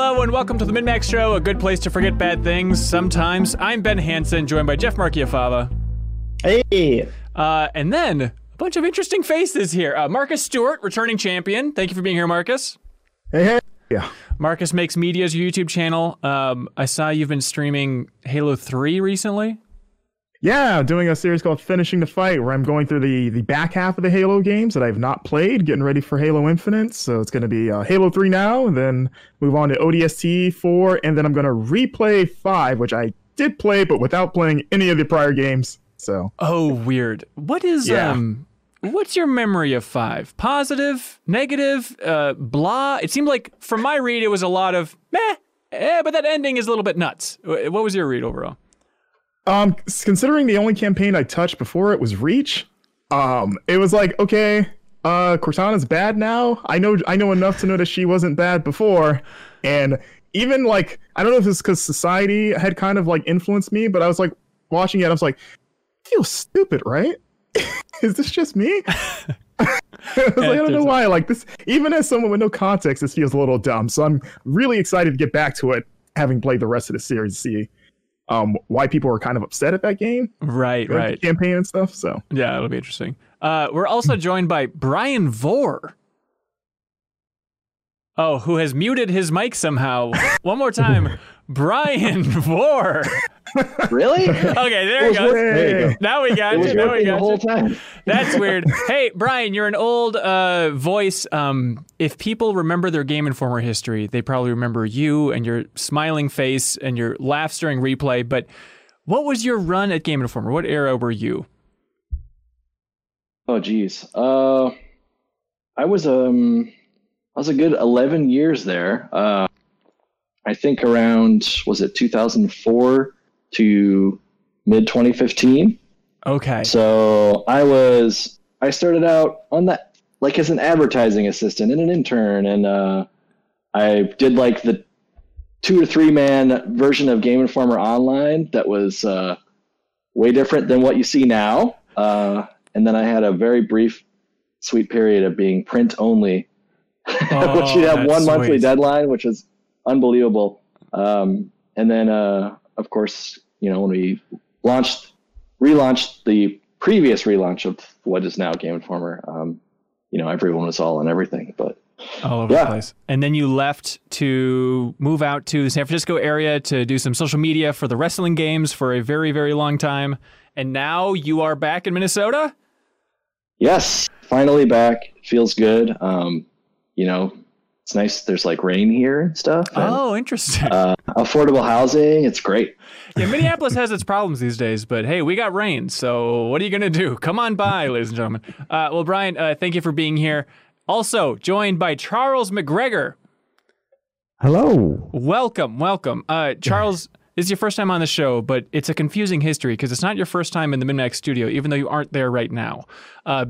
Hello and welcome to the Min-Max Show, a good place to forget bad things sometimes. I'm Ben Hansen, joined by Jeff Marchiafava. Hey! And then a bunch of interesting faces here. Marcus Stewart, returning champion. Thank you for being here, Marcus. Hey, hey. Yeah. Marcus Makes Media's YouTube channel. I saw you've been streaming Halo 3 recently. Yeah, doing a series called Finishing the Fight, where I'm going through the back half of the Halo games that I've not played, getting ready for Halo Infinite. So it's going to be Halo 3 now, then move on to ODST 4, and then I'm going to replay 5, which I did play, but without playing any of the prior games. So. Oh, weird. What is what's your memory of 5? Positive, negative, blah? It seemed like, from my read, it was a lot of meh, but that ending is a little bit nuts. What was your read overall? Considering the only campaign I touched before it was Reach, it was like, okay, Cortana's bad now. I know enough to know that she wasn't bad before. And even like, I don't know if it's because society had kind of like influenced me, but I was like watching it. I was like, I feel stupid, right? Is this just me? I don't know why I like this. Even as someone with no context, this feels a little dumb. So I'm really excited to get back to it, having played the rest of the series to see why people are kind of upset at that game. Right. Campaign and stuff, so. Yeah, it'll be interesting. We're also joined by Brian Vore. Oh, who has muted his mic somehow. One more time. Brian Vore. Really? Okay, there it goes. There you go. Now we got you. Now we got the whole time. That's weird. Hey, Brian, you're an old voice. If people remember their Game Informer history, they probably remember you and your smiling face and your laughs during replay. But what was your run at Game Informer? What era were you? Oh, geez. I was a good 11 years there. I think around, was it 2004 to mid 2015? Okay. So I started out on that, like as an advertising assistant and an intern. And I did like the 2 or 3 man version of Game Informer Online that was way different than what you see now. And then I had a very brief, sweet period of being print only, which you'd have one monthly deadline, which is unbelievable. And then, of course, you know, when we relaunched the previous relaunch of what is now Game Informer, you know, everyone was all on everything, but all over the place. And then you left to move out to the San Francisco area to do some social media for the wrestling games for a very, very long time. And now you are back in Minnesota? Yes, finally back. It feels good. You know, it's nice. There's like rain here and stuff. And, interesting. Affordable housing. It's great. Yeah, Minneapolis has its problems these days, but hey, we got rain. So what are you going to do? Come on by, ladies and gentlemen. Well, Brian, thank you for being here. Also joined by Charles McGregor. Hello. Welcome. Welcome. Charles, this is your first time on the show, but it's a confusing history because it's not your first time in the Min-Max studio, even though you aren't there right now.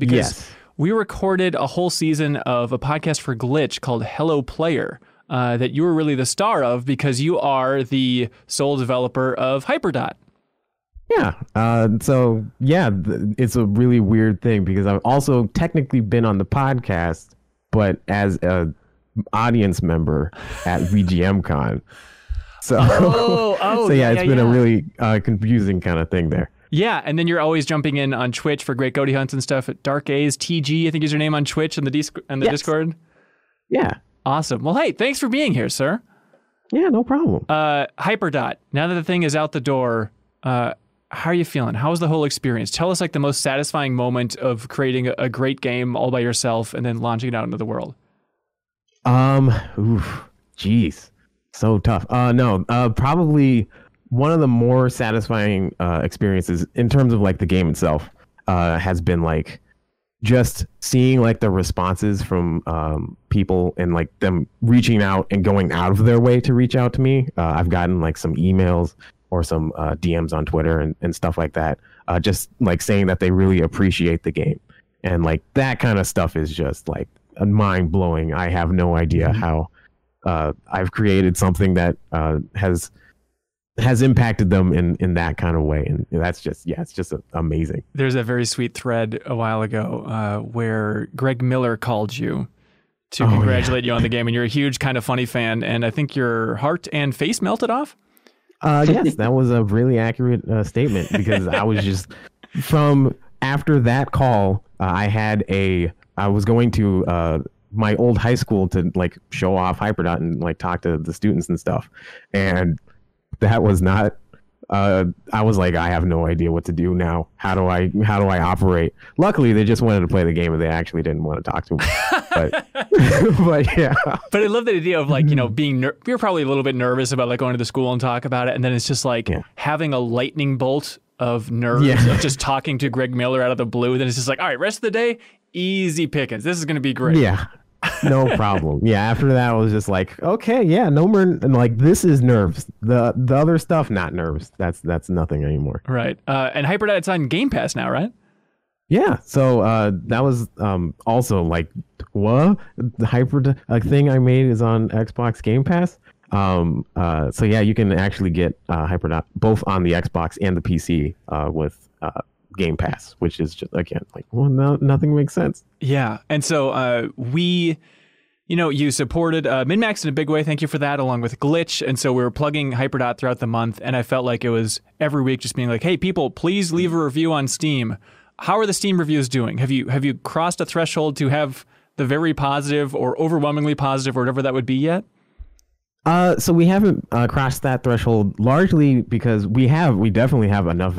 Yes. We recorded a whole season of a podcast for Glitch called Hello Player that you were really the star of because you are the sole developer of HyperDot. Yeah. So, yeah, it's a really weird thing because I've also technically been on the podcast, but as an audience member at VGMCon. So it's been a really confusing kind of thing there. Yeah, and then you're always jumping in on Twitch for great goatee hunts and stuff at Dark A's TG, I think is your name on Twitch and the Discord. Yeah. Awesome. Well, hey, thanks for being here, sir. Yeah, no problem. HyperDot, now that the thing is out the door, how are you feeling? How was the whole experience? Tell us like the most satisfying moment of creating a great game all by yourself and then launching it out into the world. Geez, so tough. Probably one of the more satisfying experiences in terms of like the game itself has been like just seeing like the responses from people and like them reaching out and going out of their way to reach out to me. I've gotten like some emails or some DMs on Twitter and stuff like that. Just like saying that they really appreciate the game and like that kind of stuff is just like mind blowing. I have no idea how I've created something that has impacted them in that kind of way. And that's just, it's just amazing. There's a very sweet thread a while ago where Greg Miller called you to congratulate you on the game. And you're a huge Kind of Funny fan. And I think your heart and face melted off. Yes, that was a really accurate statement, because I was just from after that call, I was going to my old high school to like show off HyperDot and like talk to the students and stuff. And that was not, I was like, I have no idea what to do now. How do I operate? Luckily, they just wanted to play the game and they actually didn't want to talk to me. But yeah. But I love the idea of like, you know, you're probably a little bit nervous about like going to the school and talk about it. And then it's just like having a lightning bolt of nerves of just talking to Greg Miller out of the blue. Then it's just like, all right, rest of the day, easy pickings. This is going to be great. Yeah. No problem. Yeah. After that, I was just like, okay, yeah, no more. And like, this is nerves. The other stuff, not nerves. That's nothing anymore. Right. And HyperDot, it's on Game Pass now, right? Yeah. So that was also like, what? The HyperDot thing I made is on Xbox Game Pass. So yeah, you can actually get HyperDot both on the Xbox and the PC with Game Pass, which is just, again, like, well, no, nothing makes sense. Yeah. And so you supported MinMax in a big way. Thank you for that, along with Glitch. And so we were plugging HyperDot throughout the month, and I felt like it was every week just being like, hey, people, please leave a review on Steam. How are the Steam reviews doing? Have you crossed a threshold to have the very positive or overwhelmingly positive or whatever that would be yet? So we haven't crossed that threshold, largely because we definitely have enough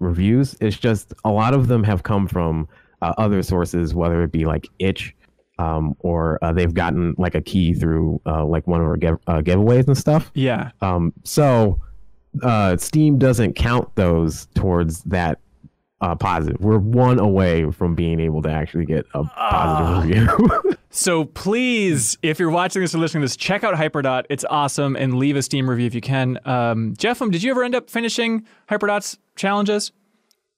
reviews. It's just a lot of them have come from other sources, whether it be like itch or they've gotten like a key through like one of our giveaways and stuff. Yeah. So Steam doesn't count those towards that positive. We're one away from being able to actually get a positive review. So please, if you're watching this or listening to this, check out HyperDot. It's awesome, and leave a Steam review if you can. Jeffem, did you ever end up finishing HyperDot's challenges?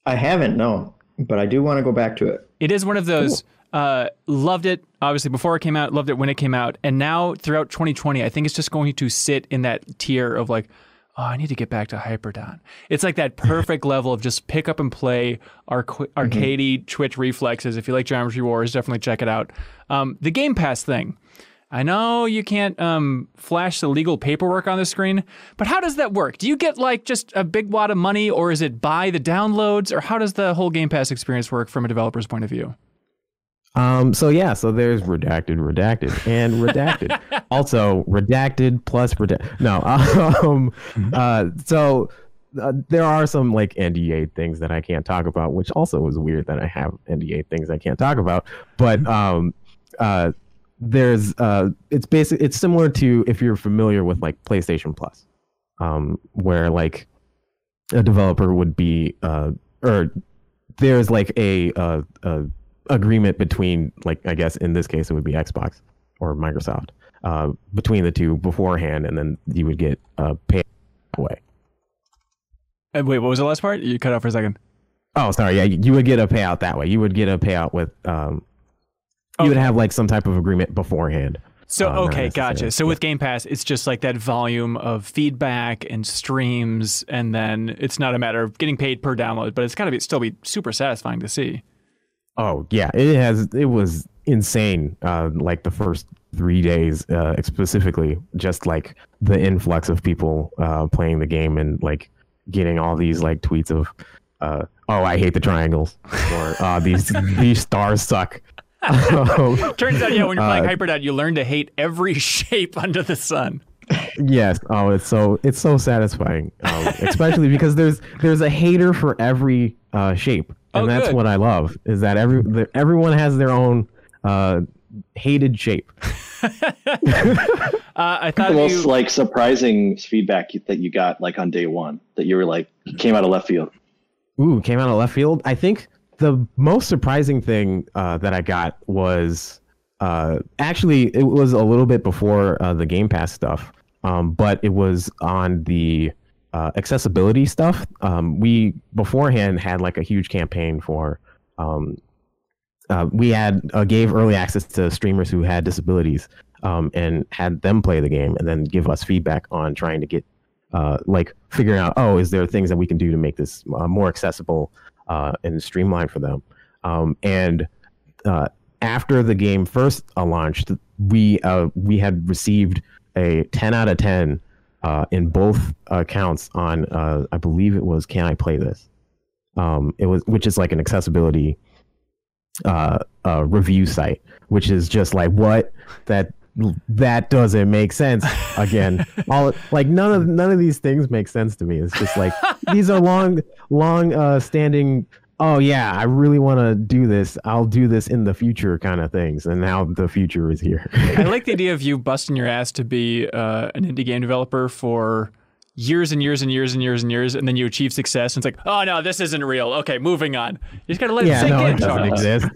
I haven't, no, but I do want to go back to it. It is one of those, cool. Loved it, obviously, before it came out, loved it when it came out, and now throughout 2020, I think it's just going to sit in that tier of like, oh, I need to get back to HyperDot. It's like that perfect level of just pick up and play arcadey twitch reflexes. If you like Geometry Wars, definitely check it out. The Game Pass thing. I know you can't flash the legal paperwork on the screen, but how does that work? Do you get like just a big wad of money, or is it buy the downloads, or how does the whole Game Pass experience work from a developer's point of view? So there's redacted, and redacted. Also, redacted plus redacted. No. There are some like NDA things that I can't talk about, which also is weird that I have NDA things I can't talk about. But it's similar to if you're familiar with like PlayStation Plus, where like a developer would be there's like a agreement between, like, I guess in this case it would be Xbox or Microsoft, between the two beforehand, and then you would get paid away. Wait, what was the last part? You cut out for a second. Oh, sorry. Yeah, you would get a payout that way. You would get a payout with you would have like some type of agreement beforehand. So okay, gotcha. So with Game Pass, it's just like that volume of feedback and streams, and then it's not a matter of getting paid per download, but it's gotta still be super satisfying to see. Oh yeah, it was insane. Like the first 3 days, specifically, just like the influx of people playing the game and like getting all these like tweets of, "Oh, I hate the triangles," or these stars suck. Turns out, yeah, when you're playing HyperDot, you learn to hate every shape under the sun. Yes. Oh, it's so satisfying, especially because there's a hater for every shape. And that's good. What I love is that everyone has their own hated shape. I thought the most like surprising feedback that you got like on day one that you were like came out of left field. Ooh, came out of left field. I think the most surprising thing that I got was actually it was a little bit before the Game Pass stuff, but it was on the accessibility stuff. We beforehand had like a huge campaign for we had gave early access to streamers who had disabilities and had them play the game and then give us feedback on trying to get like figuring out, oh, is there things that we can do to make this more accessible and streamlined for them. And after the game first launched, we had received a 10 out of 10 in both accounts on I believe it was Can I Play This? It was, which is like an accessibility review site, which is just like, what? That doesn't make sense. Again, all like none of these things make sense to me. It's just like these are long standing. Oh yeah, I really want to do this. I'll do this in the future kind of things. And now the future is here. I like the idea of you busting your ass to be an indie game developer for years and years and years and years and years, and then you achieve success. And it's like, oh no, this isn't real. Okay, moving on. You just gotta let it sink in. Exist.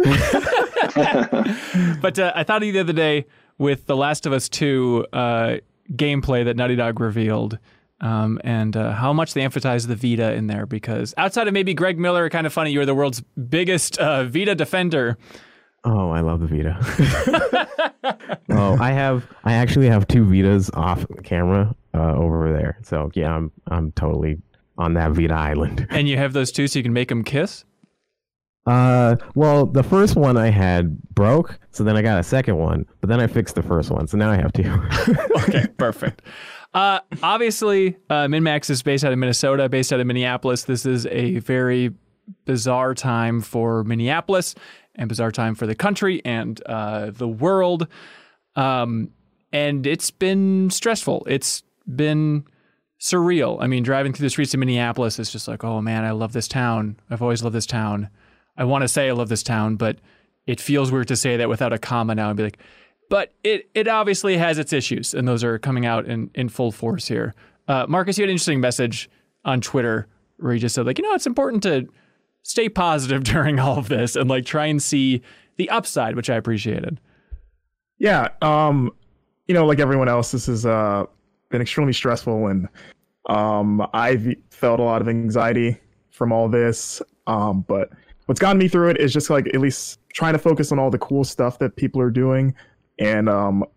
But I thought of you the other day with The Last of Us 2 gameplay that Naughty Dog revealed, and how much they emphasized the Vita in there, because outside of maybe Greg Miller, kind of funny, you're the world's biggest Vita defender. Oh, I love the Vita. Oh, I actually have two Vitas off camera over there. So yeah, I'm totally on that Vita island. And you have those two, so you can make them kiss. Well, the first one I had broke, so then I got a second one, but then I fixed the first one, so now I have two. Okay, perfect. Obviously, MinMax is based out of Minnesota, based out of Minneapolis. This is a very bizarre time for Minneapolis, and bizarre time for the country and the world. And it's been stressful. It's been surreal. I mean, driving through the streets of Minneapolis is just like, oh man, I love this town. I've always loved this town. I want to say I love this town, but it feels weird to say that without a comma now and be like, but it obviously has its issues, and those are coming out in full force here. Marcus, you had an interesting message on Twitter where you just said, like, you know, it's important to stay positive during all of this and like try and see the upside, which I appreciated. Yeah. You know, like everyone else, this has been extremely stressful, and I've felt a lot of anxiety from all this, but what's gotten me through it is just like at least trying to focus on all the cool stuff that people are doing. And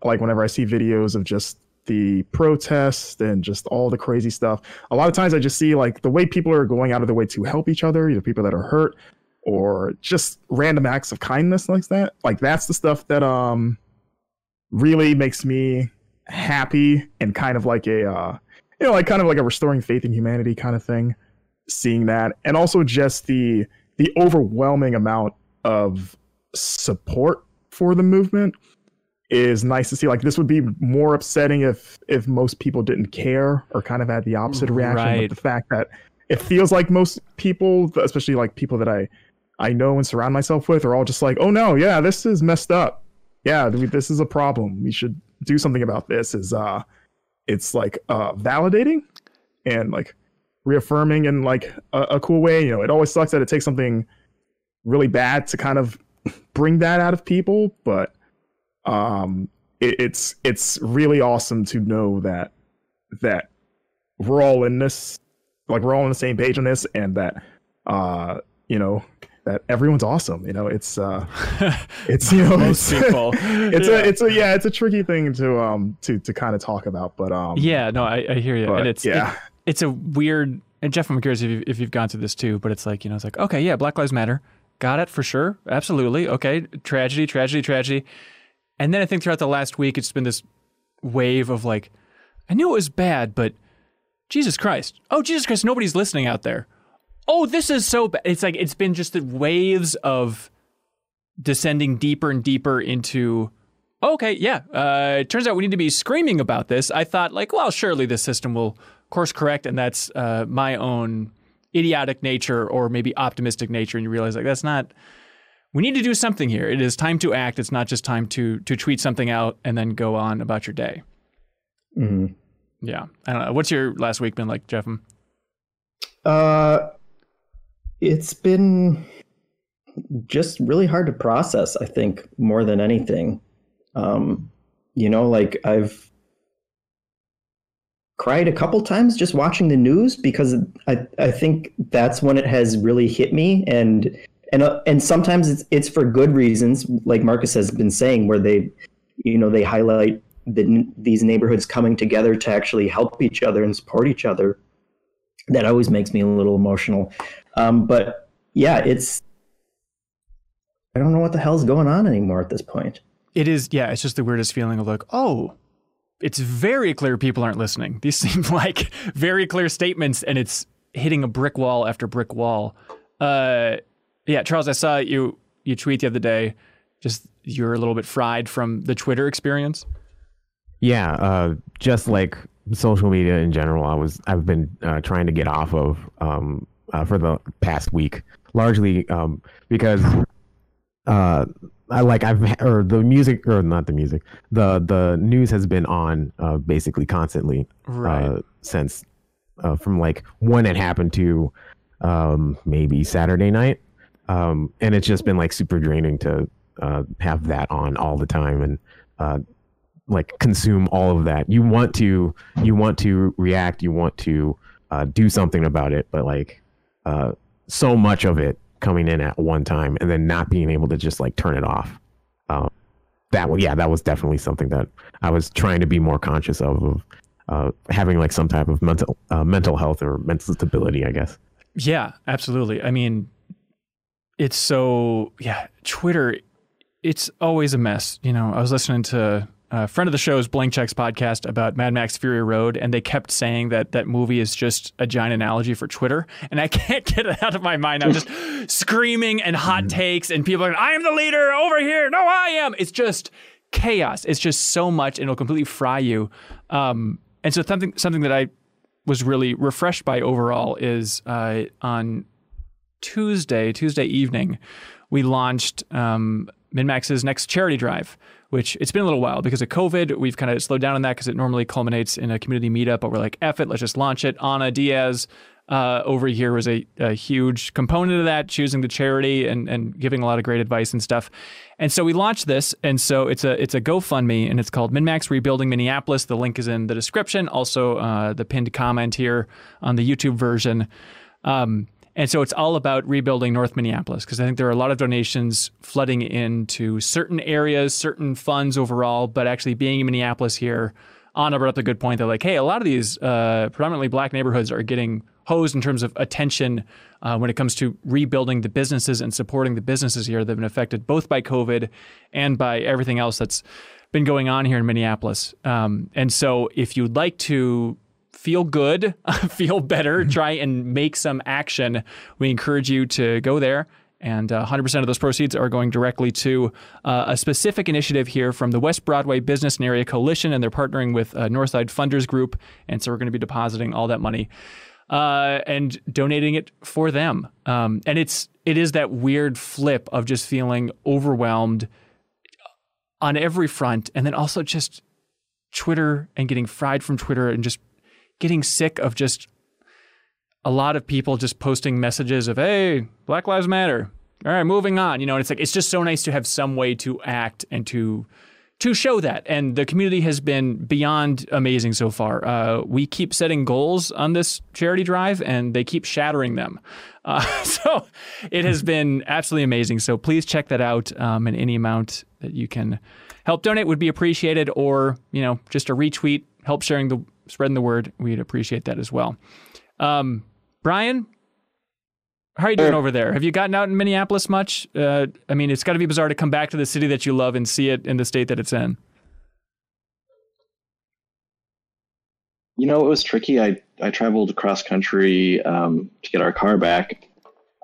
like whenever I see videos of just the protests and just all the crazy stuff, a lot of times I just see like the way people are going out of their way to help each other, either people that are hurt or just random acts of kindness like that. Like that's the stuff that really makes me happy, and kind of like a, you know, like kind of like a restoring faith in humanity kind of thing, seeing that. And also just the overwhelming amount of support for the movement is nice to see. Like this would be more upsetting if most people didn't care or kind of had the opposite reaction. Right. But the fact that it feels like most people, especially like people that I know and surround myself with, are all just like, oh no, yeah, this is messed up. Yeah, this is a problem. We should do something about this. Is it's like validating and like reaffirming in like a cool way. You know, it always sucks that it takes something really bad to kind of bring that out of people, but it's really awesome to know that we're all in this, like we're all on the same page on this, and that you know, that everyone's awesome. You know, it's you know, most people. It's a tricky thing to kind of talk about, but yeah, no, I hear you, but, and it's yeah. It's a weird, and Jeff, I'm curious if you've gone through this too, but it's like, you know, it's like, okay, yeah, Black Lives Matter. Got it for sure. Absolutely. Okay. Tragedy, tragedy, tragedy. And then I think throughout the last week, it's been this wave of like, I knew it was bad, but Jesus Christ. Oh, Jesus Christ. Nobody's listening out there. Oh, this is so bad. It's like, it's been just the waves of descending deeper and deeper into, okay, yeah. It turns out we need to be screaming about this. I thought like, well, surely this system will course correct, and that's my own idiotic nature or maybe optimistic nature, and you realize like that's not, we need to do something here. It is time to act. It's not just time to tweet something out and then go on about your day. Mm-hmm. Yeah, I don't know. What's your last week been like, Jeff? It's been just really hard to process, I think, more than anything. You know, like I've cried a couple times just watching the news, because I think that's when it has really hit me, and sometimes it's for good reasons, like Marcus has been saying, where they, you know, they highlight these neighborhoods coming together to actually help each other and support each other. That always makes me a little emotional, but yeah, it's I don't know what the hell's going on anymore at this point. It is, yeah, it's just the weirdest feeling of like, oh, it's very clear people aren't listening. These seem like very clear statements, and it's hitting a brick wall after brick wall. Yeah, Charles, I saw you tweet the other day, just you're a little bit fried from the Twitter experience. Yeah, just like social media in general, I've been trying to get off of for the past week, largely because the news has been on basically constantly, right, since from like when it happened to maybe Saturday night, and it's just been like super draining to have that on all the time and like consume all of that. You want to react, you want to do something about it, but like so much of it coming in at one time and then not being able to just like turn it off. That was definitely something that I was trying to be more conscious of having like some type of mental health or mental stability, I guess. Yeah, absolutely. I mean, it's so, yeah, Twitter, it's always a mess. You know, I was listening to a friend of the show's Blank Check's podcast about Mad Max Fury Road, and they kept saying that movie is just a giant analogy for Twitter, and I can't get it out of my mind. I'm just screaming and hot takes, and people are like, I am the leader over here. No, I am. It's just chaos. It's just so much, and it'll completely fry you. And so something that I was really refreshed by overall is on Tuesday evening, we launched MinMax's next charity drive, which it's been a little while because of COVID. We've kind of slowed down on that because it normally culminates in a community meetup, but we're like, F it, let's just launch it. Ana Diaz over here was a huge component of that, choosing the charity and giving a lot of great advice and stuff. And so we launched this. And so it's a GoFundMe, and it's called MinMax Rebuilding Minneapolis. The link is in the description. Also the pinned comment here on the YouTube version. And so it's all about rebuilding North Minneapolis, because I think there are a lot of donations flooding into certain areas, certain funds overall, but actually being in Minneapolis here, Ana brought up a good point. They're like, hey, a lot of these predominantly black neighborhoods are getting hosed in terms of attention when it comes to rebuilding the businesses and supporting the businesses here that have been affected both by COVID and by everything else that's been going on here in Minneapolis. And so if you'd like to feel good, feel better, try and make some action, we encourage you to go there. And 100% of those proceeds are going directly to a specific initiative here from the West Broadway Business and Area Coalition, and they're partnering with Northside Funders Group. And so we're going to be depositing all that money and donating it for them. And it is that weird flip of just feeling overwhelmed on every front, and then also just Twitter and getting fried from Twitter and just getting sick of just a lot of people just posting messages of, hey, Black Lives Matter. All right, moving on. You know, and it's like, it's just so nice to have some way to act and to show that. And the community has been beyond amazing so far. We keep setting goals on this charity drive, and they keep shattering them. So it has been absolutely amazing. So please check that out. And any amount that you can help donate would be appreciated, or, you know, just a retweet, help spreading the word. We'd appreciate that as well. Brian, how are you doing over there? Have you gotten out in Minneapolis much? I mean, it's got to be bizarre to come back to the city that you love and see it in the state that it's in. You know, it was tricky. I traveled cross country to get our car back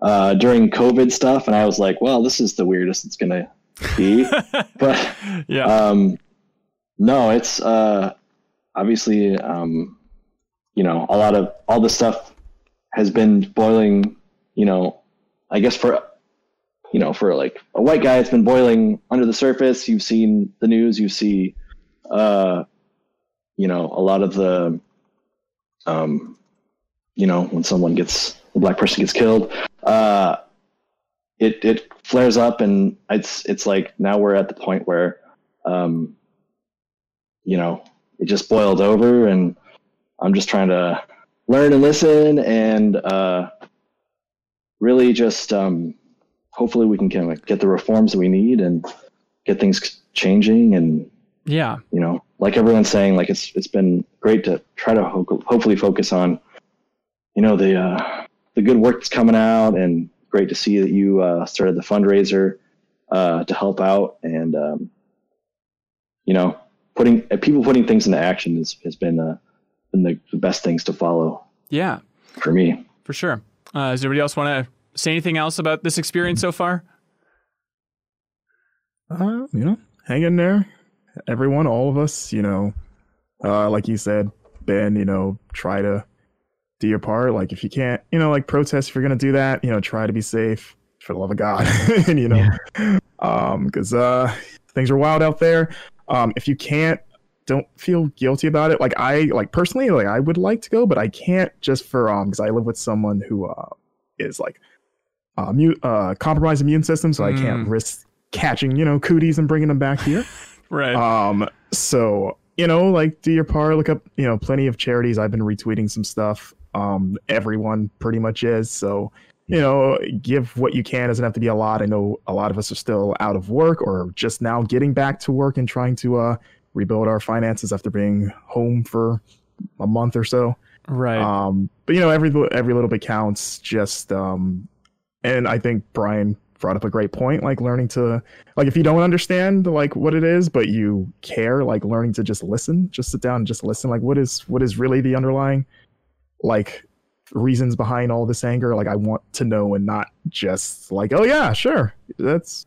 during COVID stuff. And I was like, well, this is the weirdest it's going to be. But yeah, no, it's obviously, you know, a lot of all the stuff has been boiling, you know, I guess for like a white guy, it's been boiling under the surface. You've seen the news, you see, you know, a lot of the, you know, when a black person gets killed, it flares up, and it's like, now we're at the point where, you know, it just boiled over, and I'm just trying to learn and listen, and really just hopefully we can get the reforms that we need and get things changing. And yeah, you know, like everyone's saying, like it's been great to try to hopefully focus on, you know, the good work that's coming out, and great to see that you started the fundraiser to help out. And, you know, putting things into action has been the best things to follow. Yeah. For me. For sure. Does anybody else want to say anything else about this experience so far? You know, hang in there. Everyone, all of us, you know, like you said, Ben, you know, try to do your part. Like if you can't, you know, like protest, if you're going to do that, you know, try to be safe for the love of God. And, you know, yeah. Cause, things are wild out there. If you can't, don't feel guilty about it. Like personally, like I would like to go, but I can't just for, cause I live with someone who, is like, compromised immune system. So I can't risk catching, you know, cooties and bringing them back here. Right. So, you know, like do your part, look up, you know, plenty of charities. I've been retweeting some stuff. Everyone pretty much is. So, you know, give what you can. It doesn't have to be a lot. I know a lot of us are still out of work or just now getting back to work and trying to rebuild our finances after being home for a month or so. Right. But you know, every little bit counts. Just and I think Brian brought up a great point, like learning to, like if you don't understand like what it is but you care, like learning to just listen, just sit down and just listen, like what is really the underlying like reasons behind all this anger. Like I want to know and not just like, oh yeah, sure, that's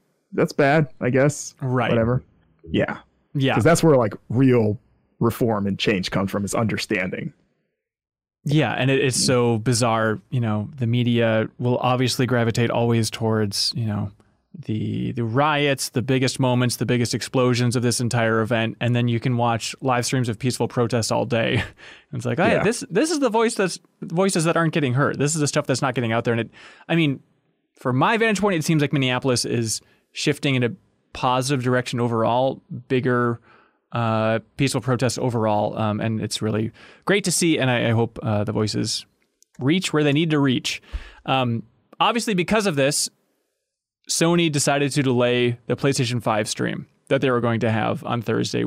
bad, I guess, right, whatever. Yeah Because that's where like real reform and change comes from, is understanding. Yeah, and it's so bizarre, you know, the media will obviously gravitate always towards, you know, the riots, the biggest moments, the biggest explosions of this entire event, and then you can watch live streams of peaceful protests all day. And it's like, oh yeah, this is the voices that aren't getting heard. This is the stuff that's not getting out there. And from my vantage point, it seems like Minneapolis is shifting in a positive direction overall, bigger peaceful protests overall, and it's really great to see, and I hope the voices reach where they need to reach. Obviously, because of this, Sony decided to delay the PlayStation 5 stream that they were going to have on Thursday.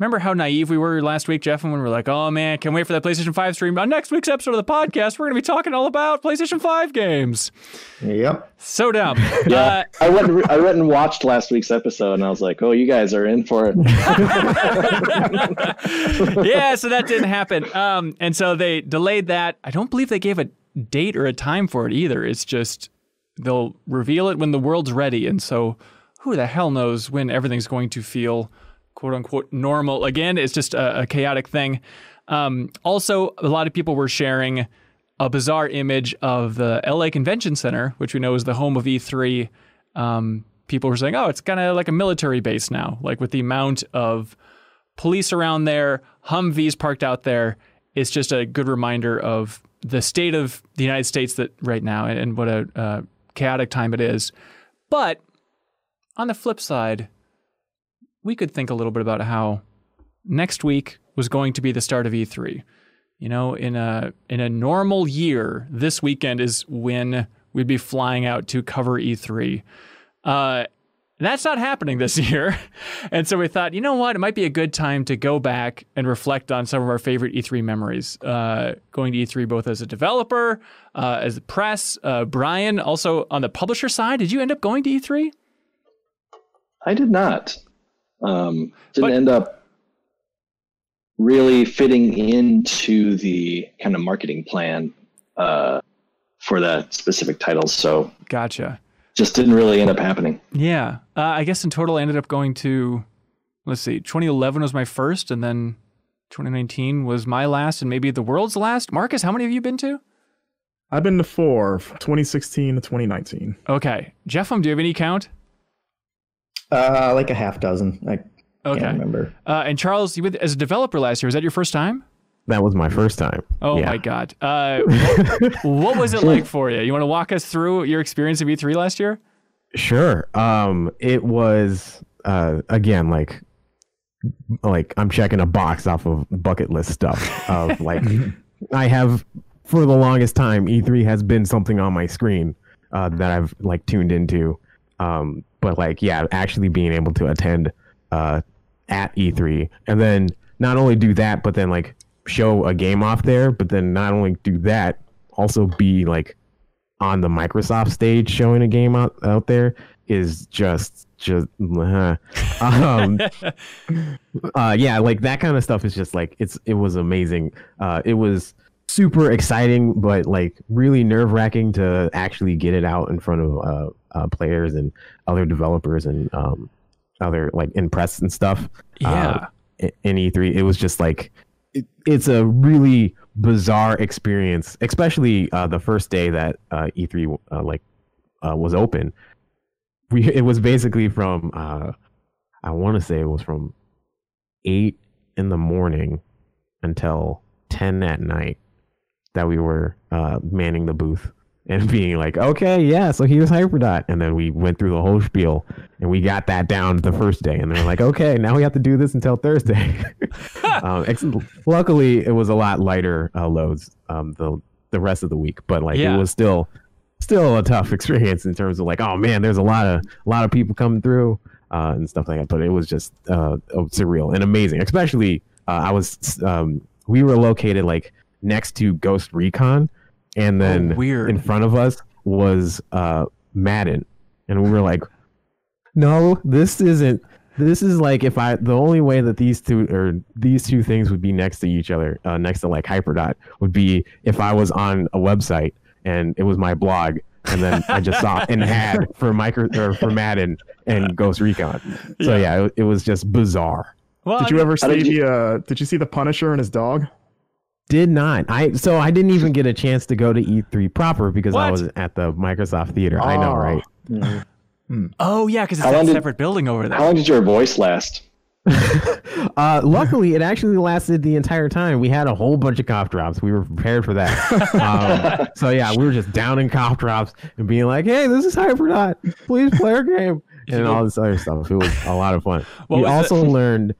Remember how naive we were last week, Jeff, when we were like, oh man, can't wait for that PlayStation 5 stream. On next week's episode of the podcast, we're going to be talking all about PlayStation 5 games. Yep. So dumb. Yeah. I went and watched last week's episode and I was like, oh, you guys are in for it. Yeah, so that didn't happen. And so they delayed that. I don't believe they gave a date or a time for it either. It's just they'll reveal it when the world's ready. And so who the hell knows when everything's going to feel quote unquote normal again. It's just a chaotic thing. Also, a lot of people were sharing a bizarre image of the LA Convention Center, which we know is the home of E3. People were saying, oh, it's kind of like a military base now, like with the amount of police around there, Humvees parked out there. It's just a good reminder of the state of the United States that right now and what a chaotic time it is. But on the flip side, we could think a little bit about how next week was going to be the start of E3. You know, in a normal year, this weekend is when we'd be flying out to cover E3. That's not happening this year. And so we thought, you know what? It might be a good time to go back and reflect on some of our favorite E3 memories. Going to E3 both as a developer, as the press. Brian, also on the publisher side, did you end up going to E3? I did not. End up really fitting into the kind of marketing plan for that specific title. So gotcha. Just didn't really end up happening. Yeah. I guess in total I ended up going to, 2011 was my first, and then 2019 was my last, and maybe the world's last. Marcus, how many have you been to? I've been to 4, 2016 to 2019. Okay. Jeff, do you have any count? Like a half dozen. Can't remember. And Charles, you as a developer last year, was that your first time? That was my first time. Oh yeah. My God. What was it like for you? You want to walk us through your experience of E3 last year? Sure. It was, again, like I'm checking a box off of bucket list stuff of like, I have for the longest time, E3 has been something on my screen, that I've like tuned into, but like, yeah, actually being able to attend at E3 and then not only do that, but then like show a game off there, but then not only do that, also be like on the Microsoft stage showing a game out there. is yeah, like that kind of stuff is just like it was amazing. It was super exciting, but like really nerve-wracking to actually get it out in front of players and other developers and other like in press and stuff. Yeah, in E3, it was just like it's a really bizarre experience, especially the first day that E3 was open. It was basically from I want to say it was from 8 in the morning until 10 at night that we were manning the booth and being like, okay, yeah, so here's HyperDot. And then we went through the whole spiel and we got that down the first day. And they're like, okay, now we have to do this until Thursday. Luckily, it was a lot lighter loads the rest of the week, but like it was still a tough experience in terms of like, oh man, there's a lot of people coming through and stuff like that. But it was just surreal and amazing. Especially we were located like next to Ghost Recon, and then in front of us was Madden, and we were like, no, this isn't. This is like the only way that these two things would be next to each other, next to like HyperDot, would be if I was on a website. And it was my blog, and then I just saw an ad for Madden and Ghost Recon. So yeah, it was just bizarre. Well, did you ever see did you see the Punisher and his dog? Did not. I didn't even get a chance to go to E3 proper because I was at the Microsoft Theater. Oh. I know, right? Mm-hmm. Oh yeah, because it's a separate building over there. How long did your voice last? Luckily, it actually lasted the entire time. We had a whole bunch of cough drops. We were prepared for that. So yeah, we were just downing cough drops and being like, "Hey, this is HyperDot. Please play our game," and all this other stuff. It was a lot of fun. We also learned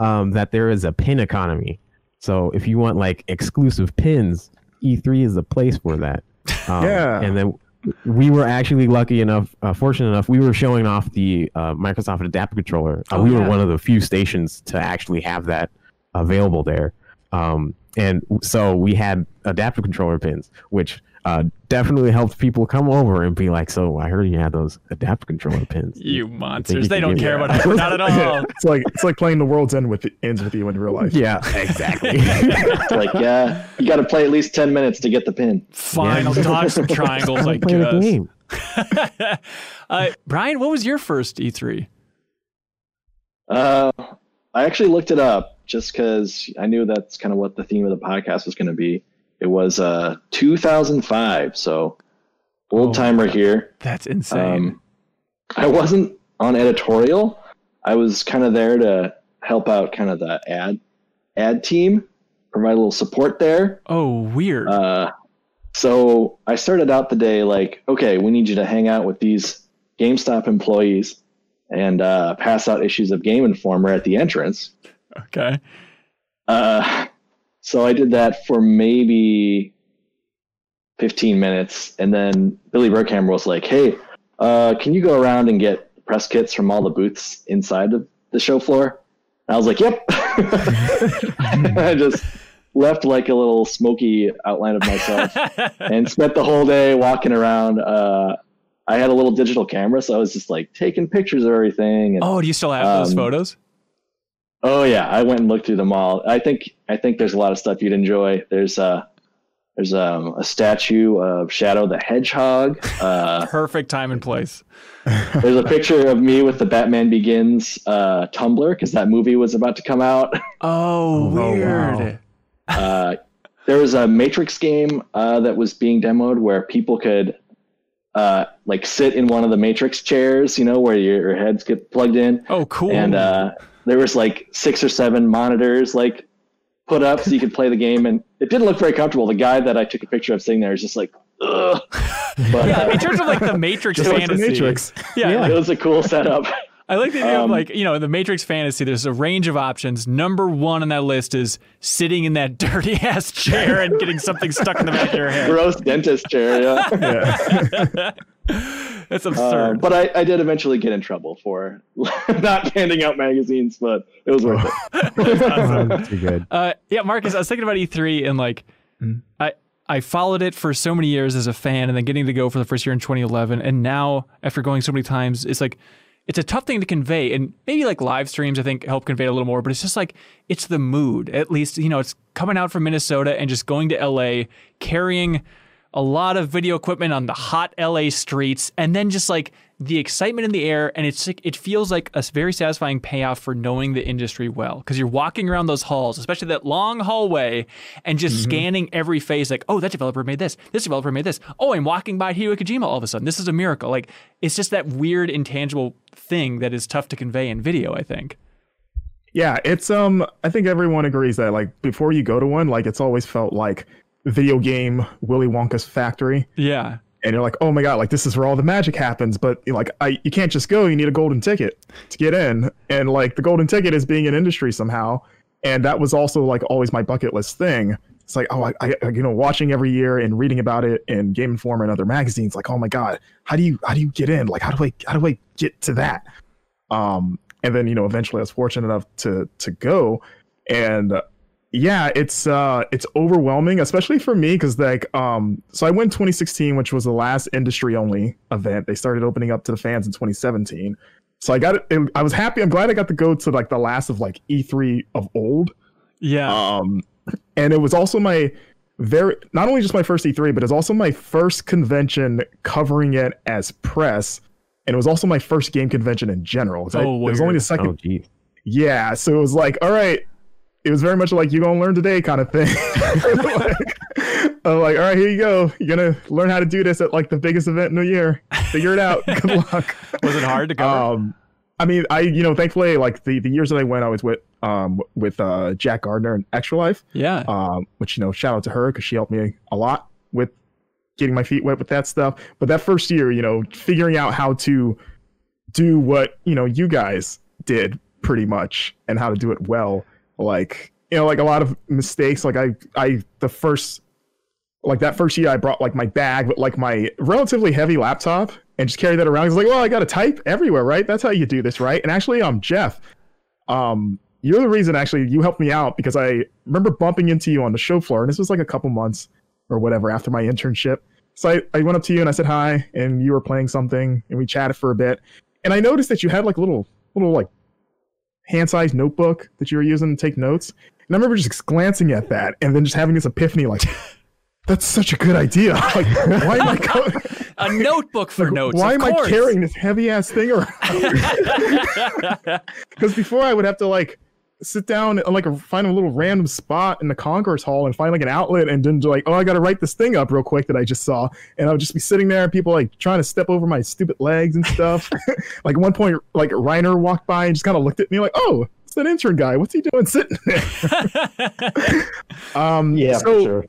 that there is a pin economy. So if you want like exclusive pins, E3 is the place for that. Yeah, and then. We were actually fortunate enough, we were showing off the Microsoft Adaptive Controller. We were one of the few stations to actually have that available there. And so we had Adaptive Controller pins, which definitely helped people come over and be like, so I heard you had those Adaptive Controller pins. You monsters. They don't care about it. Not at all. It's like playing The World's End with you in real life. Yeah, exactly. It's like, yeah, you got to play at least 10 minutes to get the pin. Fine, I'll dodge some triangles. I guess. Brian, what was your first E3? I actually looked it up just because I knew that's kind of what the theme of the podcast was going to be. It was 2005, so old timer here. That's insane. I wasn't on editorial. I was kind of there to help out kind of the ad team, provide a little support there. Oh, weird. So I started out the day like, okay, we need you to hang out with these GameStop employees and pass out issues of Game Informer at the entrance. Okay. So I did that for maybe 15 minutes, and then Billy Burkhammer was like, hey, can you go around and get press kits from all the booths inside of the show floor? And I was like, yep. I just left like a little smoky outline of myself and spent the whole day walking around. I had a little digital camera, so I was just like taking pictures of everything. And, do you still have those photos? Oh yeah, I went and looked through them all. I think there's a lot of stuff you'd enjoy. There's a statue of Shadow the Hedgehog. Perfect time and place. There's a picture of me with the Batman Begins Tumblr because that movie was about to come out. Oh, weird. Wow. There was a Matrix game that was being demoed where people could like sit in one of the Matrix chairs, where your heads get plugged in. Oh, cool. And there was like 6 or 7 monitors like put up so you could play the game, and it didn't look very comfortable. The guy that I took a picture of sitting there is just like, ugh. But, in terms of like the Matrix fantasy. The Matrix. Yeah, it was a cool setup. I like the idea of like, in the Matrix fantasy, there's a range of options. Number 1 on that list is sitting in that dirty ass chair and getting something stuck in the back of your head. Gross dentist chair, yeah. That's absurd. But I did eventually get in trouble for not handing out magazines, but it was worth it. That's awesome. That's too good. Yeah, Marcus, I was thinking about E3 and like, I I followed it for so many years as a fan and then getting to go for the first year in 2011. And now after going so many times, it's like, it's a tough thing to convey, and maybe like live streams, I think, help convey a little more, but it's just like, it's the mood. At least, you know, it's coming out from Minnesota and just going to LA, carrying a lot of video equipment on the hot LA streets, and then just like the excitement in the air. And it's like, it feels like a very satisfying payoff for knowing the industry well, because you're walking around those halls, especially that long hallway, and just scanning every face, like, oh, that developer made this, this developer made this, oh, I'm walking by Hideo Kojima all of a sudden, this is a miracle. Like, it's just that weird intangible thing that is tough to convey in video, I think. Yeah, it's I think everyone agrees that like before you go to one, like it's always felt like video game Willy Wonka's factory. Yeah. And you're like, oh my God, like this is where all the magic happens. But you're like, you can't just go, you need a golden ticket to get in. And like the golden ticket is being in industry somehow. And that was also like always my bucket list thing. It's like, oh, you know, watching every year and reading about it in Game Informer and other magazines, like, oh my God, how do you get in? Like, how do I get to that? And then, you know, eventually I was fortunate enough to go. And yeah, it's overwhelming, especially for me, because like so I went 2016, which was the last industry only event. They started opening up to the fans in 2017, so I got it. I was happy. I'm glad I got to go to like the last of like E3 of old. Yeah. And it was also my not only just my first E3, but it's also my first convention covering it as press, and it was also my first game convention in general. So it was only the second. Oh, geez. Yeah, so it was like, all right. It was very much like you're gonna learn today kind of thing. I'm like, all right, here you go. You're gonna learn how to do this at like the biggest event in the year. Figure it out. Good luck. Was it hard to cover? I mean, you know, thankfully, like the years that I went, I was with Jack Gardner and Extra Life. Yeah. Which, you know, shout out to her because she helped me a lot with getting my feet wet with that stuff. But that first year, you know, figuring out how to do what, you know, you guys did pretty much and how to do it well. Like, you know, like a lot of mistakes. Like that first year I brought like my bag with like my relatively heavy laptop and just carried that around. I was like, well, I got to type everywhere, right? That's how you do this, right? And actually, Jeff, you're the reason actually you helped me out, because I remember bumping into you on the show floor, and this was like a couple months or whatever after my internship. So I went up to you and I said hi, and you were playing something, and we chatted for a bit. And I noticed that you had like little like hand-sized notebook that you were using to take notes. And I remember just glancing at that and then just having this epiphany, like, that's such a good idea. Like, why am I going... a notebook for like, notes, why am course. I carrying this heavy-ass thing around? Because before I would have to, like, sit down and, like, find a little random spot in the Congress Hall and find, like, an outlet and then, like, oh, I got to write this thing up real quick that I just saw. And I would just be sitting there and people, like, trying to step over my stupid legs and stuff. Like, at one point, like, Reiner walked by and just kind of looked at me like, oh, it's that intern guy. What's he doing sitting there? Yeah, so, for sure.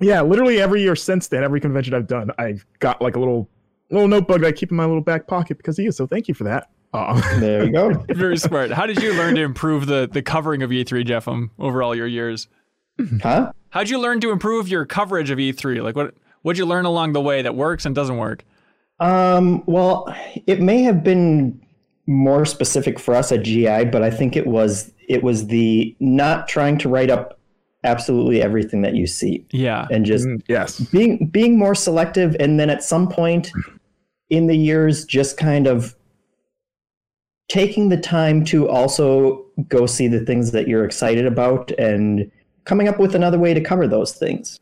Yeah, literally every year since then, every convention I've done, I've got, like, a little notebook that I keep in my little back pocket because of you. So thank you for that. There you go. Very smart. How did you learn to improve the covering of E3, Jeffem, over all your years? Huh? How'd you learn to improve your coverage of E3? Like, what'd you learn along the way that works and doesn't work? Well, it may have been more specific for us at GI, but I think it was the not trying to write up absolutely everything that you see. Yeah. And just being more selective, and then at some point in the years, just kind of taking the time to also go see the things that you're excited about and coming up with another way to cover those things.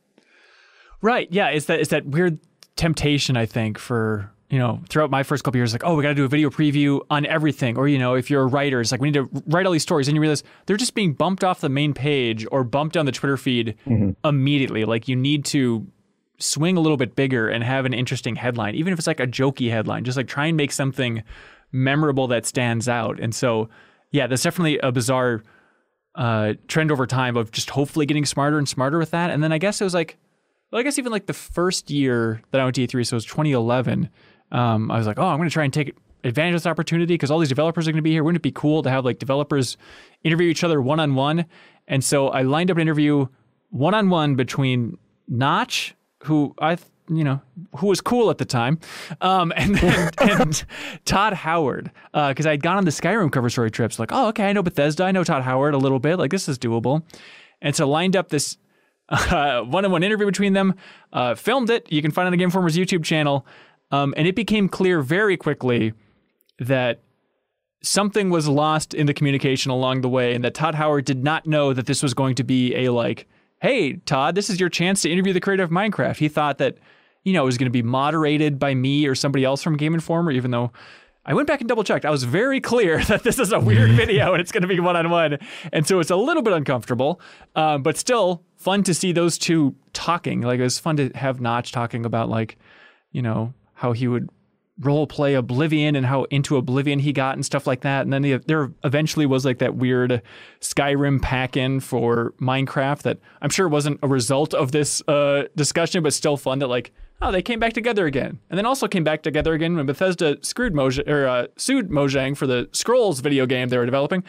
Right. Yeah. It's that weird temptation, I think, for, you know, throughout my first couple years, like, oh, we got to do a video preview on everything. Or, you know, if you're a writer, it's like, we need to write all these stories. And you realize they're just being bumped off the main page or bumped down the Twitter feed immediately. Like, you need to swing a little bit bigger and have an interesting headline, even if it's like a jokey headline, just like try and make something memorable that stands out. And so, yeah, that's definitely a bizarre trend over time of just hopefully getting smarter and smarter with that. And then I guess it was like, well, I guess even like the first year that I went to E3, so it was 2011, I was like, oh, I'm going to try and take advantage of this opportunity because all these developers are going to be here. Wouldn't it be cool to have like developers interview each other one-on-one? And so I lined up an interview one-on-one between Notch, who who was cool at the time, and Todd Howard, because I'd gone on the Skyrim cover story trips, like, oh, okay, I know Bethesda, I know Todd Howard a little bit, like, this is doable. And so lined up this one-on-one interview between them, filmed it. You can find it on the Game Informer's YouTube channel. And it became clear very quickly that something was lost in the communication along the way, and that Todd Howard did not know that this was going to be a, like, hey, Todd, this is your chance to interview the creator of Minecraft. He thought that, you know, it was going to be moderated by me or somebody else from Game Informer, even though I went back and double-checked. I was very clear that this is a weird video and it's going to be one-on-one. And so it's a little bit uncomfortable, but still fun to see those two talking. Like, it was fun to have Notch talking about, like, you know, how he would role-play Oblivion and how into Oblivion he got and stuff like that. And then there eventually was, like, that weird Skyrim pack-in for Minecraft that I'm sure wasn't a result of this discussion, but still fun that, like, oh, they came back together again. And then also came back together again when Bethesda sued Mojang for the Scrolls video game they were developing.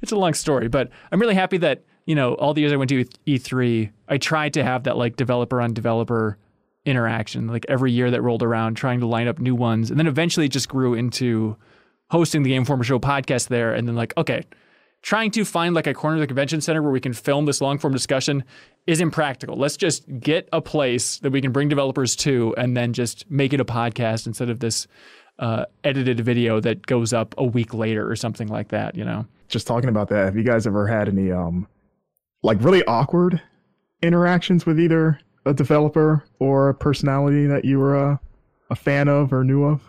It's a long story, but I'm really happy that, you know, all the years I went to E3, I tried to have that, like, developer-on-developer interaction, like every year that rolled around, trying to line up new ones. And then eventually it just grew into hosting the Game Informer Show podcast there. And then, like, okay, trying to find, like, a corner of the convention center where we can film this long form discussion is impractical. Let's just get a place that we can bring developers to and then just make it a podcast instead of this edited video that goes up a week later or something like that, you know? Just talking about that, have you guys ever had any like really awkward interactions with either a developer or a personality that you were a fan of or knew of?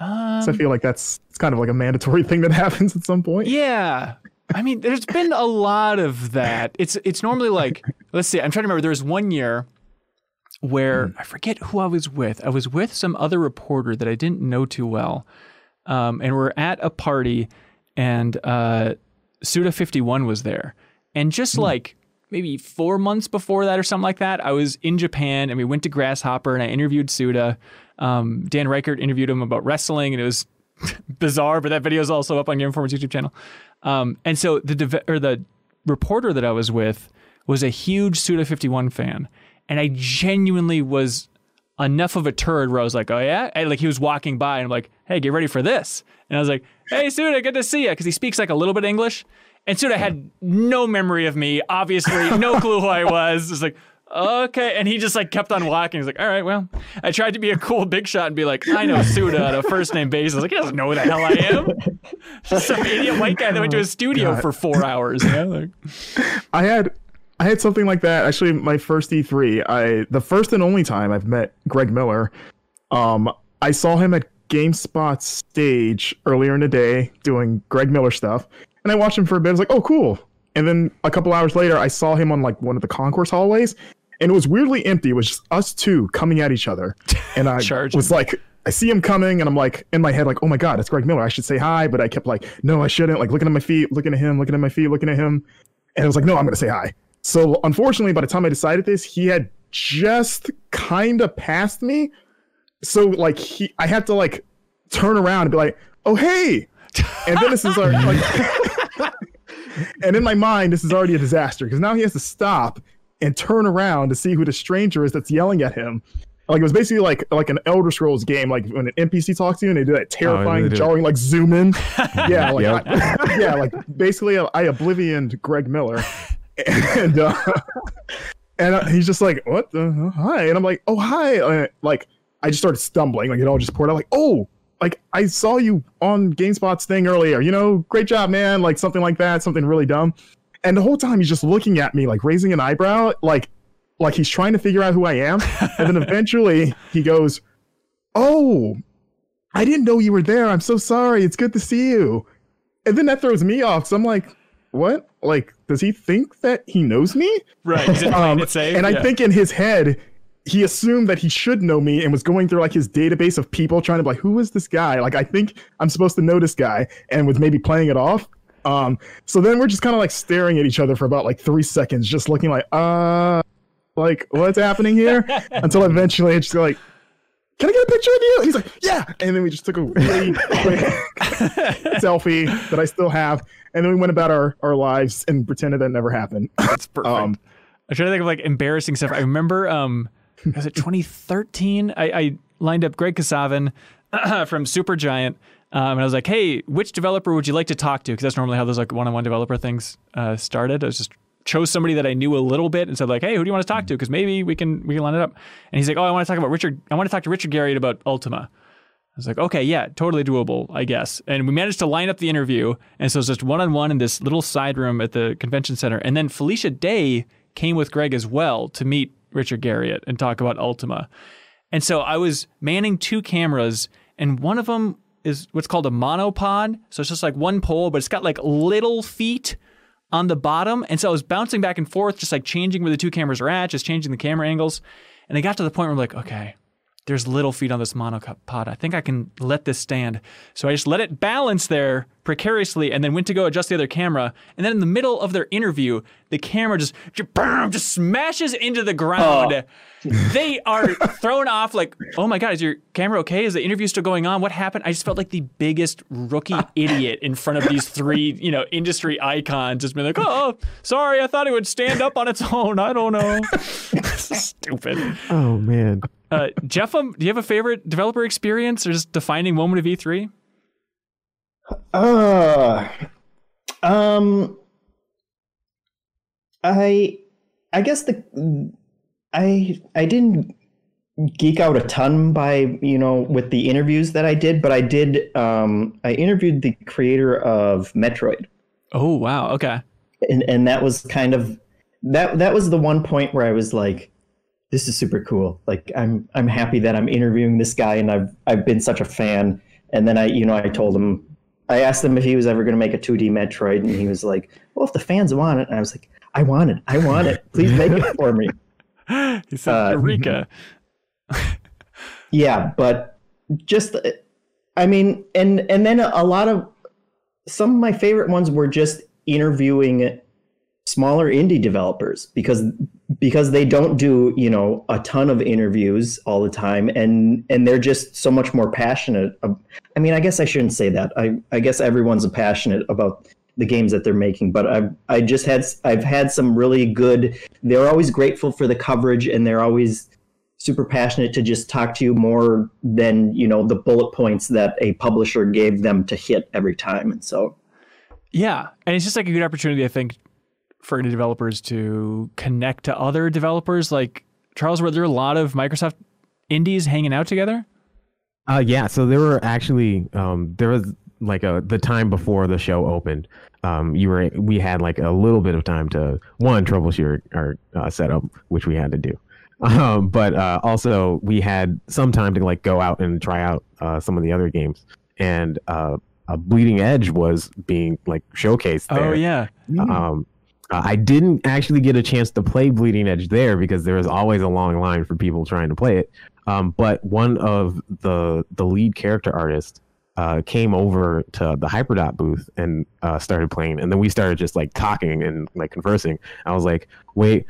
So I feel like it's kind of like a mandatory thing that happens at some point. Yeah. I mean, there's been a lot of that. It's normally like, let's see, I'm trying to remember. There was one year where I forget who I was with. I was with some other reporter that I didn't know too well. And we're at a party and Suda51 was there. And just like maybe 4 months before that or something like that, I was in Japan and we went to Grasshopper and I interviewed Suda. Dan Reichert interviewed him about wrestling, and it was bizarre, but that video is also up on Game Informer's YouTube channel. And so the reporter that I was with was a huge Suda51 fan, and I genuinely was enough of a turd where I was like, oh yeah? And, like, he was walking by and I'm like, hey, get ready for this. And I was like, hey, Suda, good to see you, because he speaks like a little bit English. And Suda had no memory of me, obviously, no clue who I was. It was like, okay. And he just, like, kept on walking. He's like, all right, well, I tried to be a cool big shot and be like, I know Suda on a first name basis. Like, he doesn't know who the hell I am. Just some idiot white guy that went to his studio for 4 hours. You know? Like, I had something like that. Actually, my first E3, the first and only time I've met Greg Miller, I saw him at GameSpot stage earlier in the day doing Greg Miller stuff. And I watched him for a bit. I was like, oh, cool. And then a couple hours later, I saw him on, like, one of the concourse hallways, and it was weirdly empty. It was just us two coming at each other. And I was like, I see him coming, and I'm like, in my head, like, oh my God, it's Greg Miller. I should say hi. But I kept like, no, I shouldn't. Like, looking at my feet, looking at him, looking at my feet, looking at him. And I was like, no, I'm going to say hi. So unfortunately, by the time I decided this, he had just kind of passed me. So, like, I had to, like, turn around and be like, oh, hey. And then this is our, like, and in my mind, this is already a disaster, because now he has to stop and turn around to see who the stranger is that's yelling at him. Like, it was basically like an Elder Scrolls game, like when an NPC talks to you and they do that terrifying, jarring, like, zoom in. Yeah, like, yep. Yeah, like, basically, I Oblivioned Greg Miller, and he's just like, what the hi, and I'm like, oh hi, and, like, I just started stumbling, like, it all just poured out, like, oh. Like, I saw you on GameSpot's thing earlier, you know, great job, man. Like, something like that, something really dumb. And the whole time he's just looking at me, like, raising an eyebrow, like he's trying to figure out who I am. And then eventually he goes, oh, I didn't know you were there. I'm so sorry. It's good to see you. And then that throws me off. So I'm like, what? Like, does he think that he knows me? Right. And I think in his head, he assumed that he should know me and was going through, like, his database of people trying to be like, who is this guy? Like, I think I'm supposed to know this guy, and was maybe playing it off. So then we're just kind of, like, staring at each other for about, like, 3 seconds, just looking like what's happening here? Until eventually it's just like, can I get a picture of you? And he's like, yeah. And then we just took a really quick selfie that I still have. And then we went about our lives and pretended that never happened. That's perfect. I'm trying to think of, like, embarrassing stuff. I remember, was it 2013? I lined up Greg Kasavin from Supergiant, and I was like, hey, which developer would you like to talk to? Because that's normally how those, like, one-on-one developer things started. I was just chose somebody that I knew a little bit and said like, hey, who do you want to talk to? Because maybe we can line it up. And he's like, oh, I want to talk to Richard Garriott about Ultima. I was like, okay, yeah, totally doable, I guess. And we managed to line up the interview. And so it's just one-on-one in this little side room at the convention center. And then Felicia Day came with Greg as well to meet Richard Garriott and talk about Ultima. And so I was manning two cameras, and one of them is what's called a monopod. So it's just like one pole, but it's got like little feet on the bottom. And so I was bouncing back and forth, just like changing where the two cameras are at, just changing the camera angles. And I got to the point where I'm like, okay, there's little feet on this monopod. I think I can let this stand. So I just let it balance there precariously and then went to go adjust the other camera. And then in the middle of their interview, the camera just smashes into the ground. Oh. They are thrown off like, oh my God, is your camera okay? Is the interview still going on? What happened? I just felt like the biggest rookie idiot in front of these three, industry icons. Just being like, oh, sorry, I thought it would stand up on its own. I don't know. Stupid. Oh, man. Jeff, do you have a favorite developer experience or just defining moment of E3? I guess I didn't geek out a ton by, with the interviews that I did, but I did, I interviewed the creator of Metroid. Oh, wow. Okay. And that was kind of, that was the one point where I was like, this is super cool. Like I'm happy that I'm interviewing this guy and I've been such a fan. And then I told him, I asked him if he was ever going to make a 2D Metroid. And he was like, well, if the fans want it. And I was like, I want it. Please make it for me. He said, Eureka. Yeah. But just, and then some of my favorite ones were just interviewing smaller indie developers because they don't do, a ton of interviews all the time and they're just so much more passionate. I guess I shouldn't say that. I guess everyone's passionate about the games that they're making, but I've had some really good, they're always grateful for the coverage and they're always super passionate to just talk to you more than, the bullet points that a publisher gave them to hit every time. And so, yeah. And it's just like a good opportunity, I think, for indie developers to connect to other developers. Like, Charles, were there a lot of Microsoft indies hanging out together? Yeah. So there were actually, there was like the time before the show opened, we had like a little bit of time to troubleshoot our setup, which we had to do. But also we had some time to like go out and try out some of the other games, and Bleeding Edge was being like showcased there. Oh yeah. I didn't actually get a chance to play Bleeding Edge there because there was always a long line for people trying to play it. But one of the lead character artists came over to the HyperDot booth and started playing. And then we started just like talking and like conversing. I was like, wait,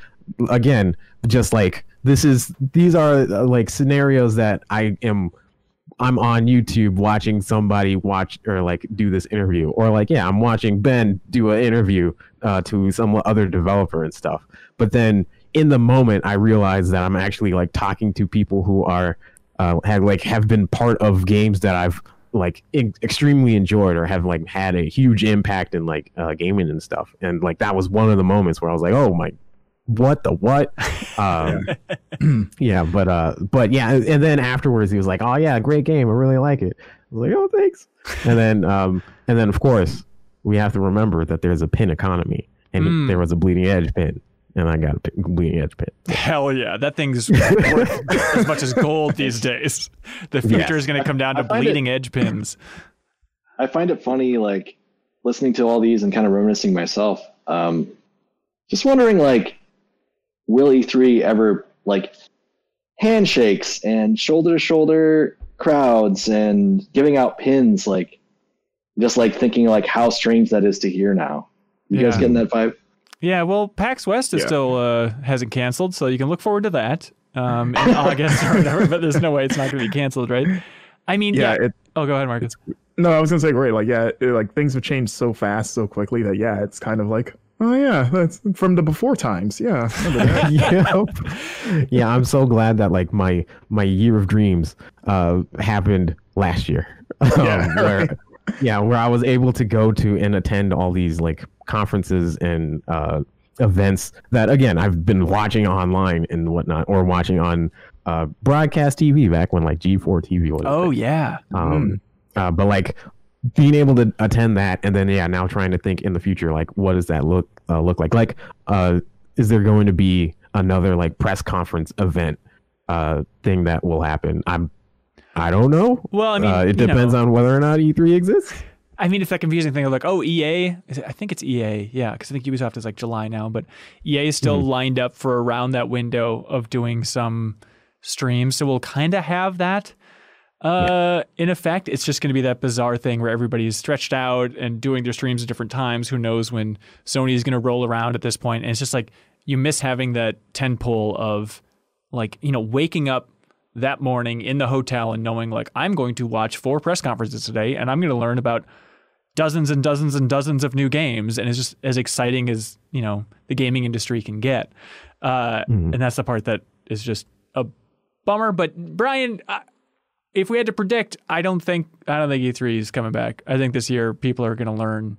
again, just like these are like scenarios that I'm on YouTube watching somebody watch or like do this interview, or like, yeah, I'm watching Ben do an interview to some other developer and stuff. But then in the moment, I realized that I'm actually like talking to people who are have been part of games that I've like extremely enjoyed or have like had a huge impact in like gaming and stuff. And like that was one of the moments where I was like, oh my. What? Yeah, but yeah, and then afterwards he was like, "Oh yeah, great game, I really like it." I was like, "Oh, thanks." And then of course we have to remember that there's a pin economy, and there was a Bleeding Edge pin, and I got a Bleeding Edge pin. Hell yeah, that thing's worth as much as gold these days. The future is going to come down to Bleeding Edge pins. I find it funny, like listening to all these and kind of reminiscing myself. Just wondering, like. Will E3 ever like handshakes and shoulder to shoulder crowds and giving out pins, like just like thinking like how strange that is to hear now. You guys getting that vibe? Yeah. Well, PAX West is still hasn't canceled, so you can look forward to that in August or whatever. But there's no way it's not going to be canceled, right? I mean, go ahead, Marcus. No, I was going to say, great. Like, yeah, like things have changed so fast, so quickly that it's kind of like. Oh yeah, that's from the before times. Yeah, yeah. I'm so glad that like my year of dreams happened last year. Where I was able to go to and attend all these like conferences and events that, again, I've been watching online and whatnot, or watching on broadcast TV back when like G4 TV was. Oh, yeah. But like being able to attend that, and then, yeah, now trying to think in the future, like, what does that look like? Like, is there going to be another like press conference event thing that will happen? I don't know. Well, I mean, it depends on whether or not E3 exists. I mean, it's that confusing thing of like, oh, EA. I think it's EA. Yeah, because I think Ubisoft is like July now, but EA is still lined up for around that window of doing some streams. So we'll kind of have that in effect. It's just going to be that bizarre thing where everybody's stretched out and doing their streams at different times. Who knows when Sony is going to roll around at this point. And it's just like you miss having that tentpole of like, waking up that morning in the hotel and knowing like, I'm going to watch 4 press conferences today and I'm going to learn about dozens and dozens and dozens of new games. And it's just as exciting as, the gaming industry can get. And that's the part that is just a bummer. But Brian, if we had to predict, I don't think E3 is coming back. I think this year people are going to learn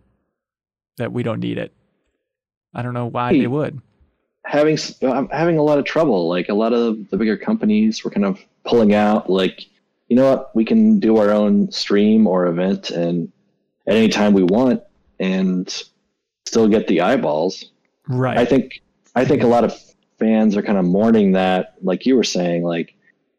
that we don't need it. I don't know why they would. I'm having a lot of trouble. Like a lot of the bigger companies were kind of pulling out, like, you know what, we can do our own stream or event and at any time we want and still get the eyeballs. Right. I think a lot of fans are kind of mourning that, like you were saying, like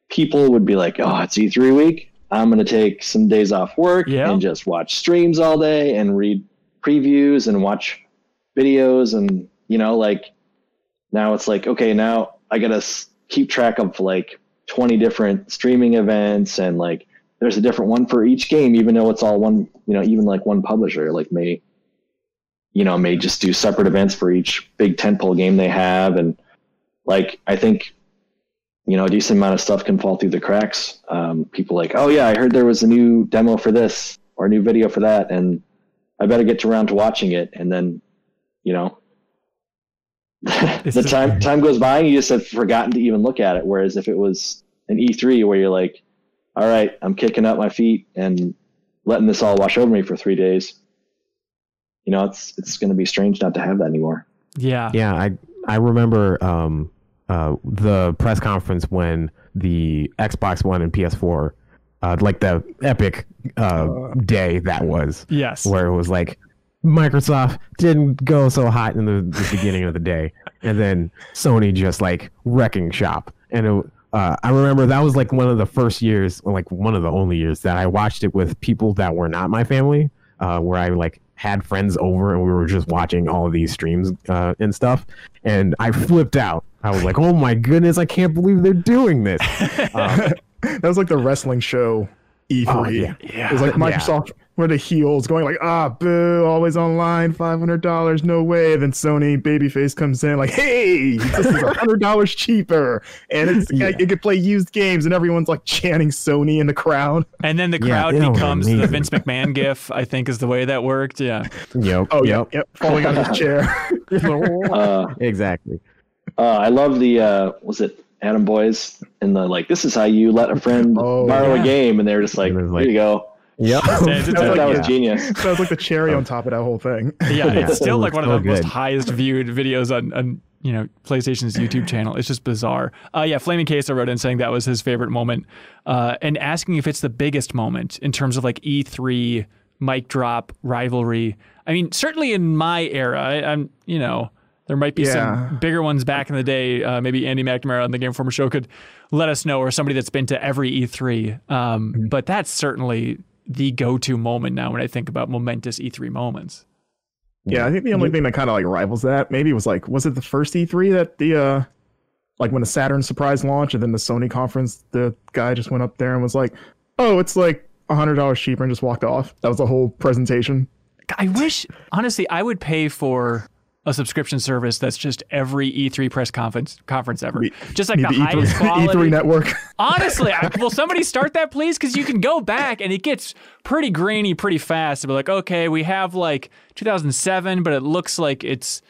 people would be like, oh, it's E3 week. I'm going to take some days off work and just watch streams all day and read previews and watch videos. And, now it's like, okay, now I got to keep track of like 20 different streaming events. And like, there's a different one for each game, even though it's all one, even like one publisher, like may just do separate events for each big tentpole game they have. And like, I think, a decent amount of stuff can fall through the cracks. People like, oh yeah, I heard there was a new demo for this or a new video for that. And I better get around to watching it. And then, the time goes by and you just have forgotten to even look at it. Whereas if it was an E3 where you're like, all right, I'm kicking up my feet and letting this all wash over me for 3 days, it's going to be strange not to have that anymore. Yeah. Yeah. I remember, the press conference when the Xbox One and PS4, like the epic, day that was, yes, where it was like, Microsoft didn't go so hot in the beginning of the day, and then Sony just like wrecking shop. And I remember that was like one of the first years, like one of the only years that I watched it with people that were not my family, where I like had friends over and we were just watching all of these streams and stuff. And I flipped out. I was like, oh my goodness, I can't believe they're doing this. That was like the wrestling show E3. Oh, yeah. It was like Microsoft. Yeah. Where the heels going like, boo, always online, $500, no way. Then Sony babyface comes in like, hey, this is $100 cheaper. And it's like, you could play used games and everyone's like chanting Sony in the crowd. And then the crowd becomes the Vince McMahon gif, I think is the way that worked. Yeah. Yep. Oh, yep. Falling out of his chair. Exactly. I love the, was it Adam Boyes? And the like, this is how you let a friend borrow a game. And they were just like, here you go. Yep. That was genius. That was like the cherry on top of that whole thing. Yeah, it's still like one of the most highest viewed videos on PlayStation's YouTube channel. It's just bizarre. Flaming Queso wrote in saying that was his favorite moment, and asking if it's the biggest moment in terms of like E3 mic drop rivalry. I mean, certainly in my era, I'm there might be some bigger ones back in the day. Maybe Andy McNamara on the Game Informer show could let us know, or somebody that's been to every E3. But that's certainly the go-to moment now when I think about momentous E3 moments. Yeah, I think the only thing that kind of like rivals that maybe was it the first E3 that the like when the Saturn surprise launch and then the Sony conference, the guy just went up there and was like, oh, it's like $100 cheaper, and just walked off. That was the whole presentation. I wish, honestly, I would pay for a subscription service that's just every E3 press conference ever. Just like the highest quality. E3 network. Honestly, will somebody start that, please? Because you can go back and it gets pretty grainy pretty fast. It'll be like, okay, we have like 2007, but it looks like it's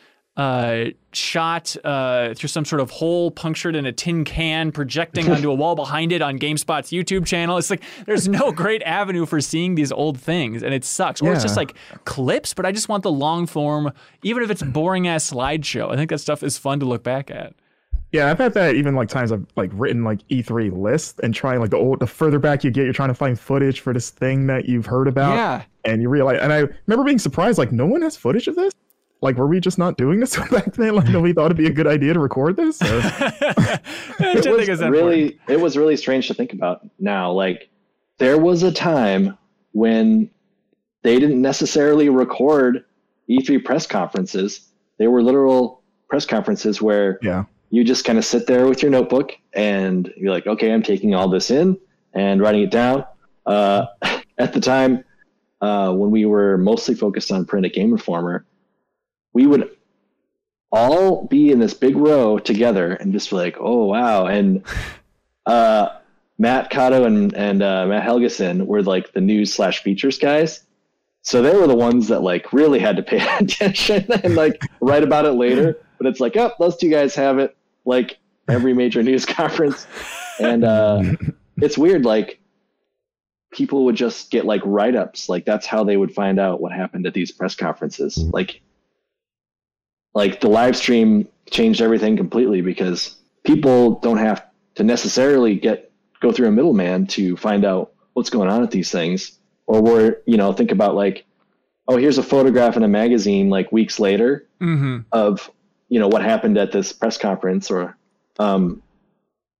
shot through some sort of hole punctured in a tin can, projecting onto a wall behind it on GameSpot's YouTube channel. It's like, there's no great avenue for seeing these old things, and it sucks. Or it's just like clips, but I just want the long form, even if it's a boring-ass slideshow. I think that stuff is fun to look back at. Yeah, I've had that even like times I've like written like E3 lists and trying like the further back you get, you're trying to find footage for this thing that you've heard about. Yeah. And you realize, and I remember being surprised, like, no one has footage of this. Like, were we just not doing this back then? Like, nobody thought it'd be a good idea to record this? So. It was really strange to think about now. Like, there was a time when they didn't necessarily record E3 press conferences. They were literal press conferences where you just kind of sit there with your notebook and you're like, okay, I'm taking all this in and writing it down. At the time when we were mostly focused on print at Game Informer, we would all be in this big row together and just be like, oh, wow. And Matt Cotto and Matt Helgeson were like the news/features guys. So they were the ones that like really had to pay attention and like write about it later. But it's like, oh, those two guys have it like every major news conference. And it's weird. Like, people would just get like write-ups. Like, that's how they would find out what happened at these press conferences. Like the live stream changed everything completely because people don't have to necessarily go through a middleman to find out what's going on at these things. Or we're, think about like, oh, here's a photograph in a magazine like weeks later of, what happened at this press conference, or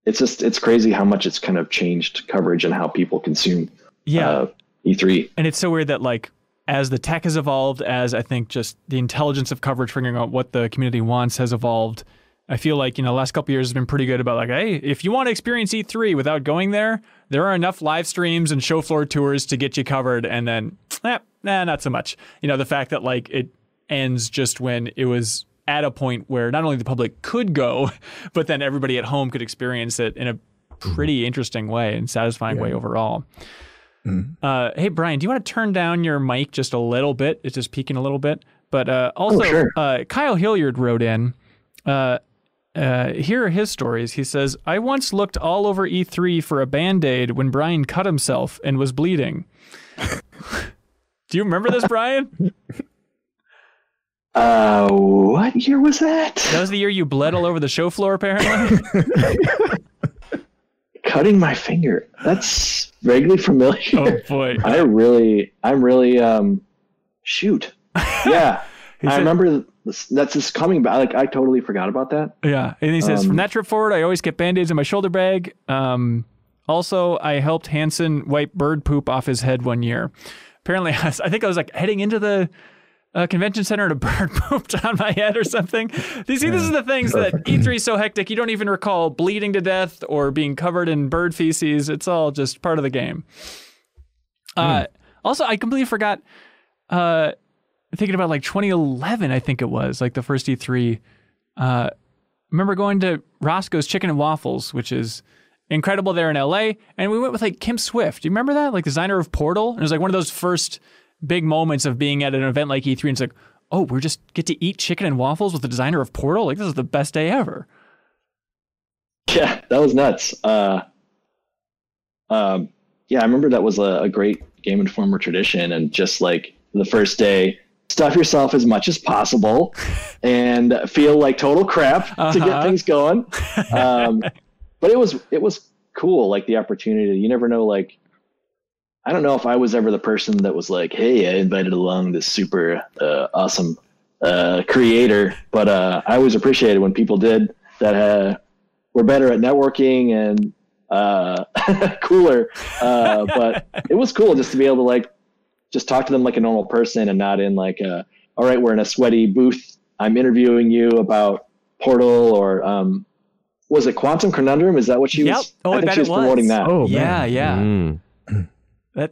it's crazy how much it's kind of changed coverage and how people consume E3. And it's so weird that like, as the tech has evolved, as I think just the intelligence of coverage, figuring out what the community wants has evolved. I feel like, the last couple of years has been pretty good about like, hey, if you want to experience E3 without going there are enough live streams and show floor tours to get you covered. And then, not so much. The fact that like it ends just when it was at a point where not only the public could go, but then everybody at home could experience it in a pretty interesting way and satisfying way overall. Hey, Brian, do you want to turn down your mic just a little bit? It's just peaking a little bit. But also, sure. Kyle Hilliard wrote in. Here are his stories. He says, I once looked all over E3 for a Band-Aid when Brian cut himself and was bleeding. Do you remember this, Brian? What year was that? That was the year you bled all over the show floor, apparently. Cutting my finger. That's vaguely familiar. Oh boy. Shoot. Yeah. I remember that's just coming back. Like, I totally forgot about that. Yeah. And he says, from that trip forward, I always get Band-Aids in my shoulder bag. Also, I helped Hansen wipe bird poop off his head one year. Apparently, I was like heading into the convention center and a bird pooped on my head or something. You see, this is the things that E3 is so hectic, you don't even recall bleeding to death or being covered in bird feces. It's all just part of the game. Also, I completely forgot, thinking about like 2011, I think it was, like the first E3. Remember going to Roscoe's Chicken and Waffles, which is incredible there in LA. And we went with like Kim Swift. Do you remember that? Like designer of Portal. And it was like one of those first big moments of being at an event like E3 and it's like, oh, we just get to eat chicken and waffles with the designer of Portal? Like, this is the best day ever. Yeah, that was nuts. I remember that was a great Game Informer tradition, and just like the first day, stuff yourself as much as possible and feel like total crap to get things going. But it was cool, like the opportunity. You never know, like, I don't know if I was ever the person that was like, hey, I invited along this super awesome creator, but I always appreciated when people did that were better at networking and cooler. But it was cool just to be able to like, just talk to them like a normal person and not in like, all right, we're in a sweaty booth. I'm interviewing you about Portal or was it Quantum Conundrum? Is that what she was? Oh, I think she was promoting that. Oh, man. Yeah.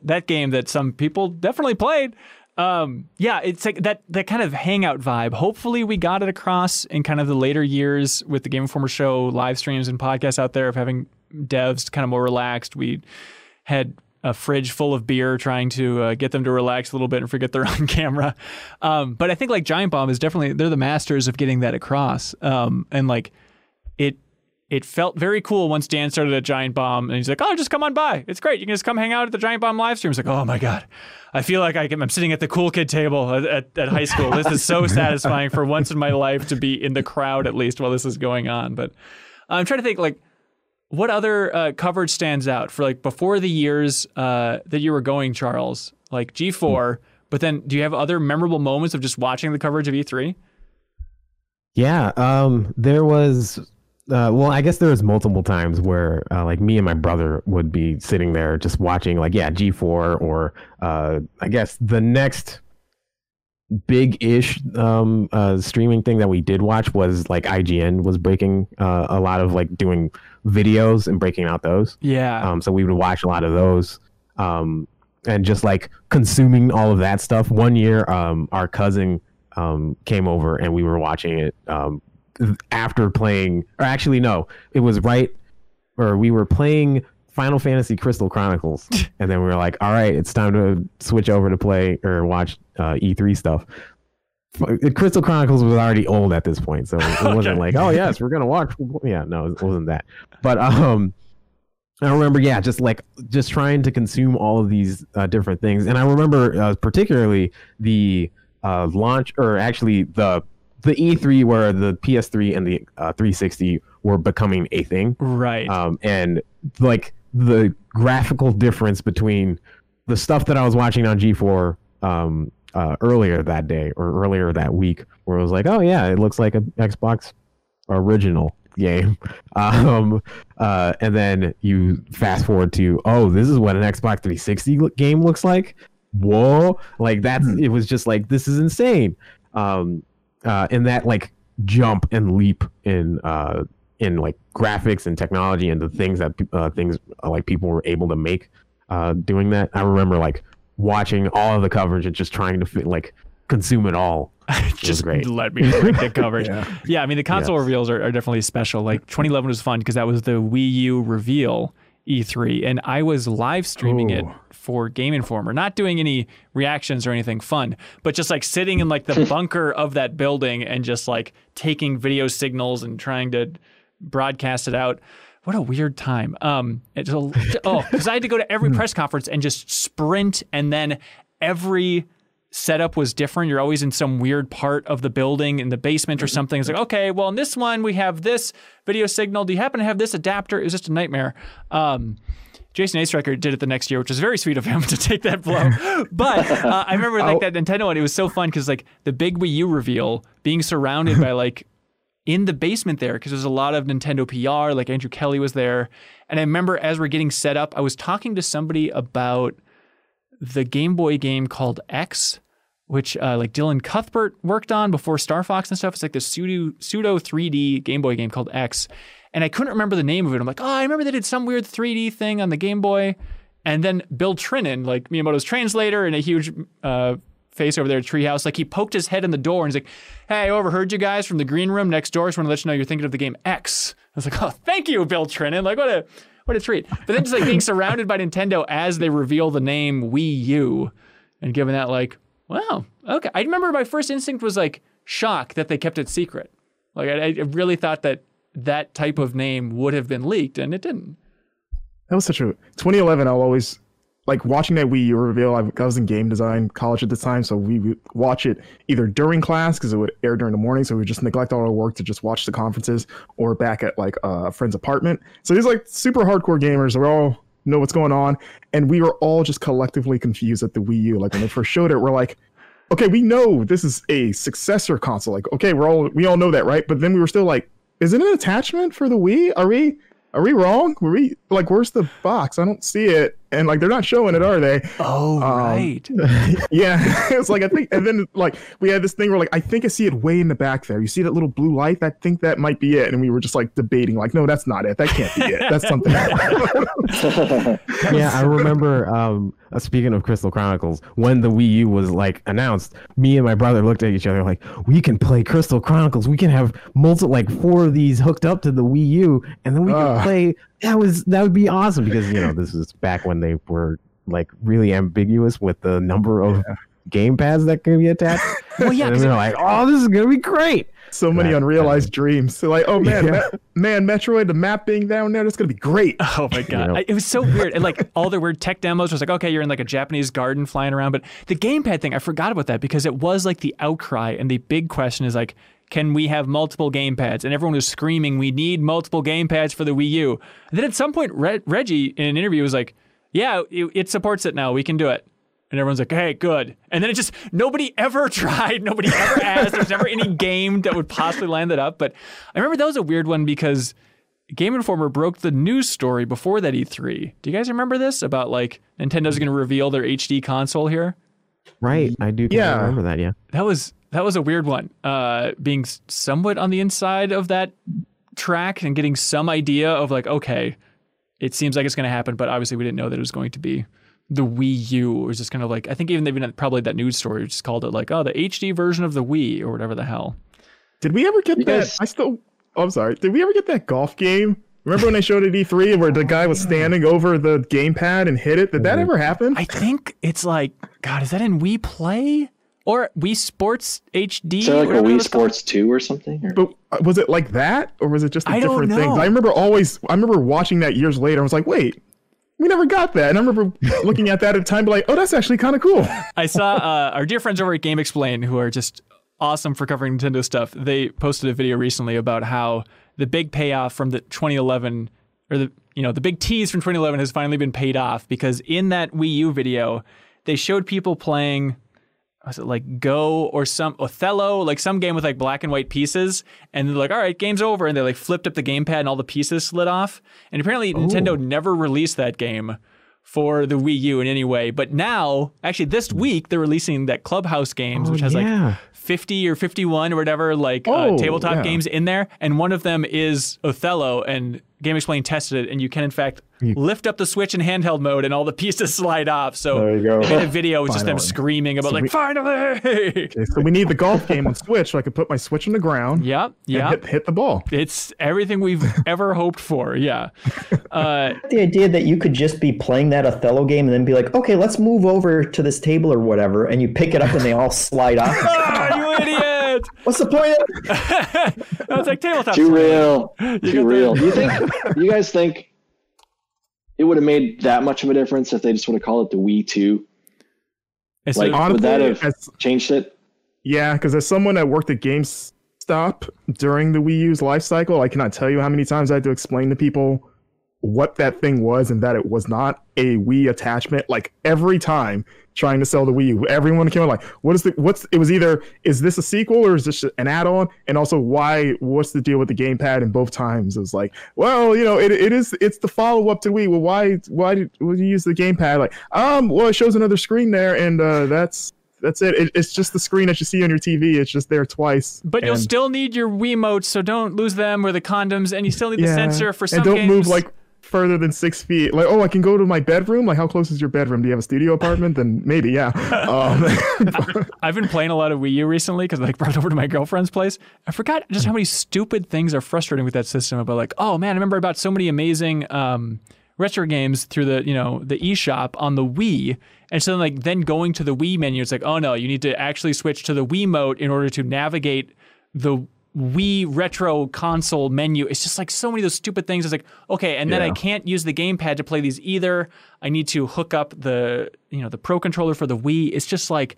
That game that some people definitely played. It's like that kind of hangout vibe. Hopefully we got it across in kind of the later years with the Game Informer show, live streams and podcasts out there of having devs kind of more relaxed. We had a fridge full of beer, trying to get them to relax a little bit and forget they're on camera. But I think like Giant Bomb is definitely, they're the masters of getting that across. And like it felt very cool once Dan started at Giant Bomb and he's like, oh, just come on by. It's great. You can just come hang out at the Giant Bomb live stream. It's like, oh my God, I feel like I'm sitting at the cool kid table at high school. This is so satisfying for once in my life to be in the crowd, at least while this is going on. But I'm trying to think like, what other coverage stands out for like before the years that you were going, Charles, like G4, but then do you have other memorable moments of just watching the coverage of E3? Yeah, there was, well, I guess there was multiple times where like me and my brother would be sitting there just watching like, yeah, G4 or I guess the next big-ish streaming thing that we did watch was like IGN was breaking a lot of like doing videos and breaking out those. Yeah. So we would watch a lot of those and just like consuming all of that stuff. One year, our cousin came over and we were watching it after playing, or actually no, it was right, or we were playing Final Fantasy Crystal Chronicles, and then we were like, all right, it's time to switch over to play or watch E3 stuff. Crystal Chronicles was already old at this point, so it wasn't like, oh yes, we're gonna watch. Yeah, no, it wasn't that. But I remember, yeah, just trying to consume all of these different things. And I remember particularly the launch, or actually the E3 where the PS3 and the 360 were becoming a thing, right? And like the graphical difference between the stuff that I was watching on G4 earlier that day or earlier that week, where it was like, oh yeah, it looks like an Xbox original game, and then you fast forward to, oh, this is what an Xbox 360 game looks like. Whoa, like that's it was just like, this is insane. And that like jump and leap in like graphics and technology and the things that like people were able to make doing that. I remember like watching all of the coverage and just trying to like consume it all. Just great. Let me drink the coverage. Yeah, I mean the console reveals are definitely special. Like 2011 was fun because that was the Wii U reveal E3, and I was live streaming it for Game Informer, not doing any reactions or anything fun, but just like sitting in like the bunker of that building and just like taking video signals and trying to broadcast it out. What a weird time. Because I had to go to every press conference and just sprint, and then every setup was different. You're always in some weird part of the building in the basement or something. It's like, okay, well, in this one, we have this video signal. Do you happen to have this adapter? It was just a nightmare. Jason Astriker did it the next year, which was very sweet of him to take that blow. But I remember like that Nintendo one, it was so fun because like the big Wii U reveal being surrounded by like in the basement there, because there's a lot of Nintendo PR, like Andrew Kelly was there. And I remember as we're getting set up, I was talking to somebody about the Game Boy game called X, which like Dylan Cuthbert worked on before Star Fox and stuff. It's like this pseudo 3D Game Boy game called X. And I couldn't remember the name of it. I'm like, oh, I remember they did some weird 3D thing on the Game Boy. And then Bill Trinan, like Miyamoto's translator and a huge face over there at Treehouse, like he poked his head in the door and he's like, hey, I overheard you guys from the green room next door. I just want to let you know you're thinking of the game X. I was like, oh, thank you, Bill Trinan. Like, what a treat. But then just like being surrounded by Nintendo as they reveal the name Wii U and giving that like, wow, okay. I remember my first instinct was like shock that they kept it secret. Like I really thought that type of name would have been leaked, and it didn't. That was such a 2011. I'll always like watching that Wii U reveal. I was in game design college at the time, so we would watch it either during class because it would air during the morning, so we would just neglect all our work to just watch the conferences, or back at like a friend's apartment. So these like super hardcore gamers, we're all know what's going on, and we were all just collectively confused at the Wii U. Like when they first showed it, we're like, okay, we know this is a successor console. Like, okay, we all know that, right? But then we were still like, is it an attachment for the Wii? Are we wrong? Were we like, where's the box? I don't see it. And like, they're not showing it, are they? Oh, right. Yeah. It's like, I think, and then like, we had this thing where like, I think I see it way in the back there. You see that little blue light? I think that might be it. And we were just like debating, like, no, that's not it. That can't be it. That's something else. Yeah. I remember, speaking of Crystal Chronicles, when the Wii U was like announced, me and my brother looked at each other like, we can play Crystal Chronicles. We can have four of these hooked up to the Wii U, and then we can play. That would be awesome because, you know, this is back when they were like really ambiguous with the number of game pads that can be attached. Well, yeah, and they're like, oh, this is gonna be great. So many unrealized dreams. So like, oh man, Metroid, the map being down there, that's gonna be great. Oh my god, you know? It was so weird. And like all the weird tech demos was like, okay, you're in like a Japanese garden flying around. But the gamepad thing, I forgot about that because it was like the outcry, and the big question is like, can we have multiple gamepads? And everyone was screaming, we need multiple gamepads for the Wii U. And then at some point, Reggie in an interview was like, yeah, it supports it now. We can do it. And everyone's like, hey, good. And then it just, nobody ever tried. Nobody ever asked. There's never any game that would possibly line that up. But I remember that was a weird one because Game Informer broke the news story before that E3. Do you guys remember this? About like, Nintendo's going to reveal their HD console here? Right. I do remember that, yeah. That was a weird one. Being somewhat on the inside of that track and getting some idea of like, okay, it seems like it's going to happen. But obviously we didn't know that it was going to be the Wii U. It was just kind of like, I think even they've probably that news story just called it like, oh, the HD version of the Wii or whatever the hell. Did we ever get that? I'm sorry. Did we ever get that golf game? Remember when they showed it at E3 where the guy was standing over the gamepad and hit it? Did that ever happen? I think it's like, God, is that in Wii Play? Or Wii Sports HD? Is that like a Wii Sports 2 or something? Or? But was it like that? Or was it just a different thing? I remember watching that years later. I was like, wait, we never got that. And I remember looking at that at the time, be like, oh, that's actually kind of cool. I saw our dear friends over at Game Explain, who are just awesome for covering Nintendo stuff. They posted a video recently about how the big payoff from the 2011, or the big tease from 2011 has finally been paid off. Because in that Wii U video, they showed people playing... was it like Go or some Othello, like some game with like black and white pieces? And they're like, all right, game's over. And they like flipped up the gamepad and all the pieces slid off. And apparently Nintendo never released that game for the Wii U in any way. But now, actually this week, they're releasing that Clubhouse Games, which has like 50 or 51 or whatever, like tabletop games in there. And one of them is Othello, and Game Explain tested it. And you can, in fact, lift up the Switch in handheld mode and all the pieces slide off. So there you go. The video was just them screaming about finally. Okay, so we need the golf game on Switch so I can put my Switch on the ground. Yeah. Hit the ball. It's everything we've ever hoped for. Yeah. The idea that you could just be playing that Othello game and then be like, okay, let's move over to this table or whatever, and you pick it up and they all slide off. Oh, you idiot. What's the point? It's like tabletop. Too real. Do you guys think it would have made that much of a difference if they just would have called it the Wii 2? Like, honestly, would that have changed it? Yeah, because as someone that worked at GameStop during the Wii U's life cycle, I cannot tell you how many times I had to explain to people what that thing was and that it was not a Wii attachment. Like every time trying to sell the Wii U, everyone came out like, it was either, is this a sequel or is this an add-on? And also what's the deal with the gamepad? And both times it was like, well, it's the follow-up to Wii. Well, why did you use the gamepad? Like, well, it shows another screen there and that's it. It's just the screen that you see on your TV. It's just there twice. But you'll still need your Wiimotes, so don't lose them, or the condoms, and you still need the sensor for some games. And don't move like further than 6 feet. Like, oh, I can go to my bedroom. Like, how close is your bedroom? Do you have a studio apartment? Then maybe, yeah. I've been playing a lot of Wii U recently because I like brought it over to my girlfriend's place. I forgot just how many stupid things are frustrating with that system. About like, oh man, I remember about so many amazing retro games through the the eShop on the Wii, and so then going to the Wii menu, it's like, oh no, you need to actually switch to the Wiimote in order to navigate the Wii retro console menu. It's just like so many of those stupid things. It's like, okay, and then I can't use the gamepad to play these either. I need to hook up the the Pro Controller for the Wii. It's just like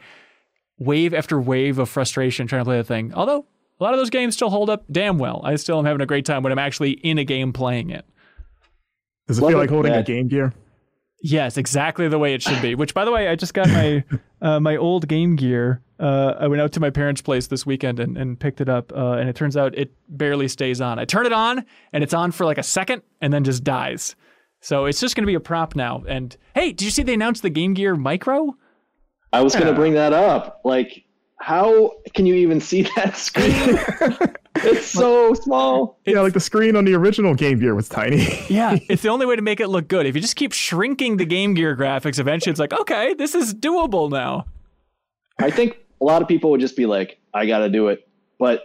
wave after wave of frustration trying to play the thing. Although a lot of those games still hold up damn well. I still am having a great time when I'm actually in a game playing it. Does it feel like holding a Game Gear? Yes, exactly the way it should be. Which, by the way, I just got my my old Game Gear. I went out to my parents' place this weekend and picked it up, and it turns out it barely stays on. I turn it on, and it's on for like a second, and then just dies. So it's just going to be a prop now. And hey, did you see they announced the Game Gear Micro? I was going to bring that up. Like, how can you even see that screen? It's so small. Yeah, like the screen on the original Game Gear was tiny. Yeah, it's the only way to make it look good. If you just keep shrinking the Game Gear graphics, eventually it's like, okay, this is doable now. I think a lot of people would just be like, I got to do it. But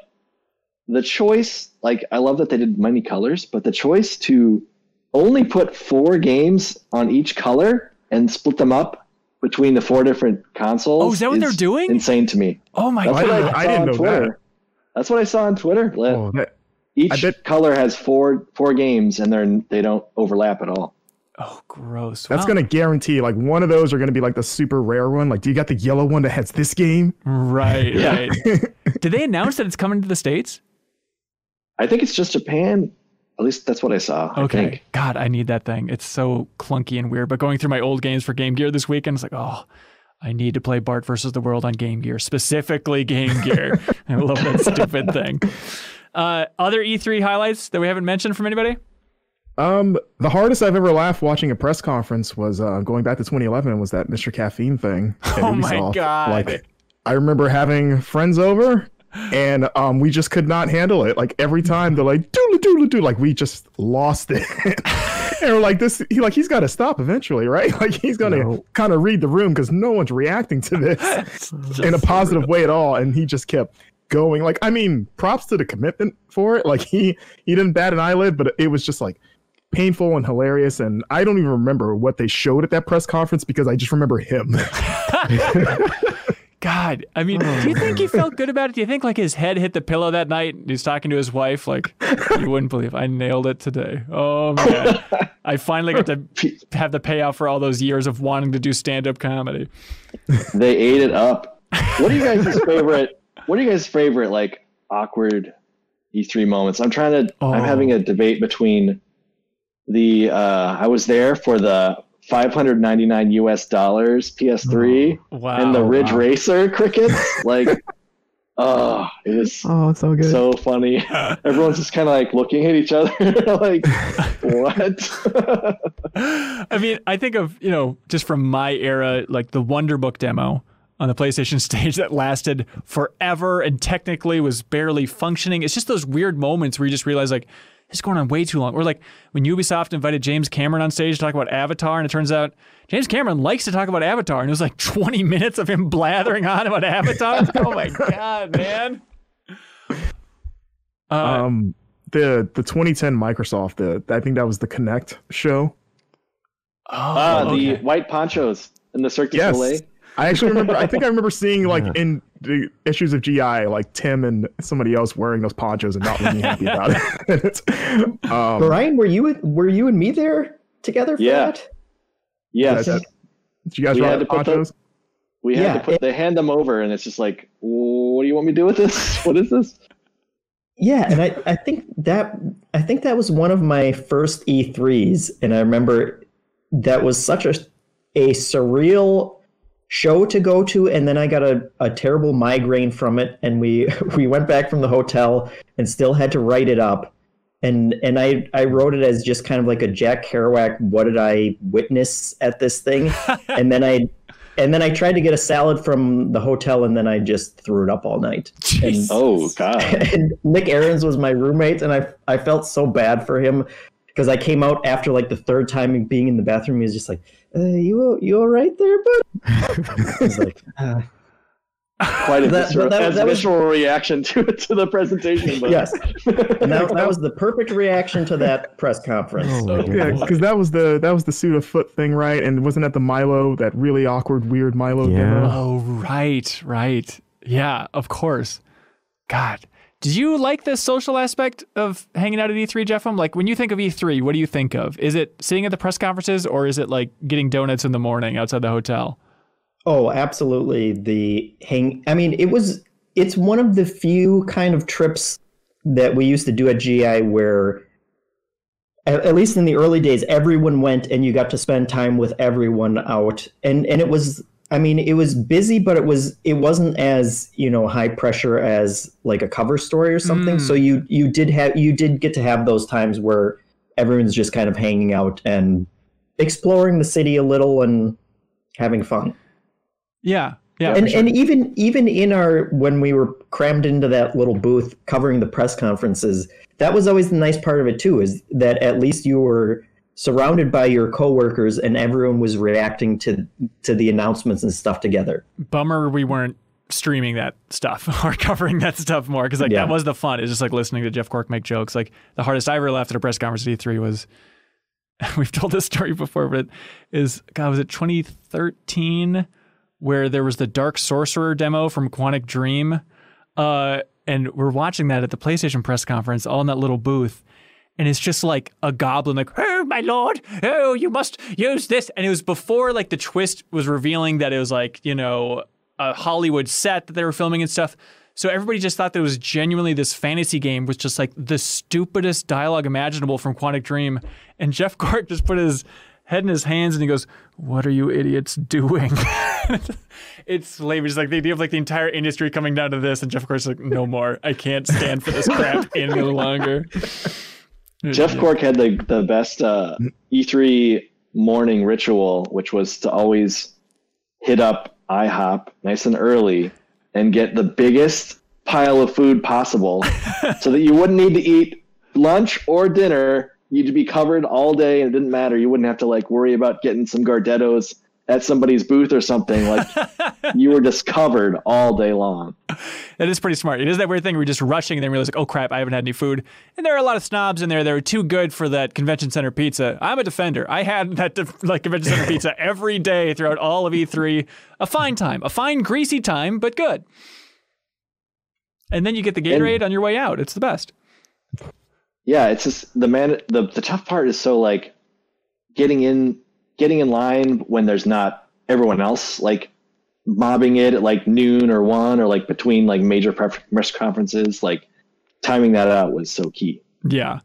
the choice, like, I love that they did many colors, but the choice to only put 4 games on each color and split them up between the four different consoles. Oh, is that what they're doing? Insane to me. Oh my God. I didn't know that. That's what I saw on Twitter. Oh, each color has four games, and they don't overlap at all. Oh, gross. That's going to guarantee like one of those are going to be like the super rare one. Like, do you got the yellow one that has this game? Right. Yeah. Right. Did they announce that it's coming to the States? I think it's just Japan. At least that's what I saw. Okay. I think. God, I need that thing. It's so clunky and weird. But going through my old games for Game Gear this weekend, it's like, oh, I need to play Bart versus the World on Game Gear, specifically Game Gear. I love that stupid thing. Other E3 highlights that we haven't mentioned from anybody? The hardest I've ever laughed watching a press conference was going back to 2011 was that Mr. Caffeine thing. Oh my God. Like, I remember having friends over and we just could not handle it. Like every time they're like, doodle, like we just lost it. And we're like, he's got to stop eventually, right? Like he's going to kind of read the room because no one's reacting to this in a positive way at all. And he just kept going. Like, I mean, props to the commitment for it. Like he didn't bat an eyelid, but it was just like painful and hilarious. And I don't even remember what they showed at that press conference because I just remember him. God, I mean, do you think he felt good about it? Do you think like his head hit the pillow that night and he's talking to his wife like, you wouldn't believe I nailed it today. Oh my God. I finally got to have the payoff for all those years of wanting to do stand-up comedy. They ate it up. What are you guys' favorite like awkward E3 moments? I'm having a debate between the I was there for the $599 PS3 and the Ridge Racer crickets. Like, it is so good, so funny. Everyone's just kind of like looking at each other, like, what? I mean, I think of just from my era, like the Wonder Book demo on the PlayStation stage that lasted forever and technically was barely functioning. It's just those weird moments where you just realize like, it's going on way too long. Or like when Ubisoft invited James Cameron on stage to talk about Avatar, and it turns out James Cameron likes to talk about Avatar, and it was like 20 minutes of him blathering on about Avatar. Oh my God, man. The 2010 Microsoft, I think that was the Kinect show. The white ponchos in the Cirque du Soleil. I actually remember. I think I remember seeing like in the issues of GI, like Tim and somebody else wearing those ponchos and not really happy about it. Brian, were you and me there together for that? Yes. Did you guys ride the ponchos? We had to put. They hand them over, and it's just like, what do you want me to do with this? What is this? Yeah, and I think that was one of my first E3s, and I remember that was such a surreal show to go to, and then I got a terrible migraine from it, and we went back from the hotel and still had to write it up, and I wrote it as just kind of like a Jack Kerouac, what did I witness at this thing? and then I tried to get a salad from the hotel, and then I just threw it up all night. And, God. And Nick Ahrens was my roommate, and I felt so bad for him because I came out after like the third time being in the bathroom. He was just like, you all right there, bud? I was like, quite a visceral reaction to the presentation. But. Yes, and that was the perfect reaction to that press conference. Because that was the suit of foot thing, right? And wasn't that the Milo, that really awkward, weird Milo demo? Oh, right, yeah, of course. God, did you like the social aspect of hanging out at E3, Jeffem? Like, when you think of E3, what do you think of? Is it sitting at the press conferences, or is it like getting donuts in the morning outside the hotel? Oh, absolutely. It's one of the few kind of trips that we used to do at GI where, at least in the early days, everyone went and you got to spend time with everyone out. And it was, I mean, it was busy, but it wasn't as, high pressure as like a cover story or something. So you did get to have those times where everyone's just kind of hanging out and exploring the city a little and having fun. Yeah. And sure. And even in when we were crammed into that little booth covering the press conferences, that was always the nice part of it too, is that at least you were surrounded by your coworkers and everyone was reacting to the announcements and stuff together. Bummer we weren't streaming that stuff or covering that stuff more, because that was the fun. It's just like listening to Jeff Quirk make jokes. Like the hardest I ever laughed at a press conference at E3 was we've told this story before, but was it 2013 where there was the Dark Sorcerer demo from Quantic Dream? And we're watching that at the PlayStation press conference, all in that little booth. And it's just like a goblin, like, oh, my lord, oh, you must use this. And it was before, like, the twist was revealing that it was, like, you know, a Hollywood set that they were filming and stuff. So everybody just thought that it was genuinely this fantasy game with just, like, the stupidest dialogue imaginable from Quantic Dream. And Jeff Gort just put his head in his hands and he goes, what are you idiots doing? It's lame. It's like the idea of, like, the entire industry coming down to this. And Jeff Gort's like, no more. I can't stand for this crap any longer. Jeff Cork had the best E3 morning ritual, which was to always hit up IHOP nice and early and get the biggest pile of food possible so that you wouldn't need to eat lunch or dinner. You'd be covered all day and it didn't matter. You wouldn't have to, like, worry about getting some Gardettos at somebody's booth or something. Like, you were just covered all day long. That is pretty smart. It is that weird thing where you're just rushing and then realize, like, oh crap, I haven't had any food. And there are a lot of snobs in there that are too good for that convention center pizza. I'm a defender. I had that convention center pizza every day throughout all of E3. A fine time. A fine, greasy time, but good. And then you get the Gatorade on your way out. It's the best. Yeah, it's just the tough part is so, like, getting in line when there's not everyone else, like, mobbing it at, like, noon or 1 or, like, between, like, major press conferences. Like, timing that out was so key. Yeah.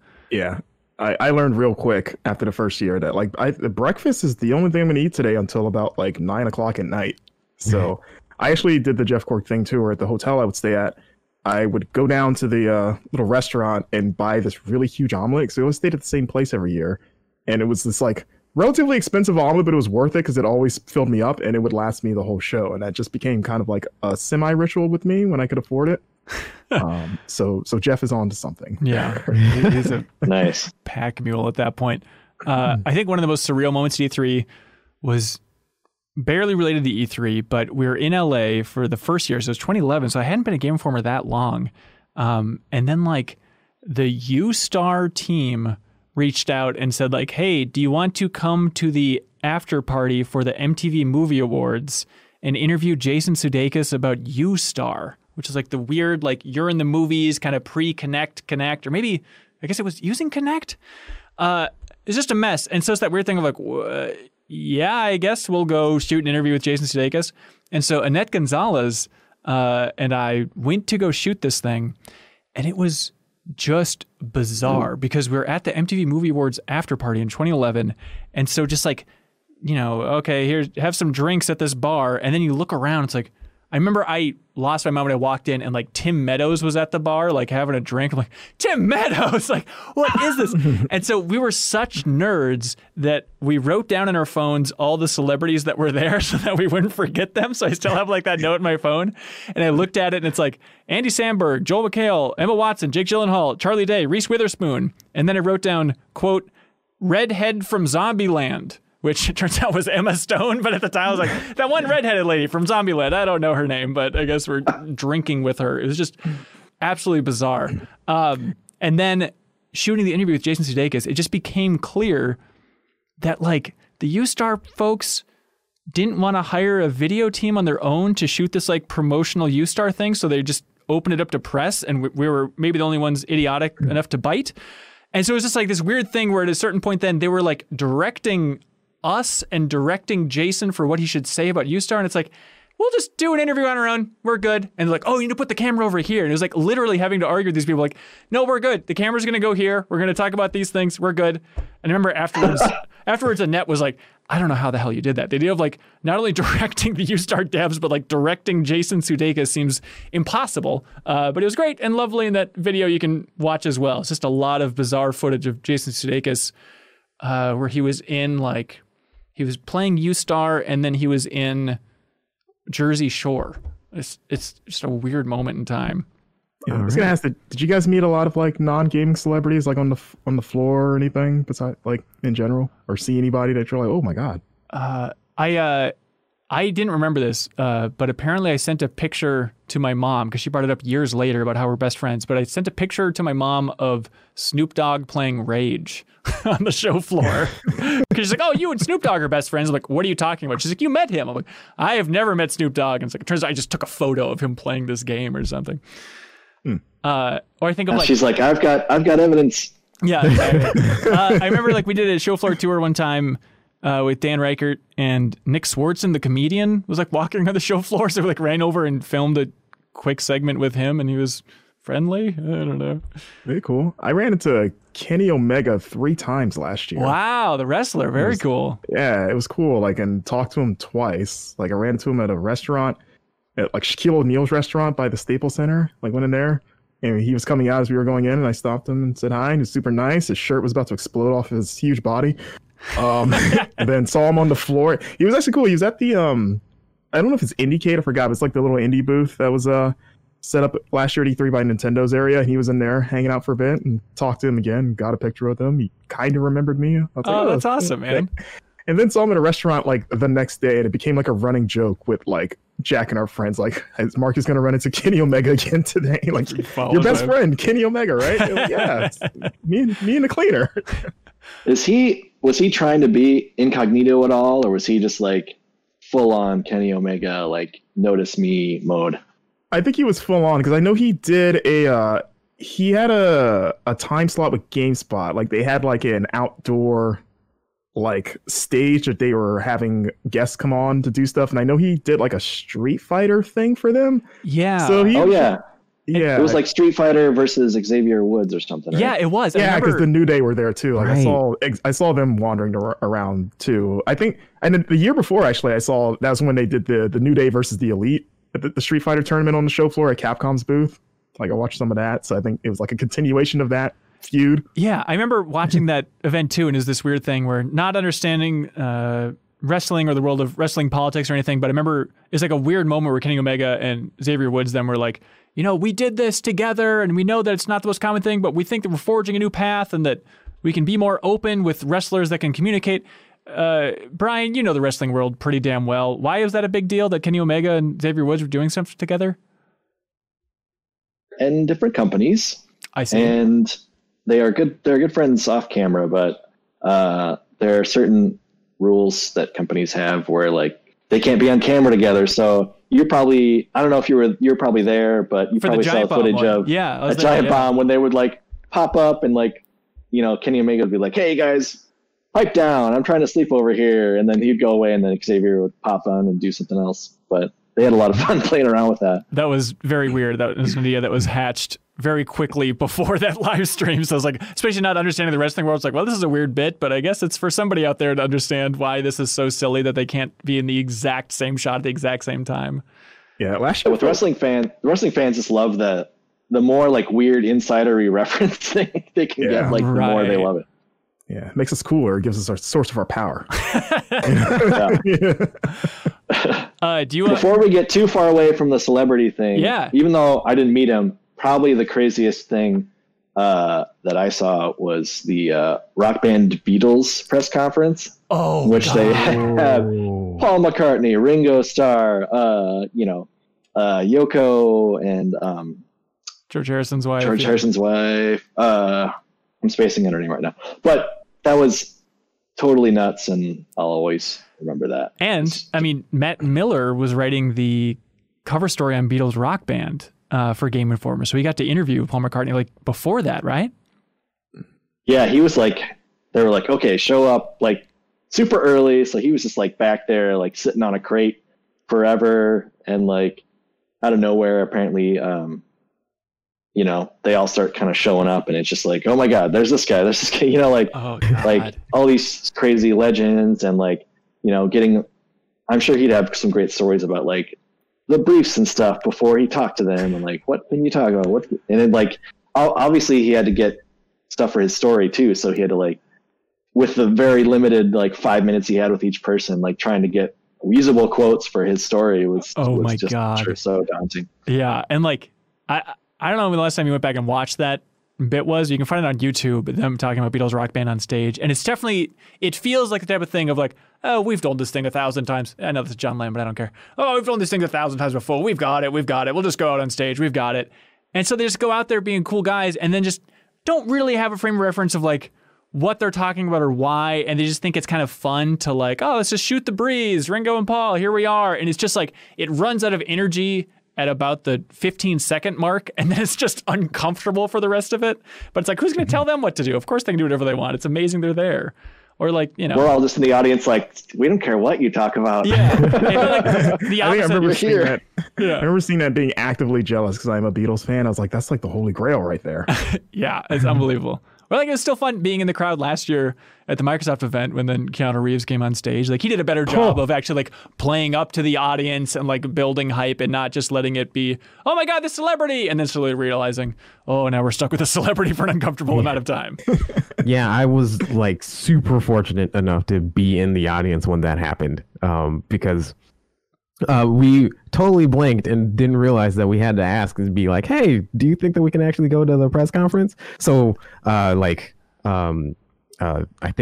I learned real quick after the first year that, like, the breakfast is the only thing I'm going to eat today until about, like, 9 o'clock at night. So I actually did the Jeff Cork thing too, where at the hotel I would stay at, I would go down to the little restaurant and buy this really huge omelet. So we always stayed at the same place every year. And it was this, like, relatively expensive omelet, but it was worth it because it always filled me up and it would last me the whole show. And that just became kind of like a semi-ritual with me when I could afford it. So Jeff is on to something. Yeah. He's a nice pack mule at that point. I think one of the most surreal moments at E3 was barely related to E3, but we were in LA for the first year. So it was 2011. So I hadn't been a Game Informer that long. And then, like, the U-Star team reached out and said, like, hey, do you want to come to the after party for the MTV Movie Awards and interview Jason Sudeikis about U-Star, which is, like, the weird, like, you're in the movies kind of pre-Connect, Connect, or maybe, I guess it was using Connect? It's just a mess. And so it's that weird thing of, like, yeah, I guess we'll go shoot an interview with Jason Sudeikis. And so Annette Gonzalez and I went to go shoot this thing, and it was just bizarre because we were at the MTV Movie Awards after party in 2011. And so just, like, you know, okay, here, have some drinks at this bar. And then you look around, it's like, I remember I lost my mind when I walked in and, like, Tim Meadows was at the bar, like, having a drink. I'm like, Tim Meadows, like, what is this? And so we were such nerds that we wrote down in our phones all the celebrities that were there so that we wouldn't forget them. So I still have, like, that note in my phone. And I looked at it and it's like Andy Samberg, Joel McHale, Emma Watson, Jake Gyllenhaal, Charlie Day, Reese Witherspoon. And then I wrote down, quote, redhead from Zombieland, which it turns out was Emma Stone. But at the time, I was like, that one redheaded lady from Zombieland. I don't know her name, but I guess we're drinking with her. It was just absolutely bizarre. And then shooting the interview with Jason Sudeikis, it just became clear that, like, the U-Star folks didn't want to hire a video team on their own to shoot this, like, promotional U-Star thing. So they just opened it up to press, and we were maybe the only ones idiotic enough to bite. And so it was just, like, this weird thing where at a certain point then they were, like, directing us and directing Jason for what he should say about U-Star. And it's like, we'll just do an interview on our own. We're good. And like, oh, you need to put the camera over here. And it was like literally having to argue with these people like, no, we're good. The camera's going to go here. We're going to talk about these things. We're good. And I remember afterwards, Annette was like, I don't know how the hell you did that. The idea of, like, not only directing the U-Star devs, but, like, directing Jason Sudeikis seems impossible. But it was great and lovely, in that video you can watch as well. It's just a lot of bizarre footage of Jason Sudeikis where he was in, like, he was playing U-Star, and then he was in Jersey Shore. It's just a weird moment in time. Yeah, I was gonna ask, did you guys meet a lot of, like, non-gaming celebrities, like, on the floor or anything besides, like, in general, or see anybody that you're like, oh my god? I I didn't remember this, but apparently I sent a picture to my mom because she brought it up years later about how we're best friends. But I sent a picture to my mom of Snoop Dogg playing Rage on the show floor. Because she's like, oh, you and Snoop Dogg are best friends. I'm like, what are you talking about? She's like, you met him. I'm like, I have never met Snoop Dogg. And it's like, it turns out I just took a photo of him playing this game or something. Mm. Or I think of like, she's like, I've got evidence. Yeah. Exactly. I remember like we did a show floor tour one time. With Dan Reichert and Nick Swartzen, the comedian, was like walking on the show floor, so we like ran over and filmed a quick segment with him, and he was friendly. I don't know. Very cool. I ran into Kenny Omega 3 times last year. Wow, the wrestler. Very cool. Yeah, it was cool. Like, and talked to him twice. Like, I ran into him at a restaurant, at like Shaquille O'Neal's restaurant by the Staples Center. Like, went in there, and he was coming out as we were going in, and I stopped him and said hi. And he was super nice. His shirt was about to explode off his huge body. And then saw him on the floor. He was actually cool. He was at the I don't know if it's Indiecade, I forgot, but it's like the little indie booth that was set up last year at E3 by Nintendo's area. He was in there hanging out for a bit and talked to him again, got a picture with him. He kind of remembered me. I was like, oh, that's awesome, man. And then saw him at a restaurant like the next day, and it became like a running joke with like Jack and our friends, like, is Mark is going to run into Kenny Omega again today? Like, your best friend, Kenny Omega, right? Like, yeah, it's me and the cleaner. Was he trying to be incognito at all, or was he just like full on Kenny Omega, like notice me mode? I think he was full on, because I know he did he had a time slot with GameSpot. Like, they had like an outdoor like stage that they were having guests come on to do stuff, and I know he did like a Street Fighter thing for them. Yeah. So yeah, it was like Street Fighter versus Xavier Woods or something. Right? Yeah, it was. Yeah, because the New Day were there too. Like, right. I saw them wandering around too. I think, and the year before actually, I saw that was when they did the New Day versus the Elite at the Street Fighter tournament on the show floor at Capcom's booth. Like, I watched some of that, so I think it was like a continuation of that feud. Yeah, I remember watching that event too, and it was this weird thing where not understanding wrestling or the world of wrestling politics or anything, but I remember it's like a weird moment where Kenny Omega and Xavier Woods then were like, you know, we did this together, and we know that it's not the most common thing, but we think that we're forging a new path and that we can be more open with wrestlers that can communicate. Brian, you know the wrestling world pretty damn well. Why is that a big deal that Kenny Omega and Xavier Woods were doing something together? And different companies. I see. And they are good. They're good friends off camera, but there are certain rules that companies have where like they can't be on camera together. So you're probably, I don't know if you're probably there, but you probably saw footage of a giant bomb when they would like pop up and like, you know, Kenny Omega would be like, hey guys, pipe down, I'm trying to sleep over here. And then he'd go away and then Xavier would pop on and do something else. But they had a lot of fun playing around with that. That was very weird. That was an idea that was hatched very quickly before that live stream. So I was like, especially not understanding the wrestling world, it's like, well, this is a weird bit, but I guess it's for somebody out there to understand why this is so silly that they can't be in the exact same shot at the exact same time. Yeah, last year with wrestling fans just love the more like weird insidery reference thing they can get. Like, the more they love it. Yeah, it makes us cooler. It gives us our source of our power. Before we get too far away from the celebrity thing, even though I didn't meet him, probably the craziest thing that I saw was the rock band Beatles press conference, they have Paul McCartney, Ringo Starr, Yoko, and George Harrison's wife. I'm spacing on her name right now, but that was totally nuts, and I'll always remember that. And I mean, Matt Miller was writing the cover story on Beatles Rock Band for Game Informer, so he got to interview Paul McCartney like before that, right? Yeah, he was like, they were like, okay, show up like super early, so he was just like back there, like sitting on a crate forever, and like out of nowhere, apparently. You know, they all start kind of showing up, and it's just like, oh my God, there's this guy, you know, like, like all these crazy legends, and like, you know, I'm sure he'd have some great stories about like the briefs and stuff before he talked to them, and like, what can you talk about? And then like, obviously he had to get stuff for his story too. So he had to like, with the very limited, like 5 minutes he had with each person, like trying to get reusable quotes for his story was so daunting. Yeah. And like, I don't know when the last time you went back and watched that bit was. You can find it on YouTube, them talking about Beatles Rock Band on stage. And it feels like the type of thing of like, Oh, we've done this thing 1,000 times. I know this is John Lennon, but I don't care. Oh, we've done this thing 1,000 times before. We've got it. We've got it. We'll just go out on stage. We've got it. And so they just go out there being cool guys and then just don't really have a frame of reference of like what they're talking about or why. And they just think it's kind of fun to like, oh, let's just shoot the breeze. Ringo and Paul, here we are. And it's just like, it runs out of energy at about the 15-second mark, and then it's just uncomfortable for the rest of it. But it's like, who's going to tell them what to do? Of course they can do whatever they want. It's amazing they're there. Or like, you know. We're all just in the audience like, we don't care what you talk about. Yeah. Like the I remember seeing that. Yeah. I remember seeing that being actively jealous because I'm a Beatles fan. I was like, that's like the holy grail right there. Yeah, it's unbelievable. Well, like, it was still fun being in the crowd last year at the Microsoft event when then Keanu Reeves came on stage. Like, he did a better job of actually, like, playing up to the audience and, like, building hype and not just letting it be, oh, my God, this celebrity, and then slowly realizing, oh, now we're stuck with a celebrity for an uncomfortable amount of time. Yeah, I was, like, super fortunate enough to be in the audience when that happened because... we totally blinked and didn't realize that we had to ask and be like, hey, do you think that we can actually go to the press conference? So I think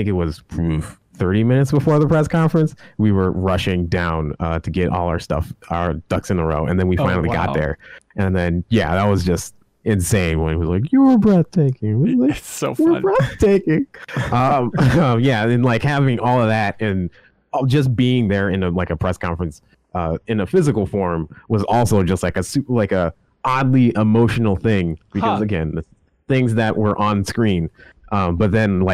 it was 30 minutes before the press conference, we were rushing down to get all our stuff, our ducks in a row. And then we finally got there. And then, yeah, that was just insane when it was like, you were breathtaking. We were like, it's so fun. You're breathtaking. Yeah, and like having all of that and just being there in a press conference in a physical form was also just like a oddly emotional thing because again, the things that were on screen, but then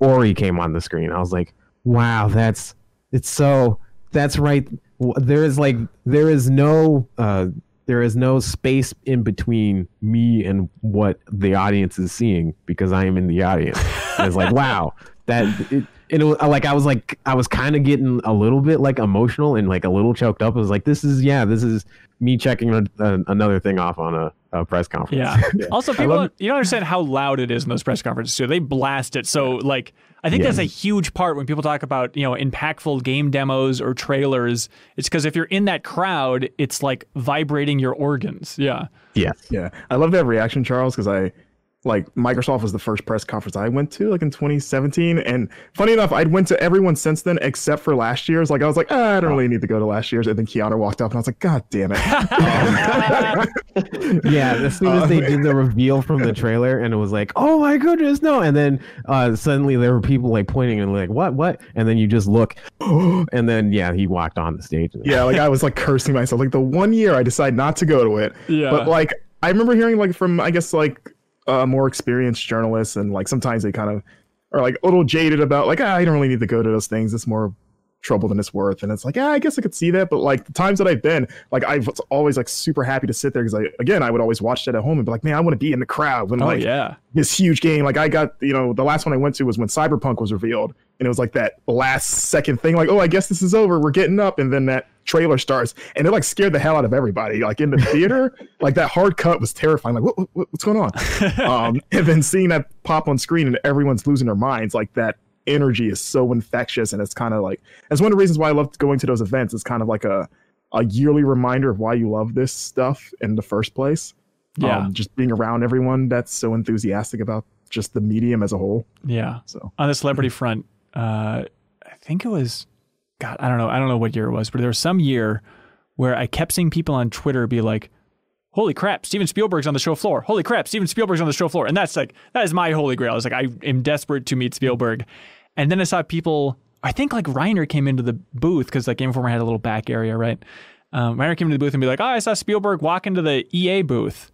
Ori came on the screen. I was like, wow, that's right. There is no space in between me and what the audience is seeing because I am in the audience. And it's like, wow, I was kind of getting a little bit like emotional and like a little choked up. I was like, this is me checking another thing off on a press conference. Yeah. Yeah. Also, you don't understand how loud it is in those press conferences too. They blast it. So like, I think that's a huge part when people talk about, you know, impactful game demos or trailers. It's because if you're in that crowd, it's like vibrating your organs. Yeah. Yeah. Yeah. I love that reaction, Charles, because like Microsoft was the first press conference I went to like in 2017. And funny enough, I'd went to everyone since then, except for last year's. Like I was like, I don't really need to go to last year's. And then Keanu walked up and I was like, God damn it. Yeah. As soon as they did the reveal from the trailer and it was like, oh my goodness, no. And then suddenly there were people like pointing and like, what? And then you just look and then, yeah, he walked on the stage. Yeah. Like I was like cursing myself. Like the one year I decided not to go to it. Yeah. But like, I remember hearing like from, I guess like, more experienced journalists and like sometimes they kind of are like a little jaded about like I don't really need to go to those things, it's more trouble than it's worth, and it's like I guess I could see that, but like the times that I've been like I've always like super happy to sit there because I would always watch that at home and be like, man, I want to be in the crowd when this huge game, like I got, you know, the last one I went to was when Cyberpunk was revealed and it was like that last second thing like, oh, I guess this is over, we're getting up, and then that trailer starts and it like scared the hell out of everybody like in the theater. Like that hard cut was terrifying, like what's going on. And then seeing that pop on screen and everyone's losing their minds, like that energy is so infectious, and it's kind of like that's one of the reasons why I love going to those events. It's kind of like a yearly reminder of why you love this stuff in the first place. Yeah, just being around everyone that's so enthusiastic about just the medium as a whole. Yeah. So on the celebrity front, I think it was, God, I don't know what year it was, but there was some year where I kept seeing people on Twitter be like, holy crap, Steven Spielberg's on the show floor. Holy crap, Steven Spielberg's on the show floor. And that's like, that is my holy grail. It's like, I am desperate to meet Spielberg. And then I saw people, I think like Reiner came into the booth because like Game Informer had a little back area, right? Reiner came into the booth and be like, oh, I saw Spielberg walk into the EA booth.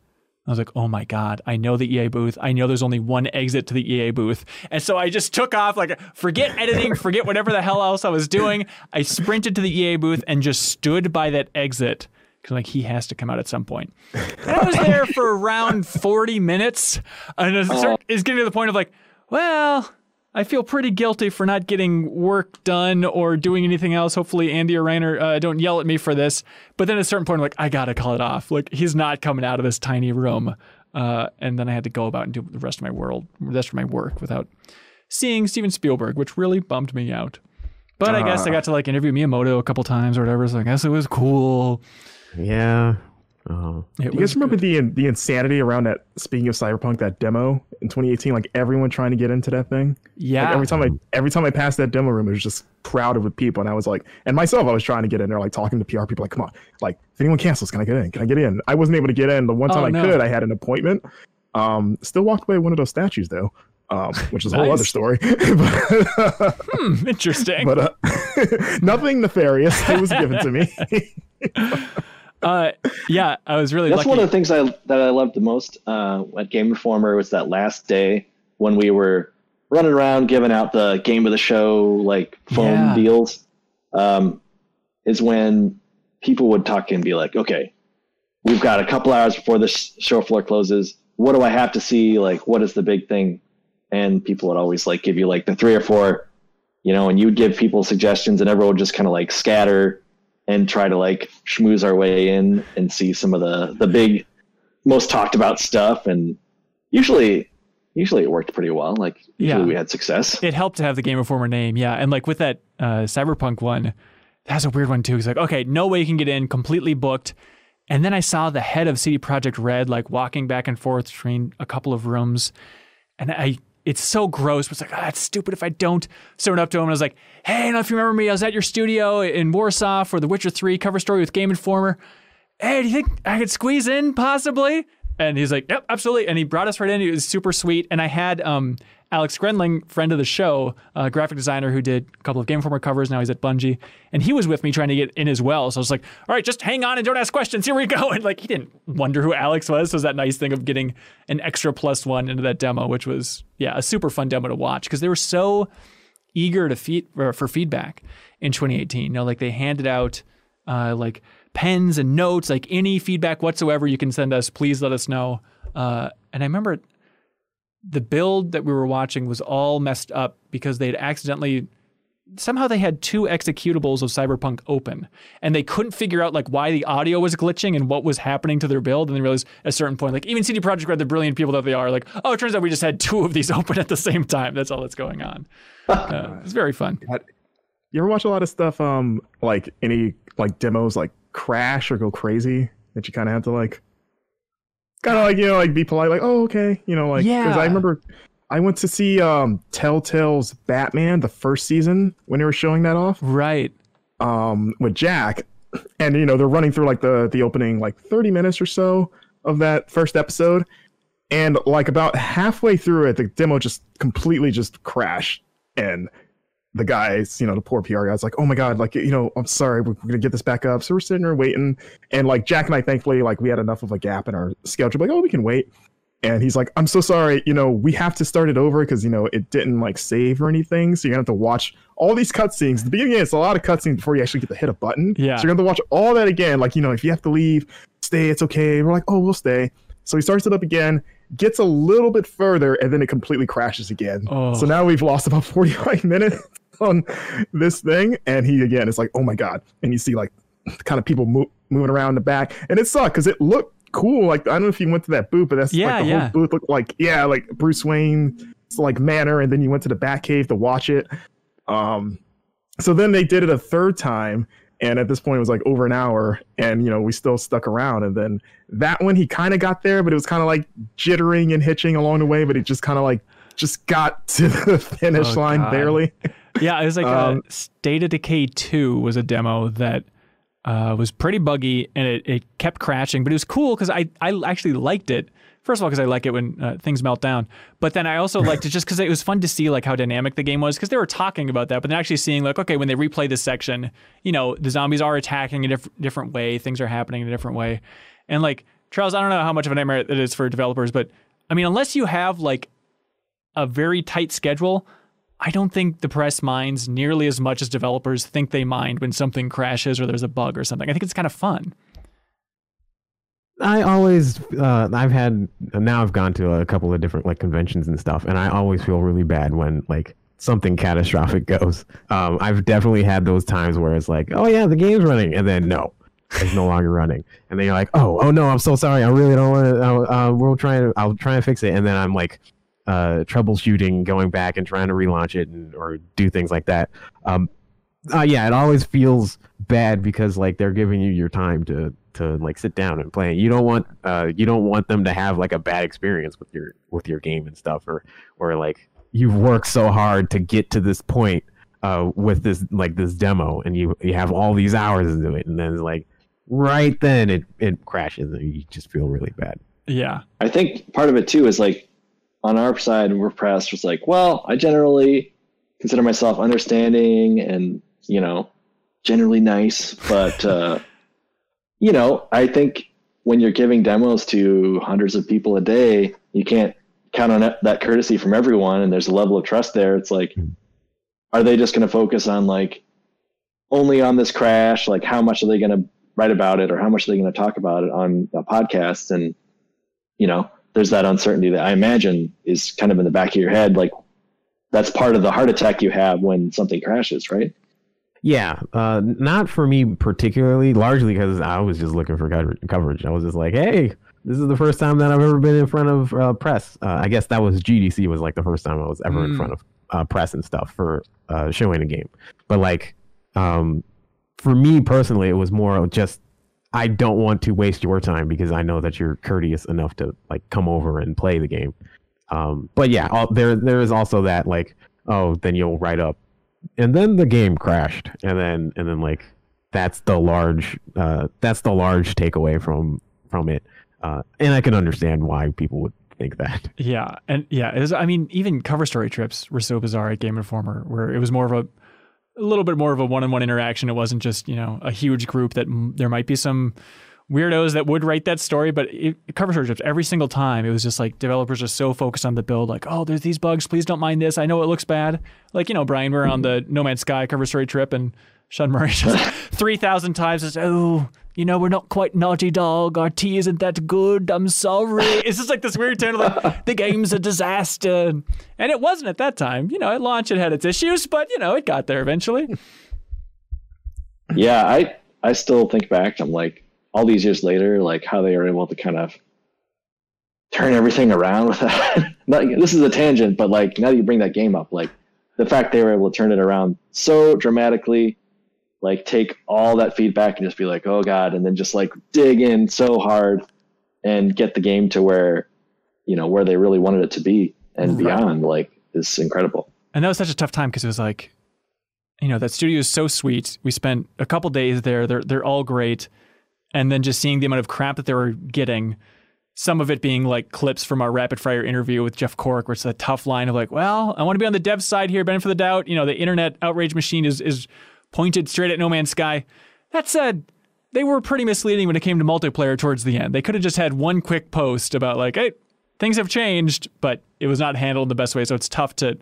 I was like, oh my God, I know the EA booth. I know there's only one exit to the EA booth. And so I just took off, like, forget editing, forget whatever the hell else I was doing. I sprinted to the EA booth and just stood by that exit because, like, he has to come out at some point. And I was there for around 40 minutes. And it's getting to the point of, like, well, I feel pretty guilty for not getting work done or doing anything else. Hopefully Andy or Reiner don't yell at me for this. But then at a certain point, I'm like, I got to call it off. Like, he's not coming out of this tiny room. And then I had to go about and do the rest of my work without seeing Steven Spielberg, which really bummed me out. But I guess I got to, like, interview Miyamoto a couple times or whatever. So I guess it was cool. Yeah. Do you guys remember the insanity around that, speaking of Cyberpunk, that demo in 2018, like everyone trying to get into that thing? Yeah. Like every time I passed that demo room, it was just crowded with people. And I was like, and myself, I was trying to get in there, like talking to PR people, like, come on, like if anyone cancels, can I get in? Can I get in? I wasn't able to get in. The one time I had an appointment. Still walked away with one of those statues though. Which is a whole other story. Interesting. But nothing nefarious. It was given to me. I was really lucky. That's one of the things that I loved the most at Game Informer was that last day when we were running around giving out the game of the show, like foam deals, is when people would talk and be like, okay, we've got a couple hours before the show floor closes. What do I have to see? Like, what is the big thing? And people would always like give you like the 3 or 4, and you would give people suggestions and everyone would just kind of like scatter and try to like schmooze our way in and see some of the big, most talked about stuff. And usually it worked pretty well. Like we had success. It helped to have the Game Informer name. Yeah. And like with that Cyberpunk one, that's a weird one too. It's like, okay, no way you can get in, completely booked. And then I saw the head of CD Projekt Red, like walking back and forth between a couple of rooms. And it's so gross. But it's like, it's stupid if I don't. So I went up to him and I was like, hey, I don't know if you remember me. I was at your studio in Warsaw for The Witcher 3 cover story with Game Informer. Hey, do you think I could squeeze in possibly? And he's like, yep, absolutely. And he brought us right in. He was super sweet. And I had Alex Grenling, friend of the show, a graphic designer who did a couple of Game Informer covers. Now he's at Bungie. And he was with me trying to get in as well. So I was like, all right, just hang on and don't ask questions. Here we go. And like, he didn't wonder who Alex was. So it was that nice thing of getting an extra +1 into that demo, which was, a super fun demo to watch because they were so eager to for feedback in 2018. Like they handed out like pens and notes, like any feedback whatsoever you can send us, please let us know. And I remember the build that we were watching was all messed up because they'd somehow they had 2 executables of Cyberpunk open and they couldn't figure out like why the audio was glitching and what was happening to their build. And they realized at a certain point, like even CD Projekt Red, the brilliant people that they are, like, oh, it turns out we just had 2 of these open at the same time. That's all that's going on. It's very fun. You ever watch a lot of stuff, like any like demos, like crash or go crazy that you kind of have to like, be polite, like, oh, okay. Because I remember I went to see Telltale's Batman, the first season, when they were showing that off. Right. With Jack. And, they're running through, like, the opening, like, 30 minutes or so of that first episode. And, like, about halfway through it, the demo just completely crashed. And the guys, the poor PR guy's like, oh, my God, like, I'm sorry, we're going to get this back up. So we're sitting there waiting. And, like, Jack and I, thankfully, like, we had enough of a gap in our schedule. Like, oh, we can wait. And he's like, I'm so sorry, we have to start it over because, it didn't like save or anything. So you're going to have to watch all these cutscenes. The beginning, it's a lot of cutscenes before you actually get to hit a button. Yeah. So you're going to watch all that again. Like, if you have to leave, stay, it's okay. We're like, oh, we'll stay. So he starts it up again, gets a little bit further, and then it completely crashes again. Oh. So now we've lost about 45 minutes on this thing. And he, again, is like, oh, my God. And you see, like, kind of people moving around in the back. And it sucked because it looked cool. Like, I don't know if you went to that booth, but that's whole booth looked like Bruce Wayne's like manor, and then you went to the Batcave to watch it. So then they did it a third time, and at this point it was like over an hour, and we still stuck around. And then that one he kind of got there, but it was kind of like jittering and hitching along the way, but it just kind of like got to the finish line barely. It was like State of Decay 2 was a demo that was pretty buggy, and it kept crashing, but it was cool because I actually liked it. First of all, because I like it when things melt down, but then I also liked it just because it was fun to see like how dynamic the game was, because they were talking about that, but then actually seeing like, okay, when they replay this section, the zombies are attacking a different way, things are happening in a different way. And like, Charles, I don't know how much of a nightmare it is for developers, but I mean, unless you have like a very tight schedule, I don't think the press minds nearly as much as developers think they mind when something crashes or there's a bug or something. I think it's kind of fun. I always, I've gone to a couple of different like conventions and stuff, and I always feel really bad when like something catastrophic goes. I've definitely had those times where it's like, oh yeah, the game's running, and then no, it's no longer running, and then you're like, oh no, I'm so sorry, I really don't want to. I'll try and fix it, and then I'm like, troubleshooting, going back and trying to relaunch it or do things like that. Yeah, it always feels bad because like they're giving you your time to like sit down and play. You don't want them to have like a bad experience with your game and stuff, or like you've worked so hard to get to this point with this like this demo, and you have all these hours to do it, and then it's like right then it crashes and you just feel really bad. Yeah, I think part of it too is like on our side we're pressed with like, well, I generally consider myself understanding and, you know, generally nice, but you know, I think when you're giving demos to hundreds of people a day, you can't count on that courtesy from everyone, and there's a level of trust there. It's like, are they just going to focus on like only on this crash? Like how much are they going to write about it, or how much are they going to talk about it on a podcast? And, you know, there's that uncertainty that I imagine is kind of in the back of your head. Like that's part of the heart attack you have when something crashes, right? Yeah, not for me particularly, largely because I was just looking for coverage. I was just like, hey, this is the first time that I've ever been in front of press. I guess that was GDC was like the first time I was ever in front of press and stuff for showing a game. But like for me personally, it was more just I don't want to waste your time because I know that you're courteous enough to like come over and play the game. But yeah, there is also that like, oh, then you'll write up. And then the game crashed, and then like that's the large takeaway from it, and I can understand why people would think that. Yeah, and yeah, it was, I mean, even cover story trips were so bizarre at Game Informer, where it was more of a little bit more of a one-on-one interaction. It wasn't just, you know, a huge group that there might be some weirdos that would write that story, but cover story trips every single time, it was just like developers are so focused on the build, like, oh, there's these bugs, please don't mind this, I know it looks bad. Like, you know, Brian, we're on the No Man's Sky cover story trip, and Sean Murray just 3,000 times says, oh, you know, we're not quite Naughty Dog, our tea isn't that good, I'm sorry. It's just like this weird tone of like, the game's a disaster. And it wasn't at that time. You know, at launch it had its issues, but, you know, it got there eventually. Yeah, I still think back, I'm like, all these years later, like how they are able to kind of turn everything around with that. This is a tangent, but like now that you bring that game up, like the fact they were able to turn it around so dramatically, like take all that feedback and just be like, oh God, and then just like dig in so hard and get the game to where, you know, where they really wanted it to be and beyond, like is incredible. And that was such a tough time because it was like, you know, that studio is so sweet. We spent a couple days there. They're all great. And then just seeing the amount of crap that they were getting, some of it being like clips from our rapid fire interview with Jeff Cork, where it's a tough line of like, well, I want to be on the dev side here, benefit of the doubt. You know, the internet outrage machine is pointed straight at No Man's Sky. That said, they were pretty misleading when it came to multiplayer towards the end. They could have just had one quick post about like, hey, things have changed, but it was not handled in the best way. So it's tough to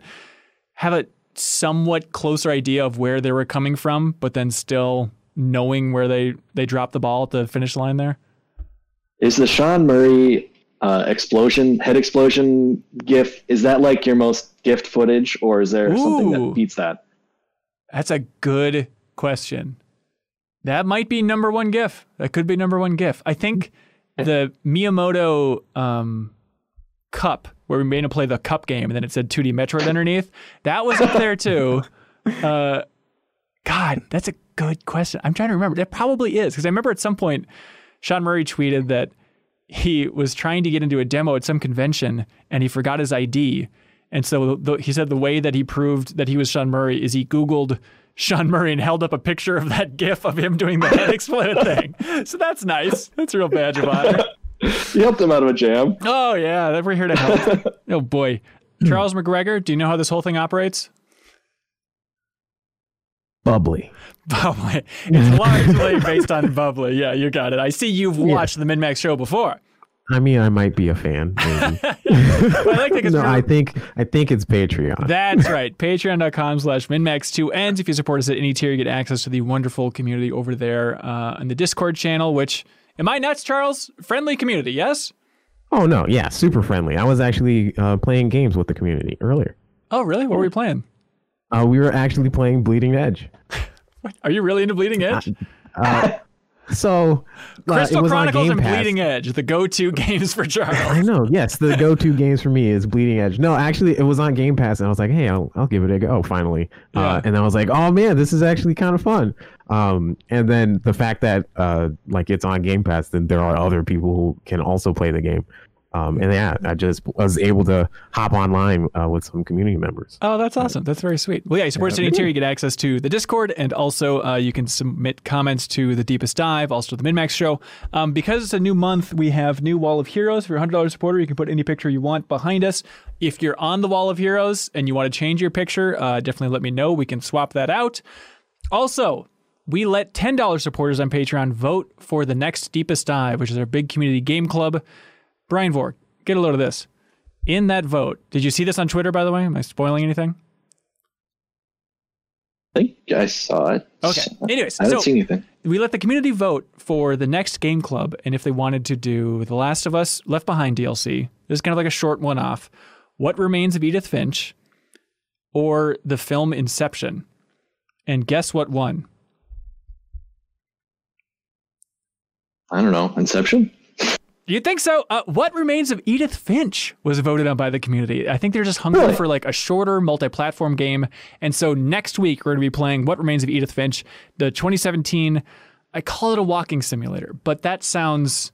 have a somewhat closer idea of where they were coming from, but then still knowing where they dropped the ball at the finish line there. Is the Sean Murray head explosion GIF, is that like your most GIF footage, or is there something that beats that? That's a good question. That might be number one GIF. That could be number one GIF. I think the Miyamoto cup, where we made him play the cup game and then it said 2D Metroid underneath, that was up there too. God, that's a good question. I'm trying to remember. That probably is, because I remember at some point Sean Murray tweeted that he was trying to get into a demo at some convention and he forgot his ID. And so he said the way that he proved that he was Sean Murray is he Googled Sean Murray and held up a picture of that GIF of him doing the head explode thing. So that's nice. That's a real badge of honor. You helped him out of a jam. Oh, yeah. We're here to help. Oh, boy. Charles McGregor, do you know how this whole thing operates? Bubbly. It's largely based on Bubbly. Yeah, you got it. I see you've watched the Min-Max show before. I mean, I might be a fan. Maybe. Well, I like that. No, I think it's Patreon. That's right. Patreon.com/MinMax2. And if you support us at any tier, you get access to the wonderful community over there on the Discord channel, which, am I nuts, Charles? Friendly community, yes? Oh, no. Yeah, super friendly. I was actually playing games with the community earlier. Oh, really? What were we playing? We were actually playing Bleeding Edge. What? Are you really into Bleeding Edge? So, Crystal Chronicles and Bleeding Edge, the go-to games for Charles. I know. Yes, the go-to games for me is Bleeding Edge. No, actually, it was on Game Pass, and I was like, hey, I'll give it a go, finally. Yeah. And I was like, oh, man, this is actually kind of fun. And then the fact that it's on Game Pass, then there are other people who can also play the game. And yeah, I just was able to hop online with some community members. Oh, that's awesome. That's very sweet. Well, yeah, you support City and Tier. You get access to the Discord, and also you can submit comments to The Deepest Dive, also to The Min-Max Show. Because it's a new month, we have new Wall of Heroes. If you're a $100 supporter, you can put any picture you want behind us. If you're on the Wall of Heroes and you want to change your picture, definitely let me know. We can swap that out. Also, we let $10 supporters on Patreon vote for the next Deepest Dive, which is our big community game club. Brian Vorg, get a load of this. In that vote, did you see this on Twitter, by the way? Am I spoiling anything? I think I saw it. Okay. Anyways, I didn't see anything. We let the community vote for the next game club, and if they wanted to do The Last of Us Left Behind DLC, this is kind of like a short one-off, What Remains of Edith Finch, or the film Inception. And guess what won? I don't know. Inception? You think so? What Remains of Edith Finch was voted on by the community. I think they're just hungry for like a shorter multi-platform game. And so next week we're going to be playing What Remains of Edith Finch, the 2017, I call it a walking simulator, but that sounds,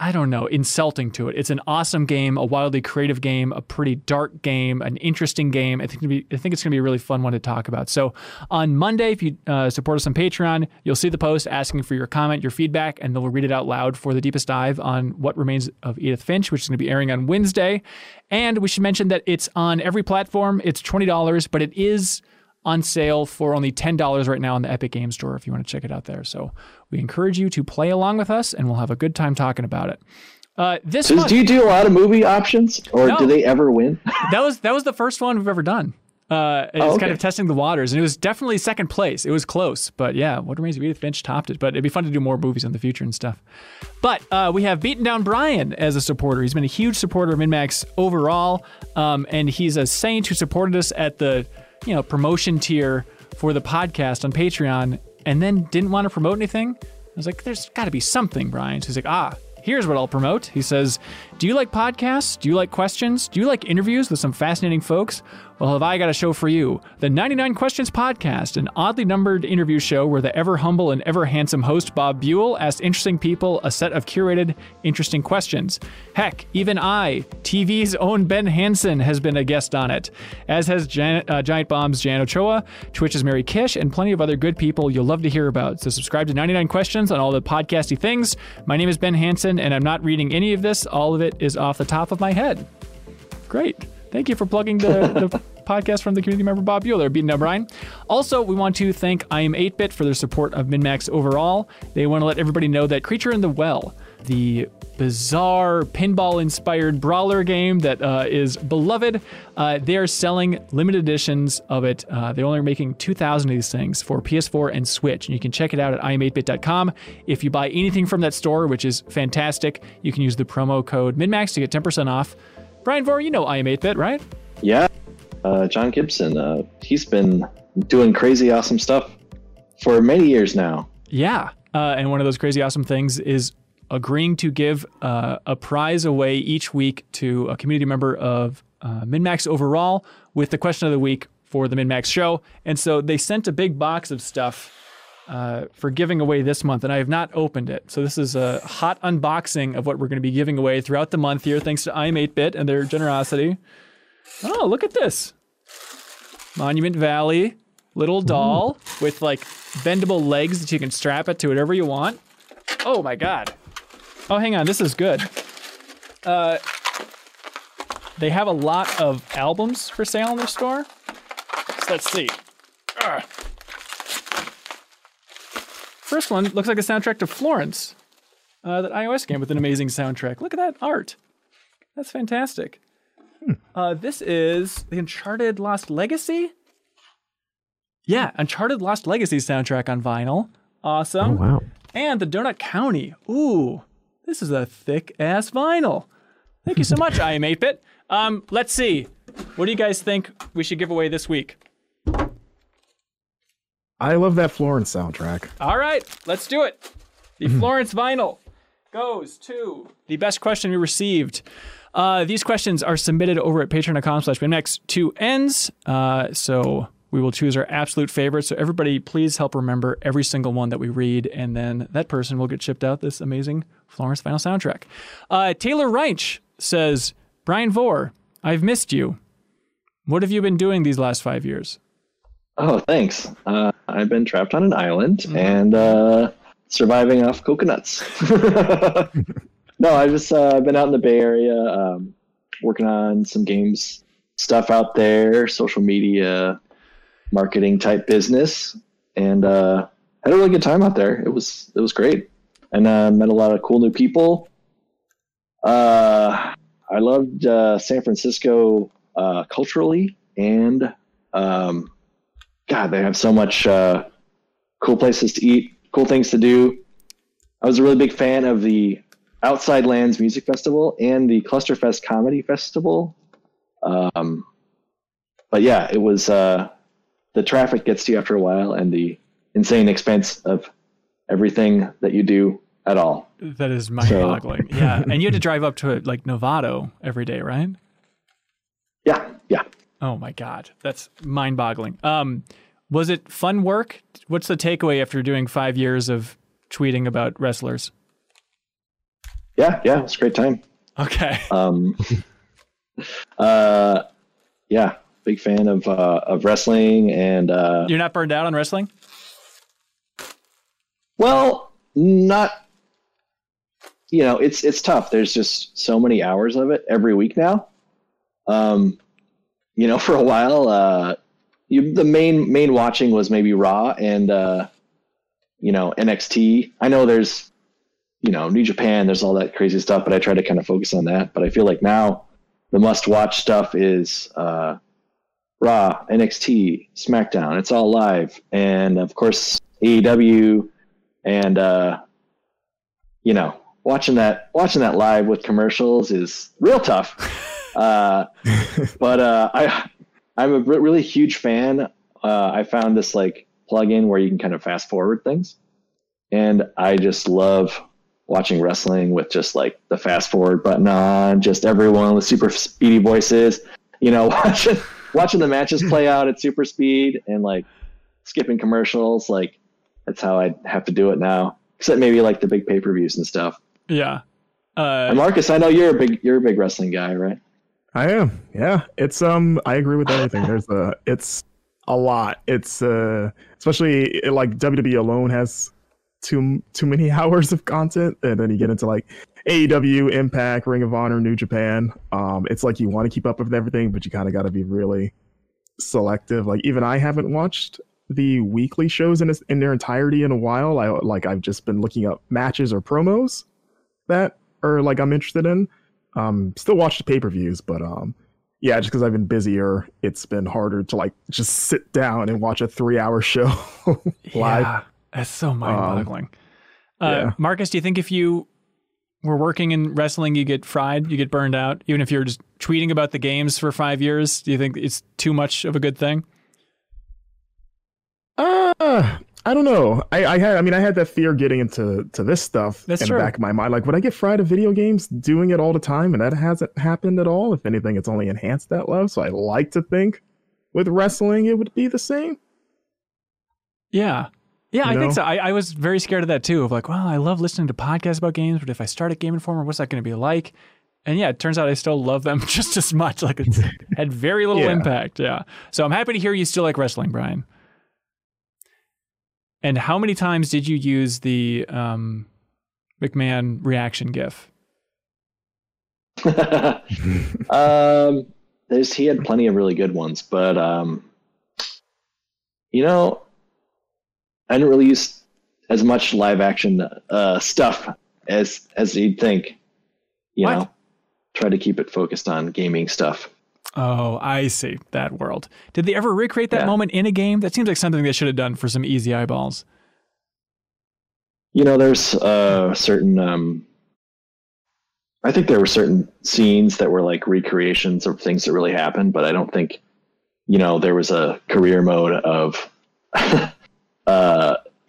I don't know, insulting to it. It's an awesome game, a wildly creative game, a pretty dark game, an interesting game. I think it's going to be a really fun one to talk about. So on Monday, if you support us on Patreon, you'll see the post asking for your comment, your feedback, and then we'll read it out loud for The Deepest Dive on What Remains of Edith Finch, which is going to be airing on Wednesday. And we should mention that it's on every platform. It's $20, but it is on sale for only $10 right now on the Epic Games Store if you want to check it out there. So we encourage you to play along with us, and we'll have a good time talking about it. Do you do a lot of movie options, or do they ever win? That was the first one we've ever done. It's kind of testing the waters, and it was definitely second place. It was close, but yeah, What Remains of Edith Finch topped it. But it'd be fun to do more movies in the future and stuff. But we have Beaten Down Brian as a supporter. He's been a huge supporter of Min-Max overall, and he's a saint who supported us at the promotion tier for the podcast on Patreon, and then didn't want to promote anything. I was like, there's got to be something, Brian. So he's like, here's what I'll promote. He says, do you like podcasts? Do you like questions? Do you like interviews with some fascinating folks? Well, have I got a show for you. The 99 Questions Podcast, an oddly numbered interview show where the ever humble and ever handsome host Bob Buell asked interesting people a set of curated, interesting questions. Heck, even TV's own Ben Hansen has been a guest on it, as has Giant Bomb's Jan Ochoa, Twitch's Mary Kish, and plenty of other good people you'll love to hear about. So subscribe to 99 Questions on all the podcasty things. My name is Ben Hansen, and I'm not reading any of this. All of it is off the top of my head. Great. Thank you for plugging the podcast from the community member Bob Bueller, Beaten Down Brian. Also, we want to thank I Am 8-Bit for their support of Min-Max overall. They want to let everybody know that Creature in the Well, the bizarre pinball-inspired brawler game that is beloved, they are selling limited editions of it. They're only making 2,000 of these things for PS4 and Switch, and you can check it out at iam8bit.com. If you buy anything from that store, which is fantastic, you can use the promo code Min-Max to get 10% off. Brian Vorg, you know I Am 8-Bit, right? Yeah. John Gibson, he's been doing crazy awesome stuff for many years now. Yeah. And one of those crazy awesome things is agreeing to give a prize away each week to a community member of Min-Max overall with the question of the week for the Min-Max Show. And so they sent a big box of stuff for giving away this month, and I have not opened it. So this is a hot unboxing of what we're going to be giving away throughout the month here, thanks to I Am 8-Bit and their generosity. Oh, look at this. Monument Valley little doll with like bendable legs that you can strap it to whatever you want. Oh my God. Oh, hang on, this is good. They have a lot of albums for sale in their store. So let's see. First one looks like a soundtrack to Florence, that iOS game with an amazing soundtrack. Look at that art. That's fantastic. This is the Uncharted Lost Legacy. Yeah, Uncharted Lost Legacy soundtrack on vinyl. Awesome. Oh, wow. And the Donut County. Ooh, this is a thick-ass vinyl. Thank you so much, I Am 8-Bit. Let's see. What do you guys think we should give away this week? I love that Florence soundtrack. All right, let's do it. The Florence vinyl goes to the best question we received. These questions are submitted over at patreon.com/BMX2Ends. So we will choose our absolute favorite. So everybody, please help remember every single one that we read, and then that person will get shipped out this amazing Florence vinyl soundtrack. Taylor Reich says, Brian Vore, I've missed you. What have you been doing these last 5 years? Oh, thanks. I've been trapped on an island and surviving off coconuts. No, I've just been out in the Bay Area, working on some games stuff out there, social media, marketing type business, and had a really good time out there. It was great, and met a lot of cool new people. I loved San Francisco culturally, and God, they have so much cool places to eat, cool things to do. I was a really big fan of the Outside Lands Music Festival and the Clusterfest Comedy Festival. But yeah, it was the traffic gets to you after a while, and the insane expense of everything that you do at all. That is mind-boggling. Yeah, and you had to drive up to like Novato every day, right? Yeah. Oh my God, that's mind-boggling. Was it fun work? What's the takeaway after doing 5 years of tweeting about wrestlers? Yeah, it's a great time. Okay. Yeah, big fan of wrestling, and you're not burned out on wrestling? Well, not. You know, it's tough. There's just so many hours of it every week now. You know, for a while, the main watching was maybe Raw and you know, NXT. I know there's, you know, New Japan, there's all that crazy stuff, but I try to kind of focus on that. But I feel like now the must-watch stuff is Raw, NXT, SmackDown. It's all live. And, of course, AEW. And, you know, watching that live with commercials is real tough. But I'm a really huge fan. I found this, like, plug-in where you can kind of fast-forward things. And I just love watching wrestling with just like the fast forward button on, just everyone with super speedy voices, you know, watching the matches play out at super speed and like skipping commercials. Like that's how I have to do it now, except maybe like the big pay-per-views and stuff. Yeah. And Marcus, I know you're a big wrestling guy, right? I am. Yeah. It's, I agree with everything. It's a lot. It's, especially like WWE alone has too many hours of content, and then you get into like AEW, Impact, Ring of Honor, New Japan. It's like you want to keep up with everything, but you kind of got to be really selective. Like even I haven't watched the weekly shows in their entirety in a while. I've just been looking up matches or promos that are like I'm interested in. Still watch the pay-per-views, but yeah, just because I've been busier, it's been harder to like just sit down and watch a 3-hour show live. Yeah. That's so mind-boggling. Yeah. Marcus, do you think if you were working in wrestling, you get fried, you get burned out? Even if you're just tweeting about the games for 5 years, do you think it's too much of a good thing? I don't know. I had that fear getting into this stuff in the back of my mind. Like, would I get fried at video games doing it all the time? And that hasn't happened at all. If anything, it's only enhanced that love. So I like to think with wrestling, it would be the same. Yeah. Yeah, I think so. I was very scared of that too, of like, well, I love listening to podcasts about games, but if I start at Game Informer, what's that going to be like? And yeah, it turns out I still love them just as much. Like it's had very little impact. Yeah. So I'm happy to hear you still like wrestling, Brian. And how many times did you use the McMahon reaction GIF? He had plenty of really good ones, but you know, I didn't really use as much live action stuff as you'd think. You know, try to keep it focused on gaming stuff. Oh, I see that world. Did they ever recreate that moment in a game? That seems like something they should have done for some easy eyeballs. You know, there's certain. I think there were certain scenes that were like recreations of things that really happened, but I don't think, you know, there was a career mode of.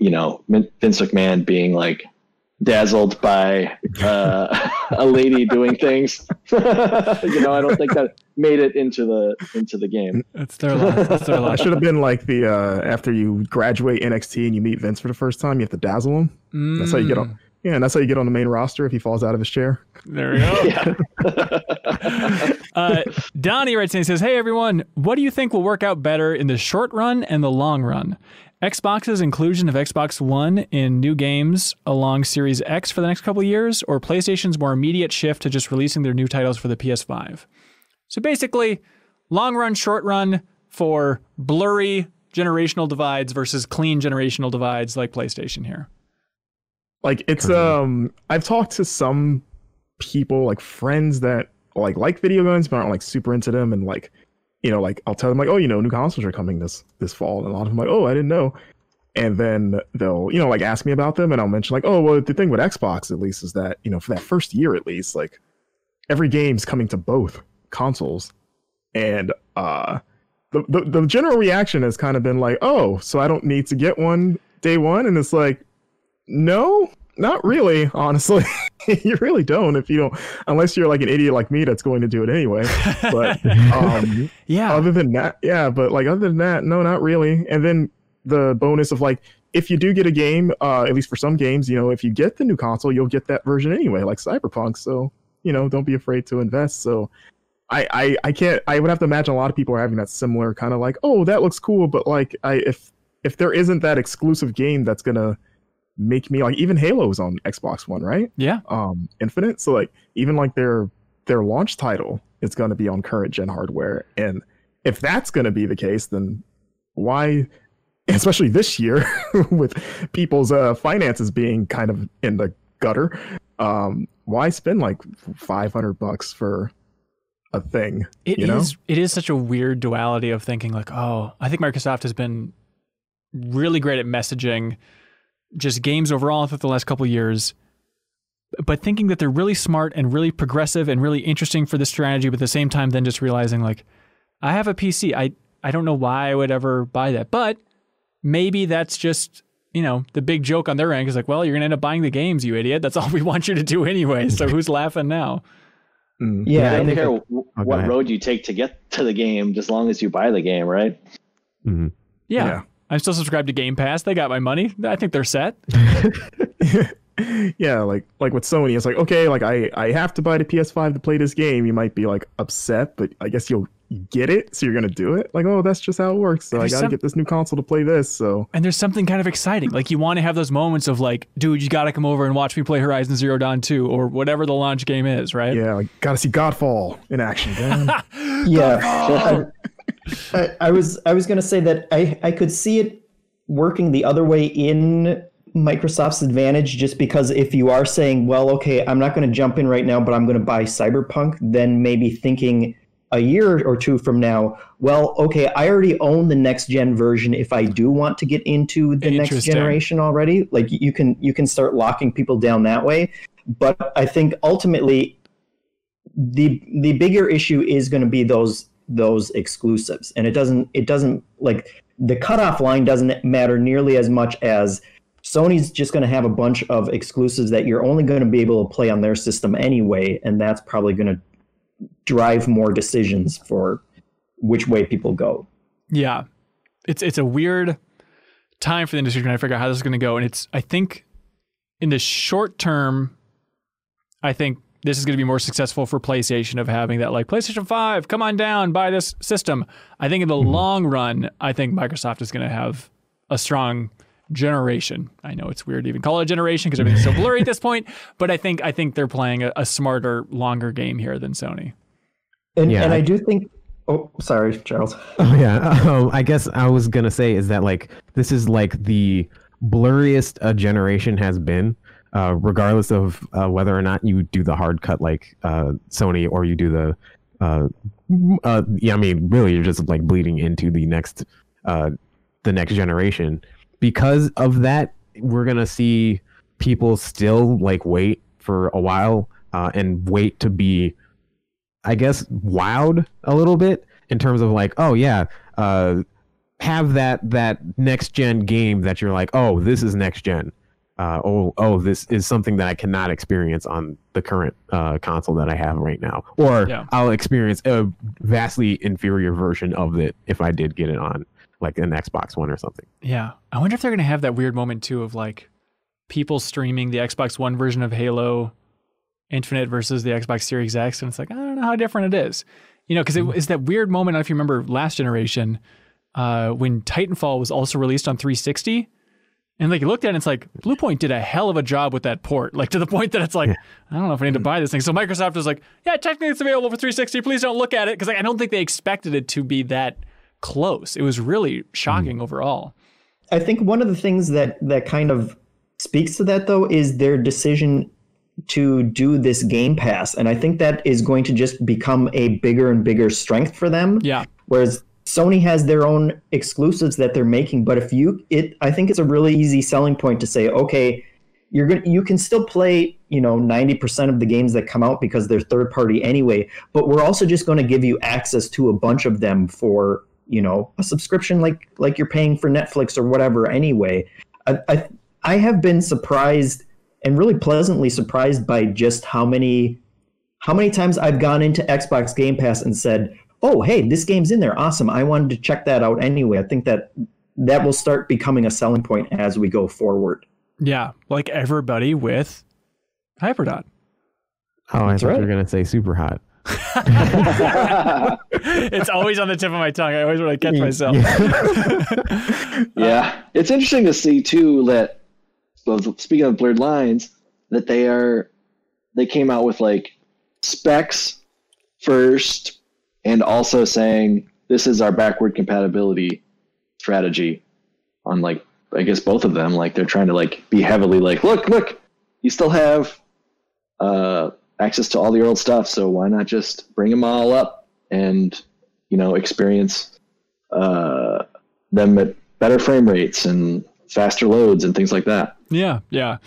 You know, Vince McMahon being like dazzled by a lady doing things. I don't think that made it into the game. That's their loss. It should have been like the after you graduate NXT and you meet Vince for the first time, you have to dazzle him. Mm. That's how you get on. Yeah, and that's how you get on the main roster if he falls out of his chair. There we go. Donnie writes in and says, "Hey everyone, what do you think will work out better in the short run and the long run? Xbox's inclusion of Xbox One in new games along Series X for the next couple of years, or PlayStation's more immediate shift to just releasing their new titles for the PS5?" So basically, long run, short run for blurry generational divides versus clean generational divides like PlayStation here. Like it's I've talked to some people, like friends that like video games but aren't like super into them, and like, you know, like I'll tell them like, oh, you know, new consoles are coming this fall, and a lot of them like, oh, I didn't know. And then they'll, you know, like ask me about them, and I'll mention like, oh, well, the thing with Xbox at least is that, you know, for that first year at least, like every game's coming to both consoles, and the general reaction has kind of been like, oh, so I don't need to get one day one, and it's like, no, not really, honestly. You really don't, if you don't, unless you're like an idiot like me that's going to do it anyway. But yeah, other than that, yeah, but like other than that, no, not really. And then the bonus of like, if you do get a game, at least for some games, you know, if you get the new console, you'll get that version anyway, like Cyberpunk. So, you know, don't be afraid to invest. So I would have to imagine a lot of people are having that similar kind of like, oh, that looks cool, but like if there isn't that exclusive game that's gonna make me like, even Halo is on Xbox One, right? Yeah. Infinite. So like even like their launch title is going to be on current gen hardware, and if that's going to be the case, then why, especially this year with people's finances being kind of in the gutter, why spend like $500 for a thing? It is such a weird duality of thinking like, oh, I think Microsoft has been really great at messaging just games overall for the last couple of years, but thinking that they're really smart and really progressive and really interesting for this strategy, but at the same time then just realizing like, I have a PC. I don't know why I would ever buy that, but maybe that's just, you know, the big joke on their end is like, well, you're going to end up buying the games, you idiot. That's all we want you to do anyway. So who's laughing now? Mm. Yeah. I don't care what road you take to get to the game, as long as you buy the game, right? Mm-hmm. Yeah. I'm still subscribed to Game Pass. They got my money. I think they're set. Yeah, like with Sony, it's like, okay, like I have to buy the PS5 to play this game. You might be like upset, but I guess you'll get it, so you're gonna do it. Like, oh, that's just how it works. So I gotta get this new console to play this. So, and there's something kind of exciting. Like you want to have those moments of like, dude, you gotta come over and watch me play Horizon Zero Dawn 2 or whatever the launch game is, right? Yeah, like gotta see Godfall in action. Yeah. I was going to say that I could see it working the other way in Microsoft's advantage, just because if you are saying, well, okay, I'm not going to jump in right now, but I'm going to buy Cyberpunk, then maybe thinking a year or two from now, well, okay, I already own the next gen version. If I do want to get into the next generation already, like you can start locking people down that way. But I think ultimately the bigger issue is going to be those exclusives, and it doesn't like the cutoff line doesn't matter nearly as much as Sony's just going to have a bunch of exclusives that you're only going to be able to play on their system anyway, and that's probably going to drive more decisions for which way people go. Yeah, it's a weird time for the industry trying to figure out how this is going to go, and I think in the short term, I think this is going to be more successful for PlayStation of having that like PlayStation 5, come on down, buy this system. I think in the long run, I think Microsoft is going to have a strong generation. I know it's weird to even call it a generation because everything's so blurry at this point, but I think they're playing a smarter, longer game here than Sony. And I do think, oh, sorry, Charles. Oh yeah. I guess I was going to say is that like, this is like the blurriest a generation has been. Regardless of whether or not you do the hard cut like Sony, or you do the yeah, I mean, really, you're just like bleeding into the next generation. Because of that, we're gonna see people still like wait for a while and wait to be, I guess, wowed a little bit in terms of like, oh yeah, have that next gen game that you're like, oh, this is next gen. this is something that I cannot experience on the current console that I have right now, or I'll experience a vastly inferior version of it if I did get it on like an Xbox One or something. Yeah. I wonder if they're going to have that weird moment too of like people streaming the Xbox One version of Halo Infinite versus the Xbox Series X. And it's like, I don't know how different it is, you know, because it is that weird moment. I don't know if you remember last generation when Titanfall was also released on 360. And like you looked at it and it's like, Blue Point did a hell of a job with that port. Like to the point that it's like, I don't know if I need to buy this thing. So Microsoft was like, yeah, technically it's available for 360. Please don't look at it. Because like, I don't think they expected it to be that close. It was really shocking overall. I think one of the things that kind of speaks to that though is their decision to do this Game Pass. And I think that is going to just become a bigger and bigger strength for them. Yeah. Whereas Sony has their own exclusives that they're making, but I think it's a really easy selling point to say, okay, you can still play, 90% of the games that come out because they're third party anyway, but we're also just going to give you access to a bunch of them for, a subscription like you're paying for Netflix or whatever anyway. I have been surprised and really pleasantly surprised by just how many times I've gone into Xbox Game Pass and said, oh, hey, this game's in there. Awesome. I wanted to check that out anyway. I think that will start becoming a selling point as we go forward. Yeah, like everybody with Hyperdot. Oh, I thought you were going to say Super Hot. It's always on the tip of my tongue. I always want to catch myself. Yeah. It's interesting to see, too, that speaking of blurred lines, that they came out with like specs first, and also saying this is our backward compatibility strategy on like, I guess both of them, like they're trying to like be heavily like, look, you still have access to all the old stuff. So why not just bring them all up and, experience them at better frame rates and faster loads and things like that. Yeah. Yeah.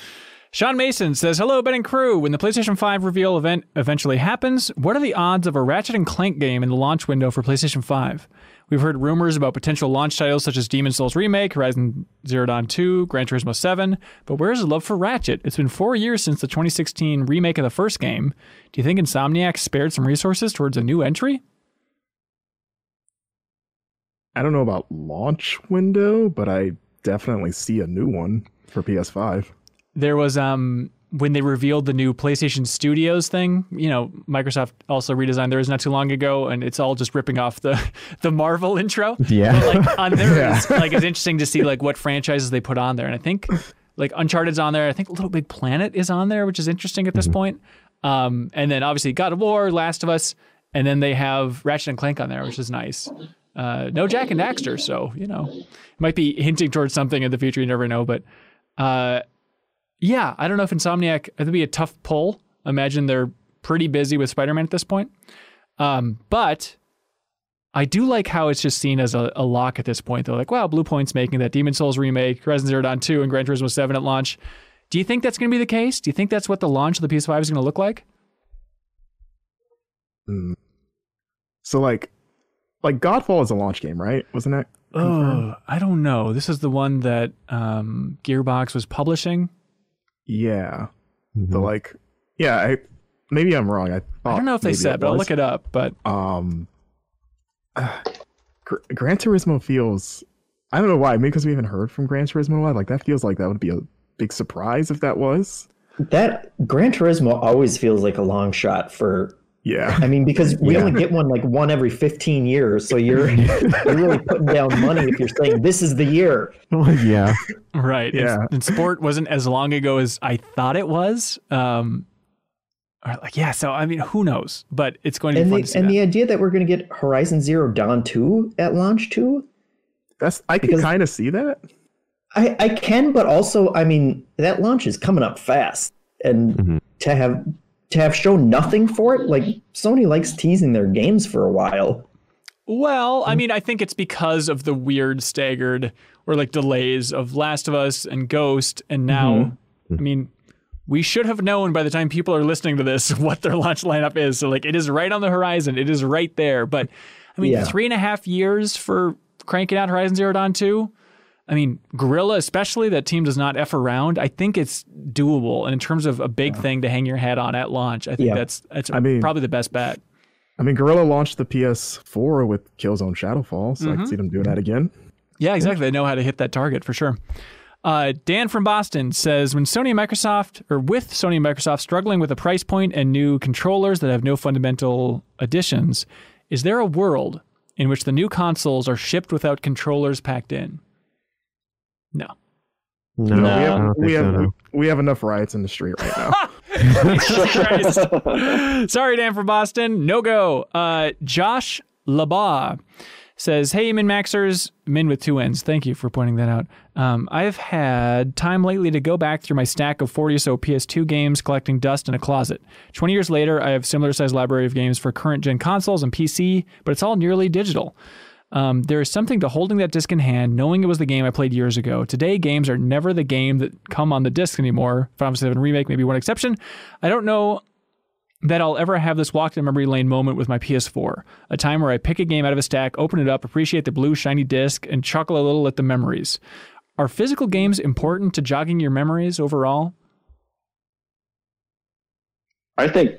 Sean Mason says, hello, Ben and crew. When the PlayStation 5 reveal event eventually happens, what are the odds of a Ratchet & Clank game in the launch window for PlayStation 5? We've heard rumors about potential launch titles such as Demon's Souls Remake, Horizon Zero Dawn 2, Gran Turismo 7, but where's the love for Ratchet? It's been 4 years since the 2016 remake of the first game. Do you think Insomniac spared some resources towards a new entry? I don't know about launch window, but I definitely see a new one for PS5. There was, when they revealed the new PlayStation Studios thing, Microsoft also redesigned theirs not too long ago, and it's all just ripping off the Marvel intro. Yeah. But, like, on theirs, it's interesting to see, like, what franchises they put on there. And I think, like, Uncharted's on there. I think Little Big Planet is on there, which is interesting at this point. And then, obviously, God of War, Last of Us, and then they have Ratchet & Clank on there, which is nice. No Jack and Daxter, so, it might be hinting towards something in the future. You never know, but... yeah, I don't know if Insomniac, it'd be a tough pull. Imagine they're pretty busy with Spider-Man at this point. But I do like how it's just seen as a lock at this point. They're like, wow, Blue Point's making that Demon's Souls remake, Horizon Zero Dawn 2, and Gran Turismo 7 at launch. Do you think that's going to be the case? Do you think that's what the launch of the PS5 is going to look like? Mm. So like Godfall is a launch game, right? Wasn't that confirmed? I don't know. This is the one that Gearbox was publishing. Yeah. Mm-hmm. Maybe I'm wrong. I don't know if they said, but I'll look it up. But Gran Turismo feels, I don't know why, maybe because we haven't heard from Gran Turismo in a while. Like that feels like that would be a big surprise if that was. That Gran Turismo always feels like a long shot for because we only get one every 15 years. So you're really putting down money if you're saying this is the year. Yeah. Right. Yeah. And sport wasn't as long ago as I thought it was. So, who knows? But it's going to be fun to see that. The idea that we're going to get Horizon Zero Dawn 2 at launch too. I can kind of see that. I can, but also, that launch is coming up fast. And to have shown nothing for it, like Sony likes teasing their games for a while. Well, I think it's because of the weird staggered or like delays of Last of Us and Ghost. And now, we should have known by the time people are listening to this what their launch lineup is. So like it is right on the horizon. It is right there. But 3.5 years for cranking out Horizon Zero Dawn 2. I mean, Gorilla especially, that team does not F around. I think it's doable. And in terms of a big thing to hang your hat on at launch, I think that's probably the best bet. I mean, Gorilla launched the PS4 with Killzone Shadowfall, so I can see them doing that again. Yeah, exactly. They know how to hit that target for sure. Dan from Boston says, with Sony and Microsoft struggling with a price point and new controllers that have no fundamental additions, is there a world in which the new consoles are shipped without controllers packed in? No. We have enough riots in the street right now. Jesus Christ. Sorry, Dan from Boston. No go. Josh Labaugh says, hey, Min-Maxers, Min with two N's. Thank you for pointing that out. I've had time lately to go back through my stack of 40 or so PS2 games collecting dust in a closet. 20 years later, I have similar-sized library of games for current-gen consoles and PC, but it's all nearly digital. There is something to holding that disc in hand, knowing it was the game I played years ago. Today, games are never the game that come on the disc anymore. Final Fantasy VII Remake, maybe one exception. I don't know that I'll ever have this walk down memory lane moment with my PS4, a time where I pick a game out of a stack, open it up, appreciate the blue shiny disc, and chuckle a little at the memories. Are physical games important to jogging your memories overall? I think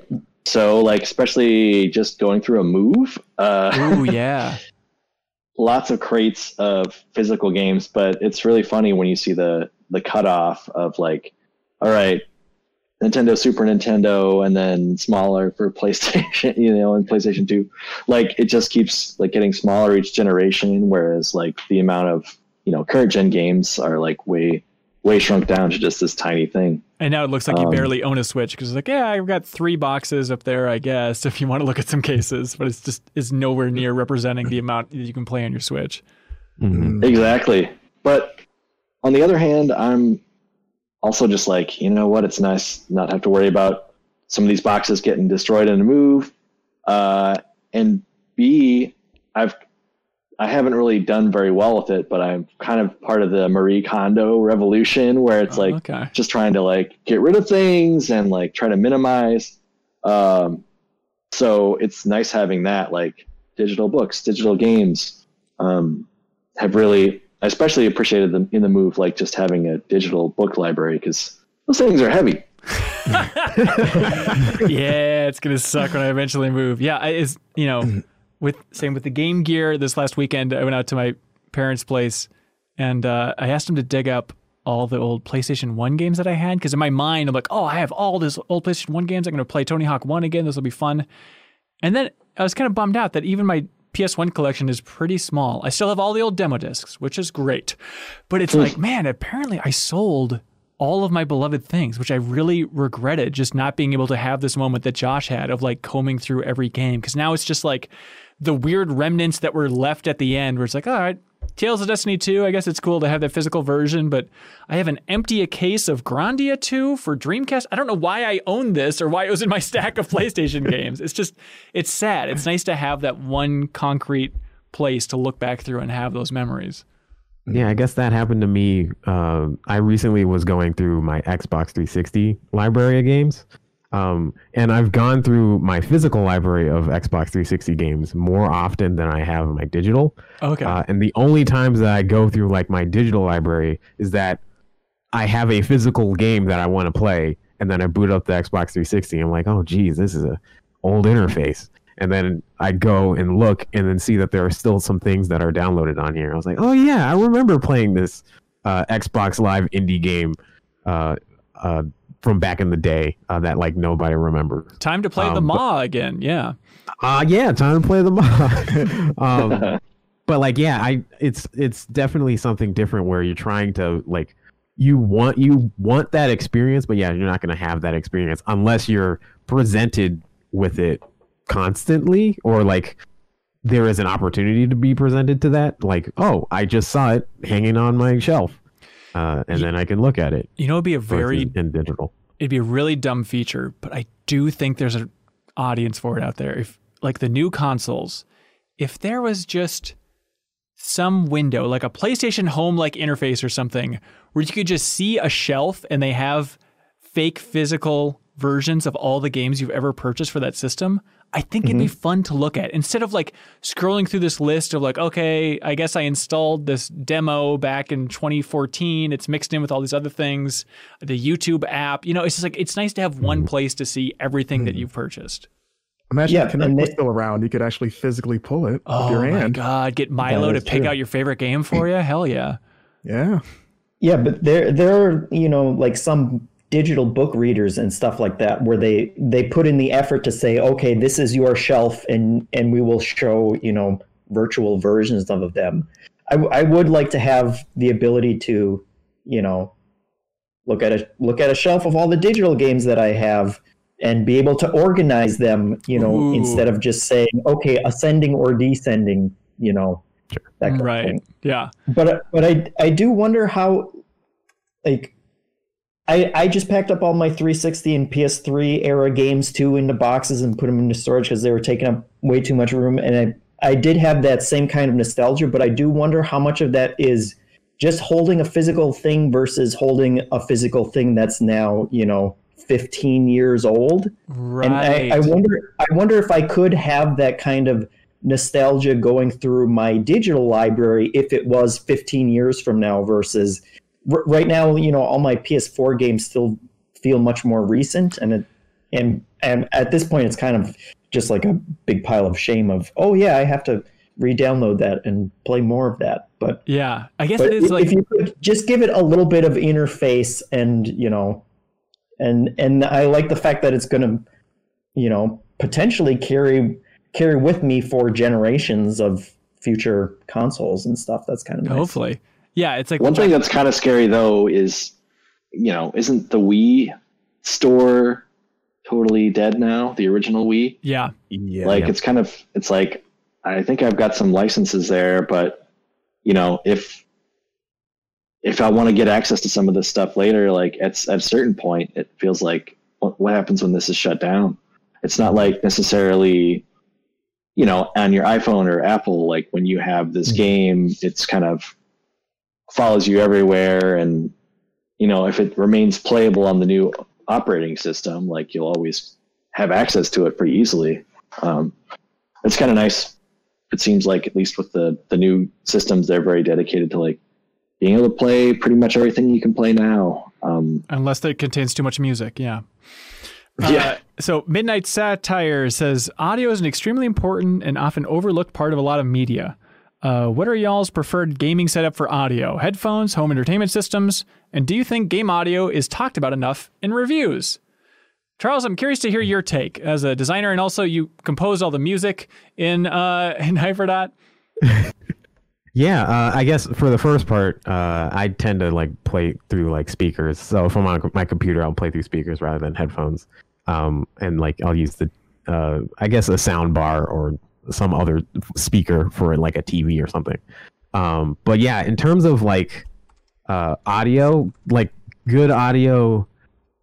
so, like, especially just going through a move. Ooh, yeah. Lots of crates of physical games, but it's really funny when you see the cutoff of, like, all right, Nintendo, Super Nintendo, and then smaller for PlayStation, and PlayStation 2. Like, it just keeps, like, getting smaller each generation, whereas, like, the amount of, current gen games are, like, way shrunk down to just this tiny thing. And now it looks like you barely own a Switch, because it's like, yeah, I've got 3 boxes up there, I guess, if you want to look at some cases, but it's nowhere near representing the amount that you can play on your Switch. Mm-hmm. Exactly. But on the other hand, I'm also just like, you know what, it's nice not have to worry about some of these boxes getting destroyed in a move. And B, I haven't really done very well with it, but I'm kind of part of the Marie Kondo revolution where it's just trying to, like, get rid of things and, like, try to minimize. So it's nice having that, like, digital books, digital games have really, I especially appreciated them in the move, like, just having a digital book library, because those things are heavy. Yeah, it's going to suck when I eventually move. Yeah, it's, same with the Game Gear. This last weekend, I went out to my parents' place, and I asked them to dig up all the old PlayStation 1 games that I had, because in my mind, I'm like, oh, I have all this old PlayStation 1 games. I'm going to play Tony Hawk 1 again. This will be fun. And then I was kind of bummed out that even my PS1 collection is pretty small. I still have all the old demo discs, which is great. But it's like, man, apparently I sold all of my beloved things, which I really regretted, just not being able to have this moment that Josh had of, like, combing through every game. Because now it's just like the weird remnants that were left at the end where it's like, all right, Tales of Destiny 2, I guess it's cool to have that physical version, but I have an empty case of Grandia 2 for Dreamcast. I don't know why I own this or why it was in my stack of PlayStation games. It's just, it's sad. It's nice to have that one concrete place to look back through and have those memories. Yeah, I guess that happened to me. I recently was going through my Xbox 360 library of games. And I've gone through my physical library of Xbox 360 games more often than I have my digital. Okay. And the only times that I go through, like, my digital library is that I have a physical game that I want to play, and then I boot up the Xbox 360. I'm like, oh, geez, this is an old interface. And then I go and look and then see that there are still some things that are downloaded on here. I was like, oh, yeah, I remember playing this Xbox Live indie game from back in the day that, like, nobody remembered. Time to play the MA again, yeah. Yeah, time to play the MA. But, like, yeah, it's definitely something different where you're trying to, like, you want that experience, but, yeah, you're not going to have that experience unless you're presented with it constantly, or, like, there is an opportunity to be presented to that. Like, oh, I just saw it hanging on my shelf. Then I can look at it. It'd be digital. It'd be a really dumb feature, but I do think there's an audience for it out there. If, like, the new consoles, if there was just some window, like a PlayStation Home-like interface or something, where you could just see a shelf and they have fake physical versions of all the games you've ever purchased for that system, I think it'd be fun to look at. Instead of like scrolling through this list of like, okay, I guess I installed this demo back in 2014. It's mixed in with all these other things, the YouTube app. You know, it's just like, it's nice to have one place to see everything that you've purchased. Imagine if Kinect was still around. You could actually physically pull it with your hand. Oh my God, get Milo to pick out your favorite game for you. Hell yeah. Yeah. Yeah, but there are, you know, like some digital book readers and stuff like that where they put in the effort to say, okay, this is your shelf and we will show, you know, virtual versions of them. I would like to have the ability to, you know, look at a shelf of all the digital games that I have and be able to organize them, you know, instead of just saying, okay, ascending or descending, you know, that kind of thing. Yeah. But I do wonder how, like, I just packed up all my 360 and PS3 era games too into boxes and put them into storage because they were taking up way too much room. And I did have that same kind of nostalgia, but I do wonder how much of that is just holding a physical thing versus holding a physical thing that's now, you know, 15 years old. Right. And I wonder if I could have that kind of nostalgia going through my digital library if it was 15 years from now versus... Right now, you know, all my PS4 games still feel much more recent, and at this point, it's kind of just like a big pile of shame of, oh yeah, I have to re-download that and play more of that. But yeah, I guess it is like if you could just give it a little bit of interface, and you know, and I like the fact that it's going to, you know, potentially carry with me for generations of future consoles and stuff. That's kind of nice. Hopefully. Yeah, it's like one thing that's kind of scary though is, you know, isn't the Wii store totally dead now? The original Wii? Yeah. Like it's kind of, it's like, I think I've got some licenses there, but you know, if I want to get access to some of this stuff later, like at a certain point, it feels like what happens when this is shut down? It's not like necessarily, you know, on your iPhone or Apple, like when you have this game, it's kind of follows you everywhere, and you know, if it remains playable on the new operating system, like you'll always have access to it pretty easily. It's kind of nice. It seems like at least with the new systems, they're very dedicated to like being able to play pretty much everything you can play now, unless that contains too much music. So Midnight Satire says audio is an extremely important and often overlooked part of a lot of media. What are y'all's preferred gaming setup for audio? Headphones, home entertainment systems, and do you think game audio is talked about enough in reviews? Charles, I'm curious to hear your take as a designer, and also you composed all the music in HyperDot. I guess for the first part, I tend to like play through like speakers. So if I'm on my computer, I'll play through speakers rather than headphones, and like I'll use the I guess a sound bar or some other speaker for like a TV or something. But yeah, in terms of like audio, like good audio,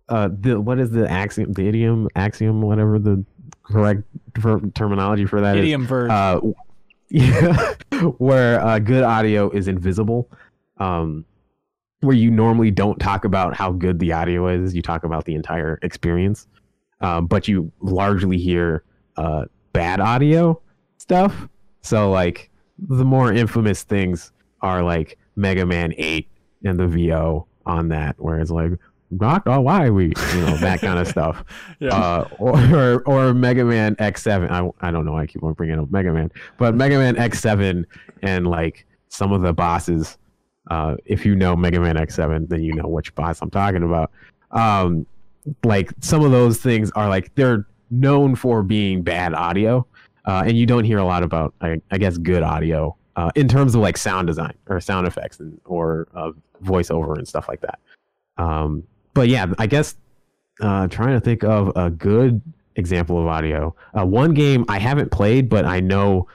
what is the axiom, whatever the correct terminology for that idiom is. Where good audio is invisible, where you normally don't talk about how good the audio is. You talk about the entire experience, but you largely hear bad audio stuff. So like the more infamous things are like Mega Man 8 and the VO on that, where it's like not why we, you know, that kind of stuff. Or Mega Man X7. I don't know why I keep on bringing up Mega Man, but Mega Man X7 and like some of the bosses. If you know Mega Man X7, then you know which boss I'm talking about. Like some of those things are like they're known for being bad audio. And you don't hear a lot about, I guess, good audio in terms of like sound design or sound effects and, or voiceover and stuff like that. But yeah, I guess trying to think of a good example of audio. One game I haven't played, but I know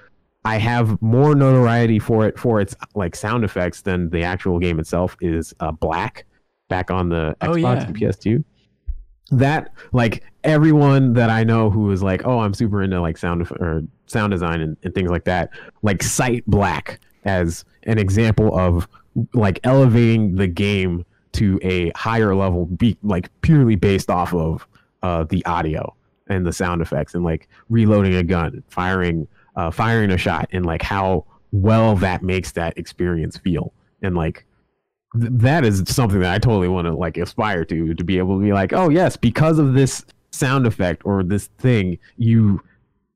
I have more notoriety for it for its like sound effects than the actual game itself is Black, back on the Xbox and PS2. That like everyone that I know who is like, oh, I'm super into like sound design and things like that, like cite Black as an example of like elevating the game to a higher level, like purely based off of the audio and the sound effects, and like reloading a gun, firing a shot, and like how well that makes that experience feel. And like that is something that I totally want to like aspire to be able to be like, oh yes, because of this sound effect or this thing,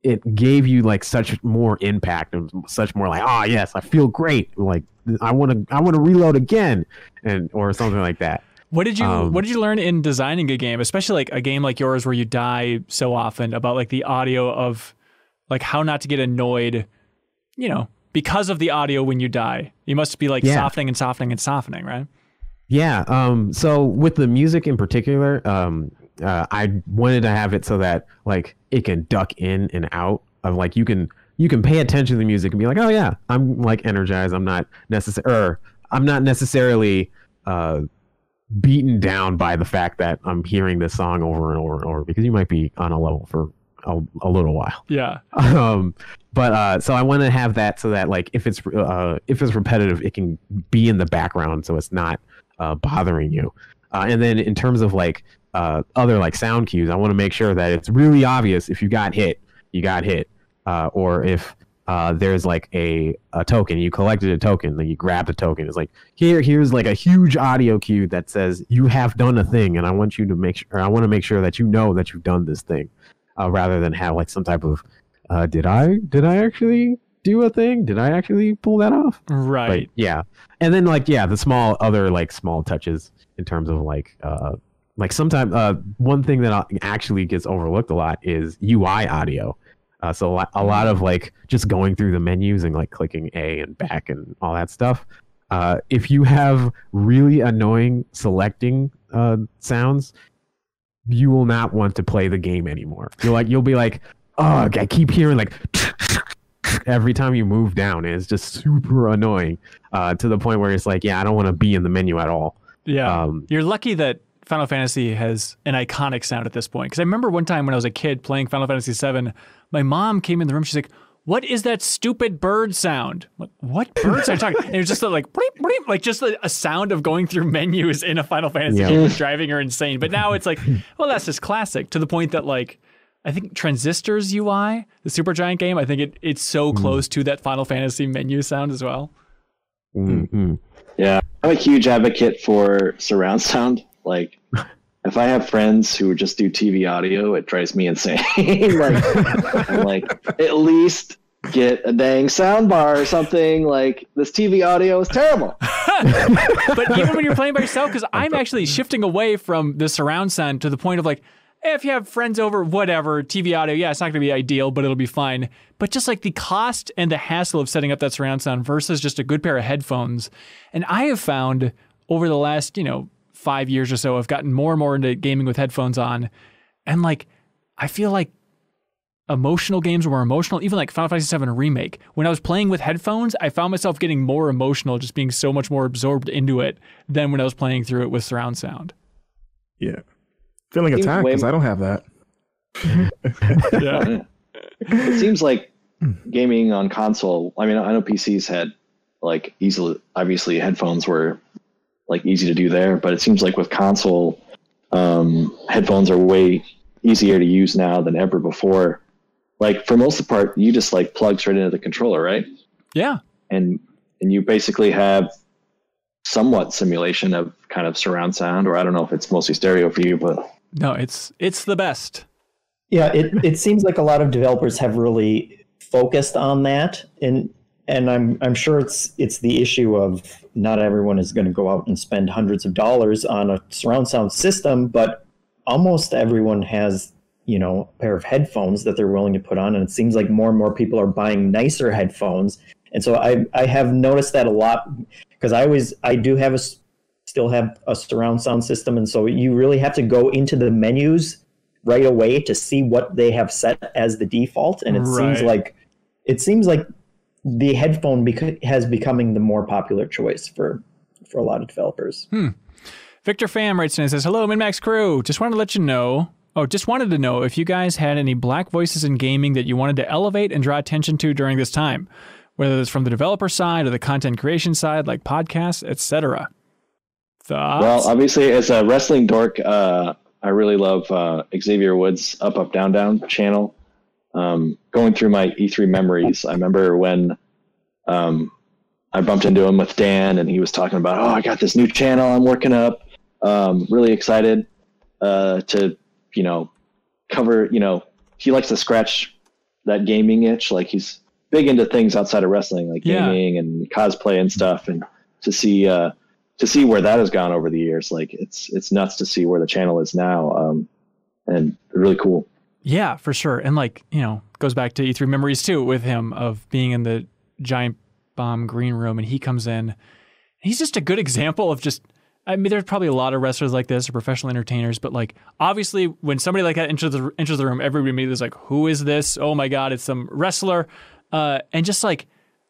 it gave you like such more impact and such more like, oh yes, I feel great. Like I want to reload again, and or something like that. What did you learn in designing a game, especially like a game like yours where you die so often, about like the audio of like how not to get annoyed, you know, because of the audio when you die? You must be like softening and softening and softening, right? Yeah. So with the music in particular, I wanted to have it so that like it can duck in and out of like you can pay attention to the music and be like, oh yeah, I'm like energized. I'm not necessarily beaten down by the fact that I'm hearing this song over and over and over, because you might be on a level for a little while. Yeah. So I want to have that so that like if it's repetitive, it can be in the background, so it's not bothering you. And then in terms of like other like sound cues, I want to make sure that it's really obvious if you got hit, or if there's like a token, you collected a token, then you grabbed a token. It's like here's like a huge audio cue that says you have done a thing, and I want to make sure that you know that you've done this thing, rather than have like some type of did I actually do a thing? Did I actually pull that off? Right. But, yeah. And then like the small touches in terms of like sometimes one thing that actually gets overlooked a lot is UI audio. So a lot of like just going through the menus and like clicking A and back and all that stuff. If you have really annoying selecting sounds, you will not want to play the game anymore. You'll be like, oh, I keep hearing like every time you move down, and it's just super annoying, to the point where it's like, yeah, I don't want to be in the menu at all. Yeah, you're lucky that Final Fantasy has an iconic sound at this point, because I remember one time when I was a kid playing Final Fantasy VII, my mom came in the room. She's like, "What is that stupid bird sound?" I'm like, what birds are you talking? And it was just like bleep, bleep, like just a sound of going through menus in a Final Fantasy game was driving her insane. But now it's like, well, that's just classic, to the point that like I think Transistor's UI, the Supergiant game, I think it's so close to that Final Fantasy menu sound as well. Mm-hmm. Yeah, I'm a huge advocate for surround sound. Like, if I have friends who just do TV audio, it drives me insane. Like, I'm like, at least get a dang sound bar or something. Like, this TV audio is terrible. But even when you're playing by yourself, because I'm actually shifting away from the surround sound to the point of like, if you have friends over, whatever, TV audio, yeah, it's not going to be ideal, but it'll be fine. But just like the cost and the hassle of setting up that surround sound versus just a good pair of headphones. And I have found over the last, 5 years or so, I've gotten more and more into gaming with headphones on. And like, I feel like emotional games were more emotional, even like Final Fantasy VII Remake. When I was playing with headphones, I found myself getting more emotional, just being so much more absorbed into it than when I was playing through it with surround sound. Yeah. Feeling attacked because I don't have that. Yeah. It seems like gaming on console, I mean, I know PCs had like easily, obviously headphones were like easy to do there, but it seems like with console, headphones are way easier to use now than ever before. Like for most of the part, you just like plug straight into the controller, right? Yeah. And you basically have somewhat simulation of kind of surround sound, or I don't know if it's mostly stereo for you, but no, it's the best. Yeah, it seems like a lot of developers have really focused on that, and I'm sure it's the issue of not everyone is going to go out and spend hundreds of dollars on a surround sound system, but almost everyone has a pair of headphones that they're willing to put on, and it seems like more and more people are buying nicer headphones. And so I have noticed that a lot, because I still have a surround sound system, and so you really have to go into the menus right away to see what they have set as the default, and it seems like the headphone has becoming the more popular choice for a lot of developers. Victor Pham writes in and says, "Hello, MinMax crew. Just wanted to know if you guys had any black voices in gaming that you wanted to elevate and draw attention to during this time, whether it's from the developer side or the content creation side, like podcasts, etc." Thoughts? Well, obviously, as a wrestling dork, I really love Xavier Woods' Up, Up, Down, Down channel. Going through my E3 memories, I remember when I bumped into him with Dan, and he was talking about, oh, I got this new channel I'm working up. Really excited to, you know, cover, you know, he likes to scratch that gaming itch. Like, he's big into things outside of wrestling, like gaming and cosplay and stuff. And to see where that has gone over the years, like it's nuts to see where the channel is now. And really cool. Yeah, for sure. And like, you know, goes back to E3 memories too, with him of being in the Giant Bomb green room. And he comes in, he's just a good example of just, I mean, there's probably a lot of wrestlers like this or professional entertainers, but like, obviously when somebody like that enters the room, everybody immediately is like, who is this? Oh my God, it's some wrestler. And just like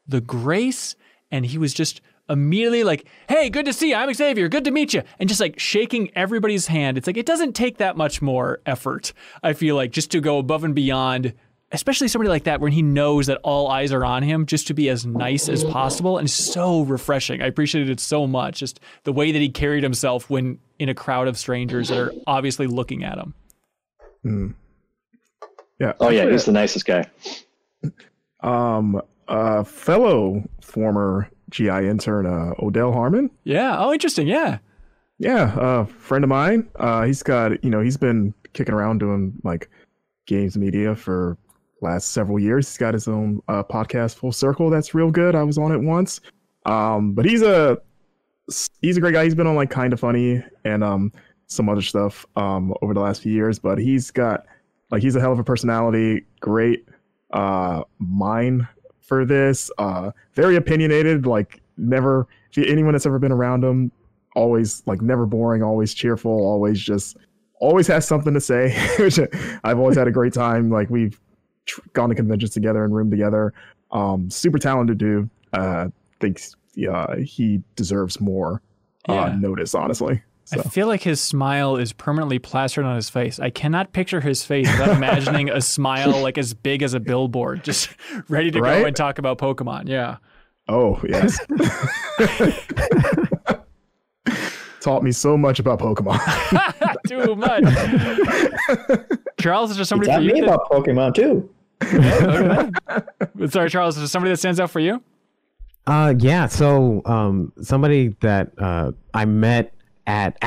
the grace. And he was just immediately like, hey, good to see you. I'm Xavier. Good to meet you. And just like shaking everybody's hand. It's like, it doesn't take that much more effort, I feel like, just to go above and beyond, especially somebody like that when he knows that all eyes are on him, just to be as nice as possible. And so refreshing. I appreciated it so much. Just the way that he carried himself when in a crowd of strangers that are obviously looking at him. Mm. Yeah. Oh yeah. He's the nicest guy. Fellow former GI intern, Odell Harmon. Yeah. Oh, interesting. Yeah. Yeah. Friend of mine. He's got, you know, he's been kicking around doing like games media for last several years. He's got his own podcast, Full Circle, that's real good. I was on it once. But he's a great guy. He's been on like Kinda Funny and some other stuff over the last few years, but he's got like, he's a hell of a personality, great mind for this, very opinionated, like never anyone that's ever been around him, always like never boring, always cheerful, always has something to say, which I've always had a great time. Like we've gone to conventions together and roomed together. Super talented dude. Thinks he deserves more notice, honestly. So. I feel like his smile is permanently plastered on his face. I cannot picture his face without imagining a smile like as big as a billboard, just ready to go and talk about Pokemon. Yeah. Oh, yes. Taught me so much about Pokemon. Too much. Charles, is there somebody for you? Taught me about Pokemon too. Okay. Sorry, Charles, is there somebody that stands out for you? Yeah. So somebody that I met at a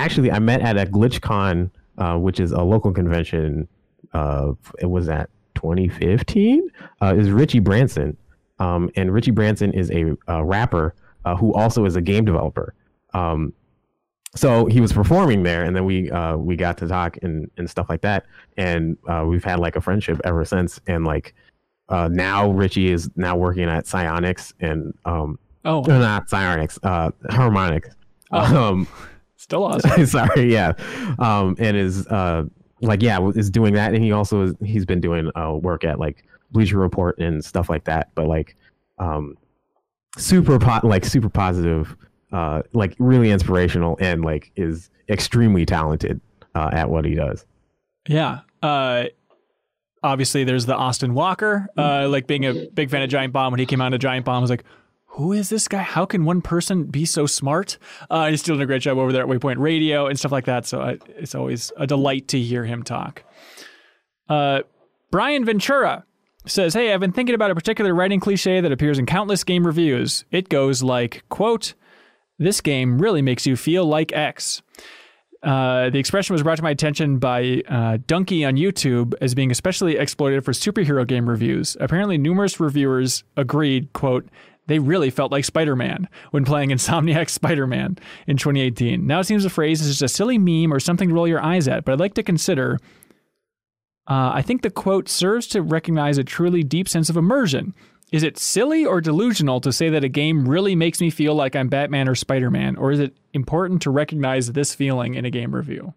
GlitchCon, which is a local convention. It was at 2015. Is Richie Branson, and Richie Branson is a rapper who also is a game developer. So he was performing there, and then we got to talk and stuff like that, and we've had like a friendship ever since. And like now Richie is now working at Psyonix and not Psyonix, Harmonix. Still awesome. Sorry, yeah, and is is doing that, and he also he's been doing work at like Bleacher Report and stuff like that. But like super positive. Like really inspirational and like is extremely talented at what he does. Yeah. Obviously there's the Austin Walker, like being a big fan of Giant Bomb. When he came out of Giant Bomb, I was like, who is this guy? How can one person be so smart? He's still doing a great job over there at Waypoint Radio and stuff like that. So it's always a delight to hear him talk. Brian Ventura says, hey, I've been thinking about a particular writing cliche that appears in countless game reviews. It goes like, quote, "This game really makes you feel like X." The expression was brought to my attention by Dunkey on YouTube as being especially exploited for superhero game reviews. Apparently, numerous reviewers agreed, quote, "They really felt like Spider-Man" when playing Insomniac's Spider-Man in 2018. Now it seems the phrase is just a silly meme or something to roll your eyes at, but I'd like to consider... I think the quote serves to recognize a truly deep sense of immersion. Is it silly or delusional to say that a game really makes me feel like I'm Batman or Spider-Man, or is it important to recognize this feeling in a game review?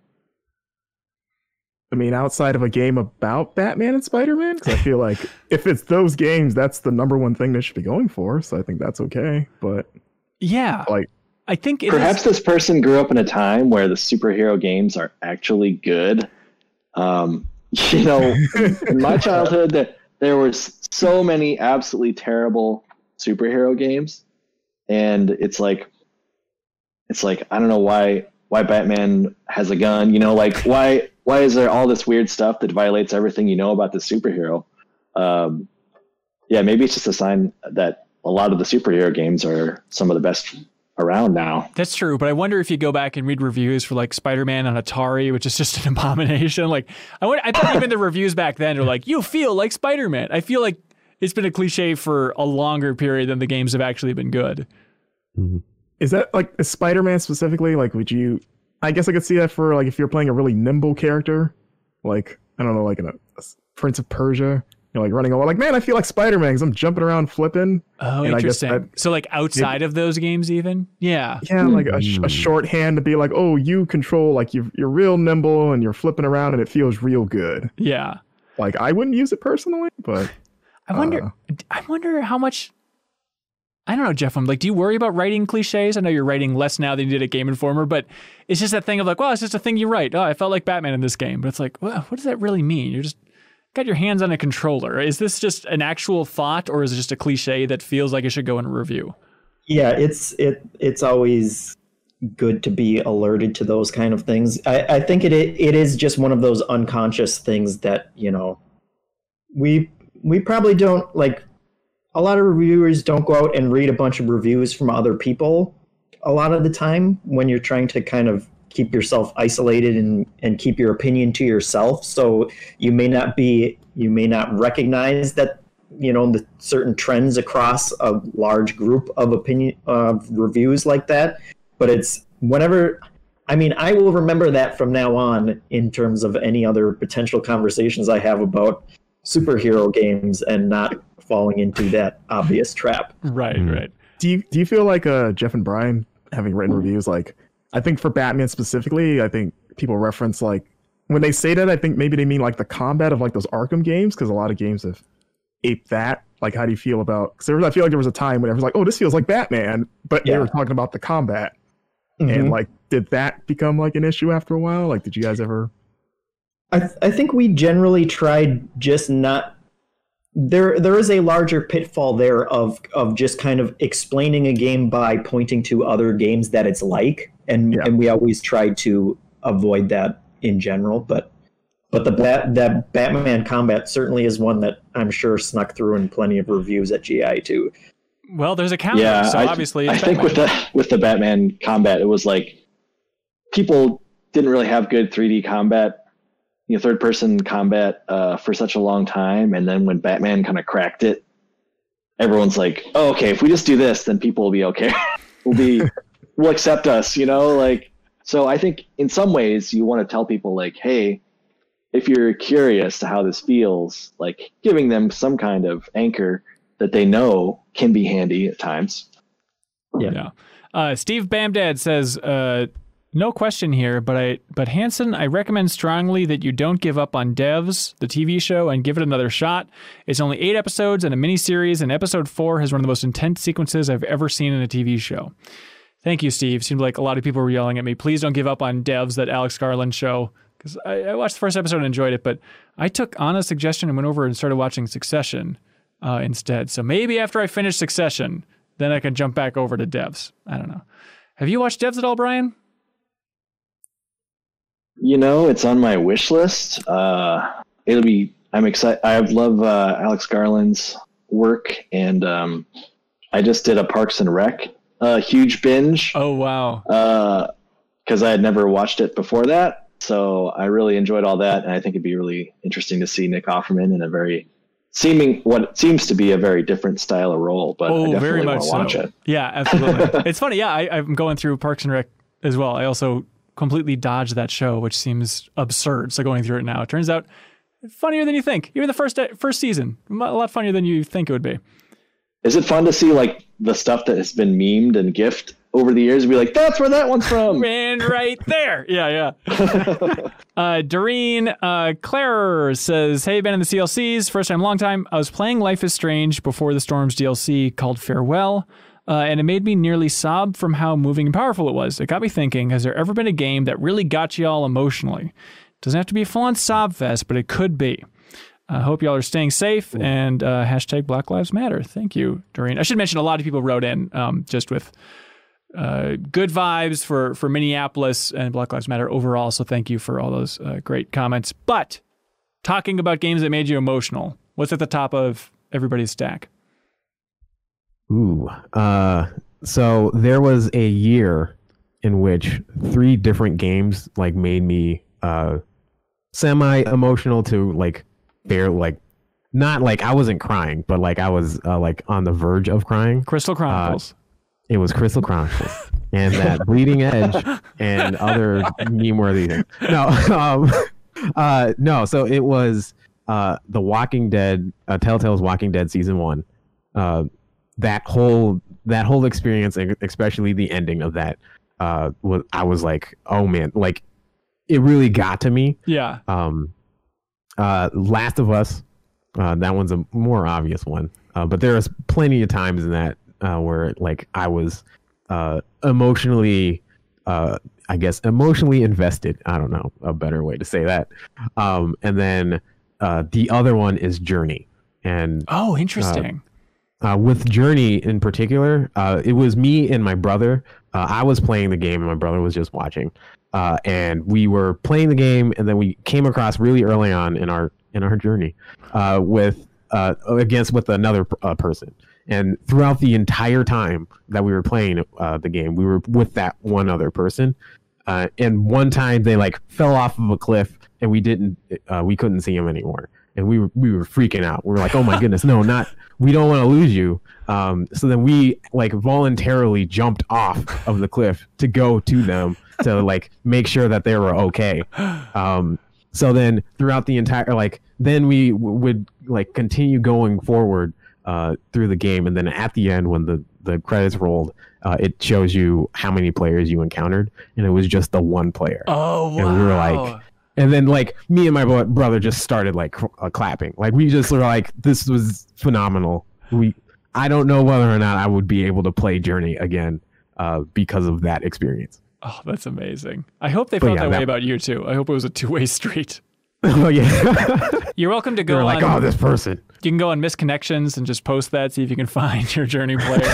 I mean, outside of a game about Batman and Spider-Man, because I feel like if it's those games, that's the number one thing they should be going for. So I think that's okay. But yeah, like I think perhaps this person grew up in a time where the superhero games are actually good. You know, in my childhood, there were so many absolutely terrible superhero games, and it's like it's like, I don't know why Batman has a gun, you know, like why is there all this weird stuff that violates everything you know about the superhero? Yeah, maybe it's just a sign that a lot of the superhero games are some of the best around now. That's true, but I wonder if you go back and read reviews for like Spider-Man on Atari, which is just an abomination. Like I thought even the reviews back then are like, you feel like Spider-Man. I feel like it's been a cliche for a longer period than the games have actually been good. Mm-hmm. Is that like is Spider-Man specifically? Like, would you? I guess I could see that for like if you're playing a really nimble character, like I don't know, like a Prince of Persia. You're like running away, like, man, I feel like Spider-Man because I'm jumping around flipping. Oh, and interesting. So like outside of those games even? Yeah. Yeah, like a shorthand to be like, oh, you control, like you're real nimble and you're flipping around and it feels real good. Yeah. Like I wouldn't use it personally, but. I wonder how much, I don't know, Jeff, I'm like, do you worry about writing cliches? I know you're writing less now than you did at Game Informer, but it's just that thing of like, well, it's just a thing you write. Oh, I felt like Batman in this game. But it's like, well, what does that really mean? You're just got your hands on a controller. Is this just an actual thought or is it just a cliche that feels like it should go in a review? Yeah, it's always good to be alerted to those kind of things. I think it is just one of those unconscious things that, you know, we probably don't, like, a lot of reviewers don't go out and read a bunch of reviews from other people a lot of the time when you're trying to kind of keep yourself isolated and keep your opinion to yourself. So you may not recognize that, you know, the certain trends across a large group of opinion of reviews like that. But it's whenever, I mean, I will remember that from now on in terms of any other potential conversations I have about superhero games and not falling into that obvious trap. Right, right. Do you feel like Jeff and Brian having written reviews, like, I think for Batman specifically, I think people reference, like, when they say that, I think maybe they mean like the combat of like those Arkham games, because a lot of games have aped that. Like, how do you feel about? Because I feel like there was a time when everyone's like, "Oh, this feels like Batman," but they were talking about the combat. Mm-hmm. And like, did that become like an issue after a while? Like, did you guys ever? I think we generally tried just not. There is a larger pitfall there of just kind of explaining a game by pointing to other games that it's like. And we always try to avoid that in general, but that Batman combat certainly is one that I'm sure snuck through in plenty of reviews at GI too. Well, there's a counter, so obviously I think with the Batman combat, it was like people didn't really have good 3D combat, you know, third person combat for such a long time, and then when Batman kind of cracked it, everyone's like, "Oh, okay, if we just do this, then people will be okay. Will accept us," you know, like, so I think in some ways you want to tell people like, hey, if you're curious to how this feels, like giving them some kind of anchor that they know can be handy at times. Yeah. Steve Bamdad says, no question here, but Hanson, I recommend strongly that you don't give up on Devs, the TV show, and give it another shot. It's only 8 episodes and a miniseries, and episode 4 has one of the most intense sequences I've ever seen in a TV show. Thank you, Steve. Seemed like a lot of people were yelling at me. Please don't give up on Devs, that Alex Garland show, because I watched the first episode and enjoyed it, but I took Anna's suggestion and went over and started watching Succession instead. So maybe after I finish Succession, then I can jump back over to Devs. I don't know. Have you watched Devs at all, Brian? You know, it's on my wish list. I'm excited. I love Alex Garland's work, and I just did a Parks and Rec. A huge binge. Oh, wow. Because I had never watched it before that. So I really enjoyed all that. And I think it'd be really interesting to see Nick Offerman in a what seems to be a very different style of role. But I definitely want to watch it. Yeah, absolutely. It's funny. Yeah, I'm going through Parks and Rec as well. I also completely dodged that show, which seems absurd. So going through it now, it turns out funnier than you think. Even the first season, a lot funnier than you think it would be. Is it fun to see like the stuff that has been memed and gifted over the years and be like, that's where that one's from? And right there. Yeah. Doreen Clarer says, hey, Ben and the CLCs, first time, long time. I was playing Life is Strange before the Storms DLC called Farewell, and it made me nearly sob from how moving and powerful it was. It got me thinking, has there ever been a game that really got you all emotionally? Doesn't have to be a full-on sob fest, but it could be. I hope y'all are staying safe, and #BlackLivesMatter. Thank you, Doreen. I should mention a lot of people wrote in just with good vibes for Minneapolis and Black Lives Matter overall. So thank you for all those great comments. But talking about games that made you emotional, what's at the top of everybody's stack? Ooh. So there was a year in which three different games like made me semi-emotional to like bare, like not like I wasn't crying, but like I was like on the verge of crying. Crystal Chronicles. It was Crystal Chronicles and that Bleeding Edge and other meme-worthy things. No, no. So it was the Walking Dead, Telltale's Walking Dead season 1. That whole experience, especially the ending of that, I was like, oh man, like it really got to me. Yeah. Last of Us, that one's a more obvious one, but there was plenty of times in that where like I was emotionally, I guess emotionally invested. I don't know a better way to say that. And then the other one is Journey, and oh, interesting. With Journey in particular, it was me and my brother. I was playing the game and my brother was just watching. And we were playing the game, and then we came across really early on in our journey with another person. And throughout the entire time that we were playing the game, we were with that one other person. And one time they like fell off of a cliff, and we couldn't see him anymore. And we were freaking out. We were like, oh my goodness, no, not, we don't want to lose you. So then we like voluntarily jumped off of the cliff to go to them to like make sure that they were okay. So then throughout the entire, like, then we would like continue going forward through the game. And then at the end, when the credits rolled, it shows you how many players you encountered. And it was just the one player. Oh, wow. And we were like, and then, like, me and my brother just started, like, clapping. Like, we just were like, this was phenomenal. I don't know whether or not I would be able to play Journey again because of that experience. Oh, that's amazing. I hope they felt that way about you, too. I hope it was a two-way street. Oh, yeah. You're welcome to go like, oh, this person. You can go on Misconnections and just post that, see if you can find your Journey player.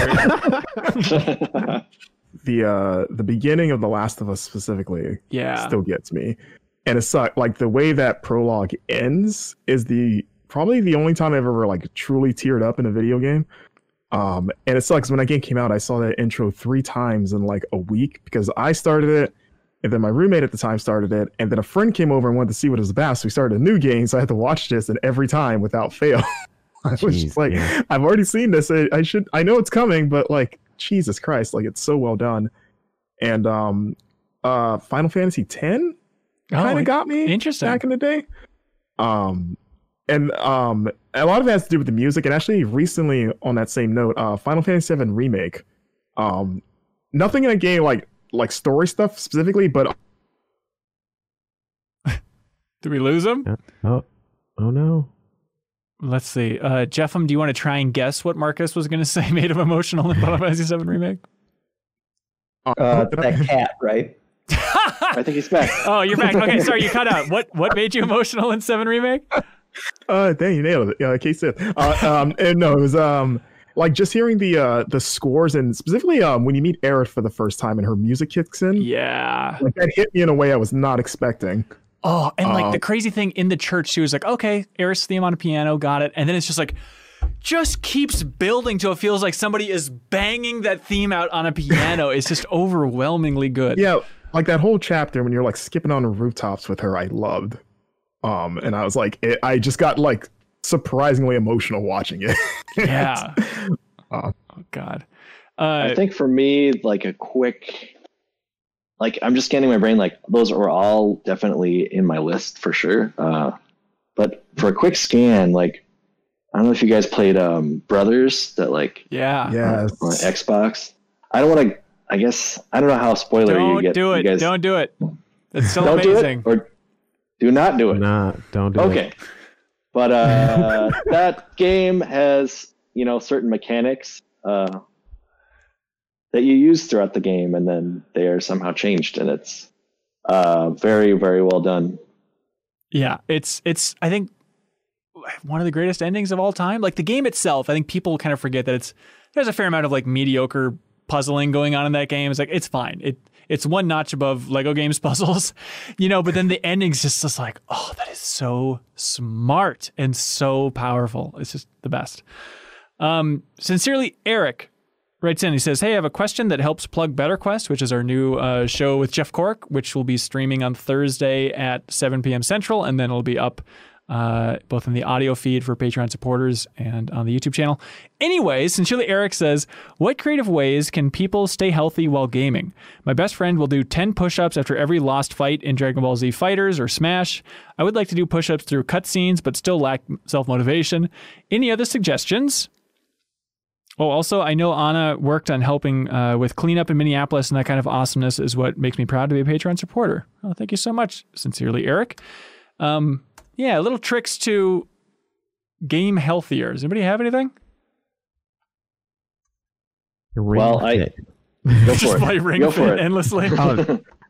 The beginning of The Last of Us specifically still gets me. And it sucked. Like the way that prologue ends is probably the only time I've ever like truly teared up in a video game. And it sucks. When that game came out, I saw that intro 3 times in like a week because I started it, and then my roommate at the time started it, and then a friend came over and wanted to see what it was about. So we started a new game, so I had to watch this, and every time without fail, I was just like, I've already seen this. I know it's coming, but like Jesus Christ, like it's so well done. And Final Fantasy X. Kind of got me back in the day. A lot of it has to do with the music. And actually, recently, on that same note, Final Fantasy VII Remake. Nothing in a game like story stuff specifically, but... Did we lose him? Oh, no. Let's see. Jeffem, do you want to try and guess what Marcus was going to say made him emotional in Final Fantasy VII Remake? That cat, right? I think he's back. Oh, you're back. Okay, sorry, you cut out. What made you emotional in 7 Remake? Dang, you nailed it. Yeah, K-Sith. No, it was like just hearing the scores, and specifically when you meet Aerith for the first time and her music kicks in. Yeah, like that hit me in a way I was not expecting. Oh, and like the crazy thing in the church, she was like, okay, Aerith's theme on a piano, got it, and then it's just like. Just keeps building till it feels like somebody is banging that theme out on a piano. It's just overwhelmingly good. Yeah, like that whole chapter when you're like skipping on the rooftops with her, I loved. And I was like, I just got like surprisingly emotional watching it. Yeah. Oh God. I think for me, like a quick, like I'm just scanning my brain. Like those are all definitely in my list for sure. But for a quick scan, like. I don't know if you guys played Brothers that like on Xbox. I don't want to. I guess I don't know how spoiler don't you get. Don't do it. You guys... Don't do it. It's still don't amazing. Do it, or do not do it. Nah, don't do it. Okay, but that game has certain mechanics that you use throughout the game, and then they are somehow changed, and it's very very well done. Yeah, it's I think. One of the greatest endings of all time. Like the game itself, I think people kind of forget that there's a fair amount of like mediocre puzzling going on in that game. It's like, it's fine. It's one notch above Lego games puzzles, you know, but then the ending's just like, oh, that is so smart and so powerful. It's just the best. Sincerely, Eric writes in. He says, hey, I have a question that helps plug Better Quest, which is our new show with Jeff Cork, which will be streaming on Thursday at 7 p.m. Central, and then it'll be up both in the audio feed for Patreon supporters and on the YouTube channel. Anyways, sincerely, Eric says, what creative ways can people stay healthy while gaming? My best friend will do 10 push-ups after every lost fight in Dragon Ball Z Fighters or Smash. I would like to do push-ups through cutscenes, but still lack self-motivation. Any other suggestions? Oh, also, I know Anna worked on helping with cleanup in Minneapolis, and that kind of awesomeness is what makes me proud to be a Patreon supporter. Oh, thank you so much. Sincerely, Eric. Yeah, little tricks to game healthier. Does anybody have anything? Well, Go for it. Endlessly.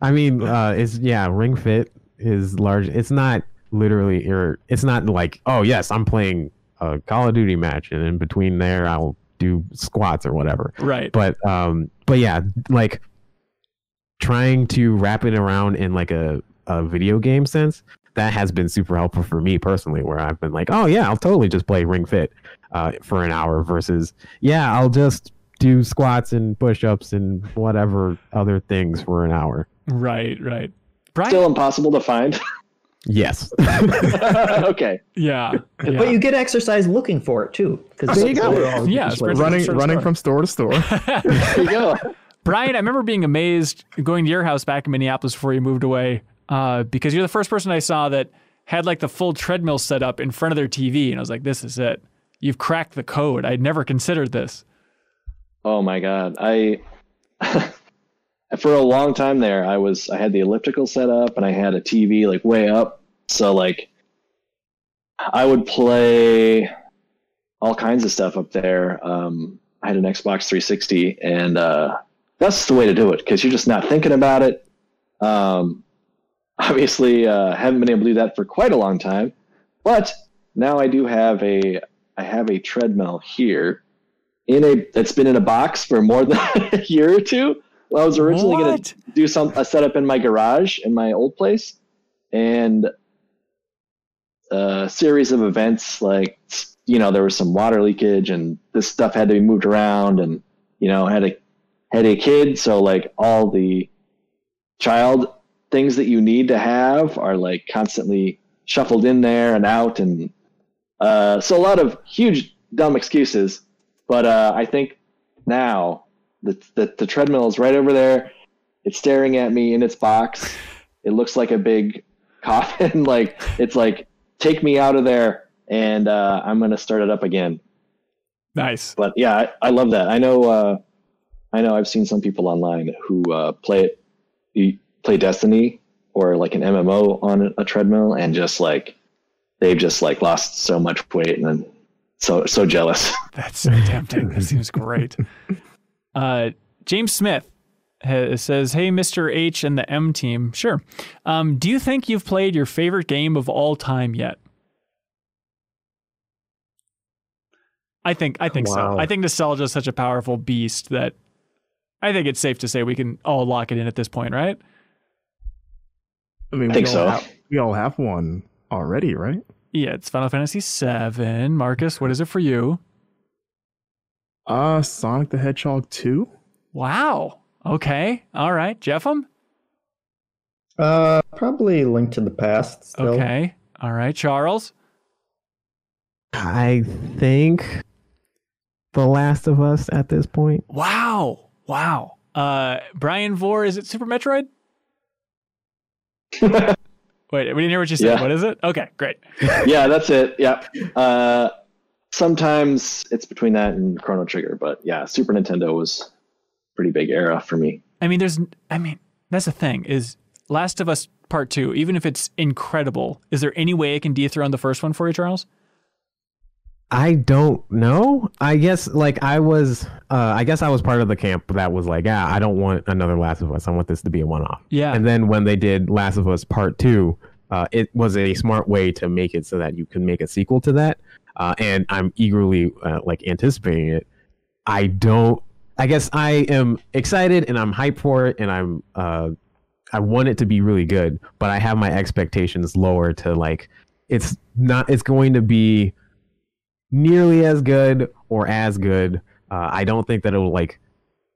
I mean, Ring Fit is large. It's not literally, it's not like, oh, yes, I'm playing a Call of Duty match, and in between there, I'll do squats or whatever. Right. But yeah, like trying to wrap it around in like a video game sense, that has been super helpful for me personally, where I've been like, oh yeah, I'll totally just play Ring Fit for an hour versus, yeah, I'll just do squats and push-ups and whatever other things for an hour. Right. Brian? Still impossible to find. Yes. Okay. Yeah. But you get exercise looking for it too. There you go. Yeah. Running from store to store. There you go. Brian, I remember being amazed going to your house back in Minneapolis before you moved away, because you're the first person I saw that had like the full treadmill set up in front of their TV. And I was like, this is it. You've cracked the code. I'd never considered this. Oh my God. For a long time there, I had the elliptical set up and I had a TV like way up. So like I would play all kinds of stuff up there. I had an Xbox 360 and that's the way to do it because you're just not thinking about it. Obviously, haven't been able to do that for quite a long time, but now I do have I have a treadmill here that's been in a box for more than a year or two. Well, I was originally going to do a setup in my garage in my old place, and a series of events like, you know, there was some water leakage and this stuff had to be moved around, and, you know, had a kid. So like all the child things that you need to have are like constantly shuffled in there and out. And so a lot of huge, dumb excuses, but I think now, The treadmill is right over there. It's staring at me in its box. It looks like a big coffin. Like it's like, take me out of there, and I'm gonna start it up again. Nice. But yeah, I love that. I know. I've seen some people online who play Destiny or like an MMO on a treadmill, and just like they've just like lost so much weight, and then so jealous. That's so tempting. That seems great. James Smith says, hey, Mr. H and the M team. Sure. Do you think you've played your favorite game of all time yet? I think wow. So. I think nostalgia is such a powerful beast that I think it's safe to say we can all lock it in at this point, right? I mean, we all have one already, right? Yeah, it's Final Fantasy VII. Marcus, what is it for you? Sonic the Hedgehog 2. Wow. Okay. All right. Jeffem? Probably Link to the Past still. Okay. All right. Charles? I think The Last of Us at this point. Wow. Brian Vore, is it Super Metroid? Wait, we didn't hear what you said. Yeah. What is it? Okay, great. Yeah, that's it. Yeah. Sometimes it's between that and Chrono Trigger, but yeah, Super Nintendo was a pretty big era for me. I mean, that's the thing is Last of Us Part 2, even if it's incredible, is there any way it can dethrone the first one for you, Charles? I don't know. I guess like I was part of the camp that was like, I don't want another Last of Us. I want this to be a one-off. Yeah. And then when they did Last of Us Part 2, it was a smart way to make it so that you can make a sequel to that. And I'm eagerly anticipating it. I don't. I guess I am excited and I'm hyped for it, and I'm I want it to be really good, but I have my expectations lower to like it's not it's going to be nearly as good or as good. I don't think that it'll like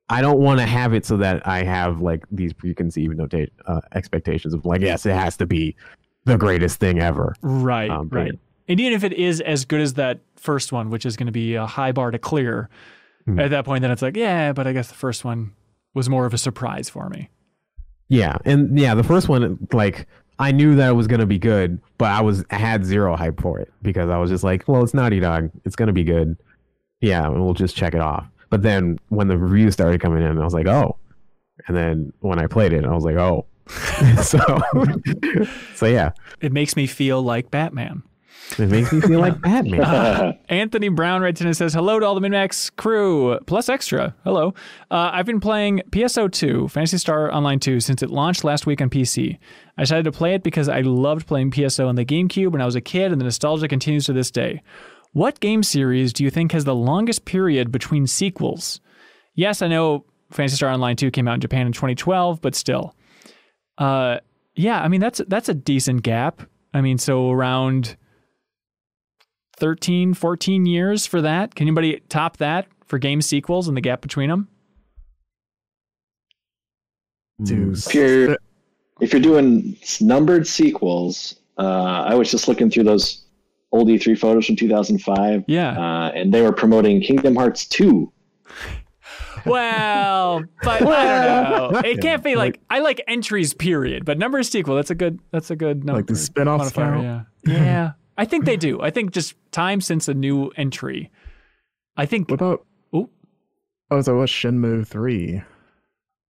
I don't want to have it so that I have like these preconceived expectations of like, yes, it has to be the greatest thing ever. Right, right. And even if it is as good as that first one, which is going to be a high bar to clear, at that point, then it's like, yeah, but I guess the first one was more of a surprise for me. Yeah. And yeah, the first one, like I knew that it was going to be good, but I had zero hype for it because I was just like, well, it's Naughty Dog. It's going to be good. Yeah. And we'll just check it off. But then when the reviews started coming in, I was like, oh. And then when I played it, I was like, oh. So yeah. It makes me feel like Batman. It makes me feel like Batman. Anthony Brown writes in and says, hello to all the MinMax crew, plus extra. Hello. I've been playing PSO2, Phantasy Star Online 2, since it launched last week on PC. I decided to play it because I loved playing PSO on the GameCube when I was a kid, and the nostalgia continues to this day. What game series do you think has the longest period between sequels? Yes, I know Phantasy Star Online 2 came out in Japan in 2012, but still. Yeah, I mean, that's a decent gap. I mean, so around 13, 14 years for that. Can anybody top that for game sequels and the gap between them? If you're doing numbered sequels, I was just looking through those old E3 photos from 2005. Yeah. And they were promoting Kingdom Hearts 2. Well, but I don't know. It can't be like I like entries period, but number of sequel, that's a good number. Like the spin-off style. Yeah. I think they do. I think just time since a new entry. I think what about so what's Shenmue 3?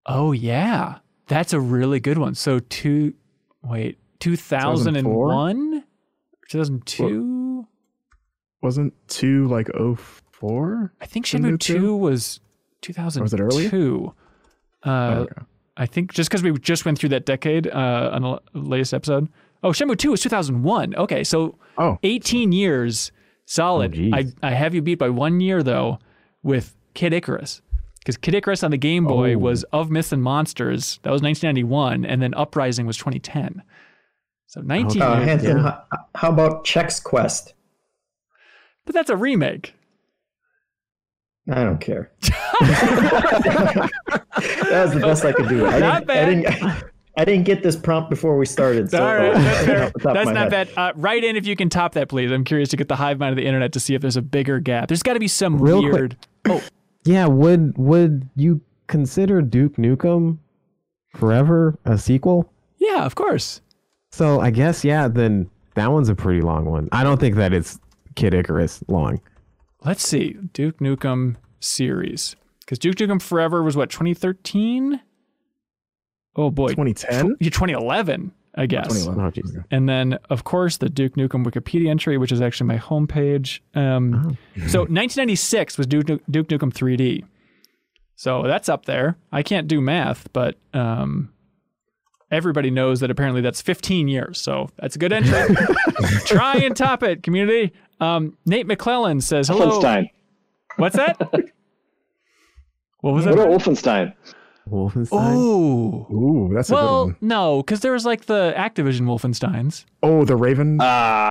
Oh yeah. That's a really good one. So 2001? 2002? Well, wasn't 2 like 04? I think Shenmue 2 was 2002. Or was it earlier? Okay. I think just because we just went through that decade on the latest episode. Oh, Shenmue 2 was 2001. Okay, so 18 years solid. Oh, I have you beat by 1 year, though, with Kid Icarus. Because Kid Icarus on the Game Boy was Of Myths and Monsters. That was 1991, and then Uprising was 2010. So 19 years. Hanson, how about Chex Quest? But that's a remake. I don't care. That was the best I could do. I didn't get this prompt before we started. So all right, that's not bad. Write in if you can top that, please. I'm curious to get the hive mind of the internet to see if there's a bigger gap. There's got to be some real weird. Quick. Oh, yeah. Would you consider Duke Nukem Forever a sequel? Yeah, of course. So I guess then that one's a pretty long one. I don't think that it's Kid Icarus long. Let's see, Duke Nukem series, because Duke Nukem Forever was what 2013. Oh boy, 2010? 2011, I guess. 2011. Oh, and then, of course, the Duke Nukem Wikipedia entry, which is actually my homepage. So 1996 was Duke Nukem 3D. So that's up there. I can't do math, but everybody knows that apparently that's 15 years. So that's a good entry. Try and top it, community. Nate McClellan says, hello. Wolfenstein. What's that? What was that? What about Wolfenstein? Wolfenstein. Oh, ooh, that's a good one. No, because there was like the Activision Wolfensteins. Oh, the Raven. Yeah.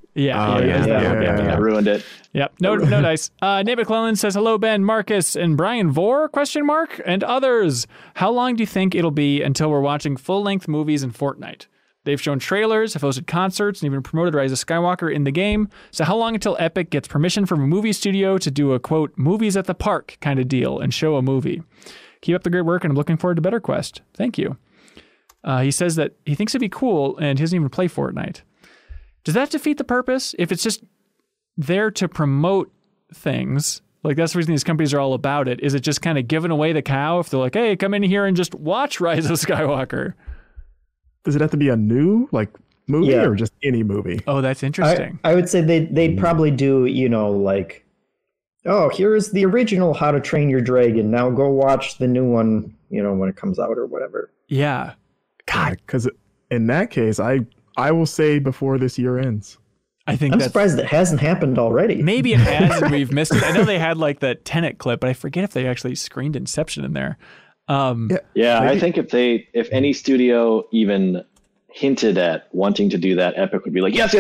Ruined it. Yep. No dice. Nate McClellan says hello, Ben, Marcus, and Brian Vore? ? And others. How long do you think it'll be until we're watching full-length movies in Fortnite? They've shown trailers, have hosted concerts, and even promoted Rise of Skywalker in the game. So how long until Epic gets permission from a movie studio to do a quote "movies at the park" kind of deal and show a movie? Keep up the great work, and I'm looking forward to Better Quest. Thank you. He says that he thinks it'd be cool, and he doesn't even play Fortnite. Does that defeat the purpose? If it's just there to promote things, like that's the reason these companies are all about it, is it just kind of giving away the cow if they're like, hey, come in here and just watch Rise of Skywalker? Does it have to be a new movie or just any movie? Oh, that's interesting. I would say they'd probably do, here's the original How to Train Your Dragon. Now go watch the new one, when it comes out or whatever. Yeah. God. Because in that case, I will say before this year ends. I think I'm surprised that hasn't happened already. Maybe it has and we've missed it. I know they had like that Tenet clip, but I forget if they actually screened Inception in there. I think if any studio even hinted at wanting to do that, Epic would be like, yes,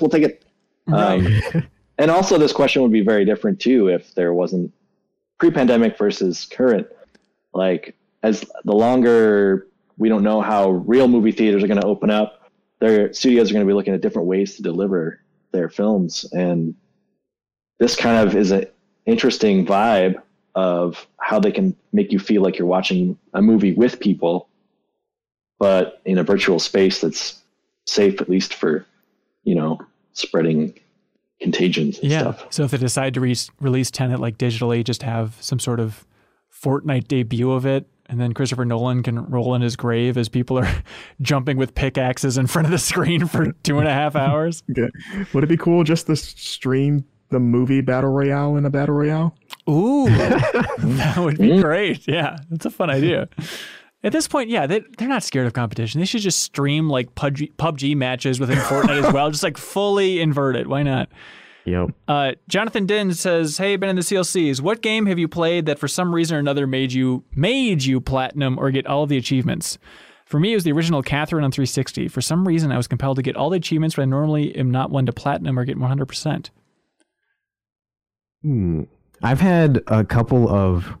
we'll take it. Right. And also this question would be very different too if there wasn't pre-pandemic versus current. Like, as the longer we don't know how real movie theaters are going to open up, their studios are going to be looking at different ways to deliver their films. And this kind of is an interesting vibe of how they can make you feel like you're watching a movie with people, but in a virtual space that's safe, at least for, spreading contagions and stuff. So if they decide to release Tenet like digitally, just have some sort of Fortnite debut of it, and then Christopher Nolan can roll in his grave as people are jumping with pickaxes in front of the screen for 2.5 hours. Okay. Would it be cool just to stream the movie Battle Royale in a Battle Royale? Ooh, that would be great. Yeah, that's a fun idea. At this point, yeah, they're not scared of competition. They should just stream like PUBG matches within Fortnite as well. Just like fully invert it. Why not? Yep. Jonathan Din says, "Hey, Ben in the CLCs, what game have you played that for some reason or another made you platinum or get all of the achievements? For me, it was the original Catherine on 360. For some reason, I was compelled to get all the achievements, but I normally am not one to platinum or get 100%. I've had a couple of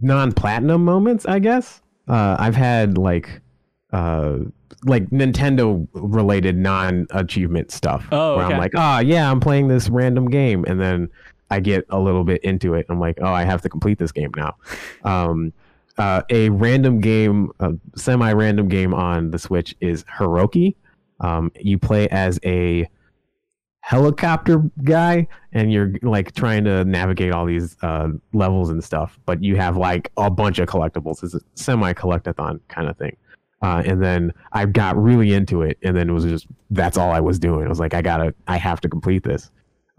non-platinum moments, I guess. I've had like Nintendo related non-achievement stuff. Oh, where okay. I'm like, I'm playing this random game, and then I get a little bit into it. I'm like, I have to complete this game now. A random game, a semi-random game on the Switch is Hiroki. You play as a helicopter guy, and you're like trying to navigate all these levels and stuff, but you have like a bunch of collectibles. It's a semi-collectathon kind of thing. And then I got really into it, and then it was just, that's all I was doing. I was like, I have to complete this.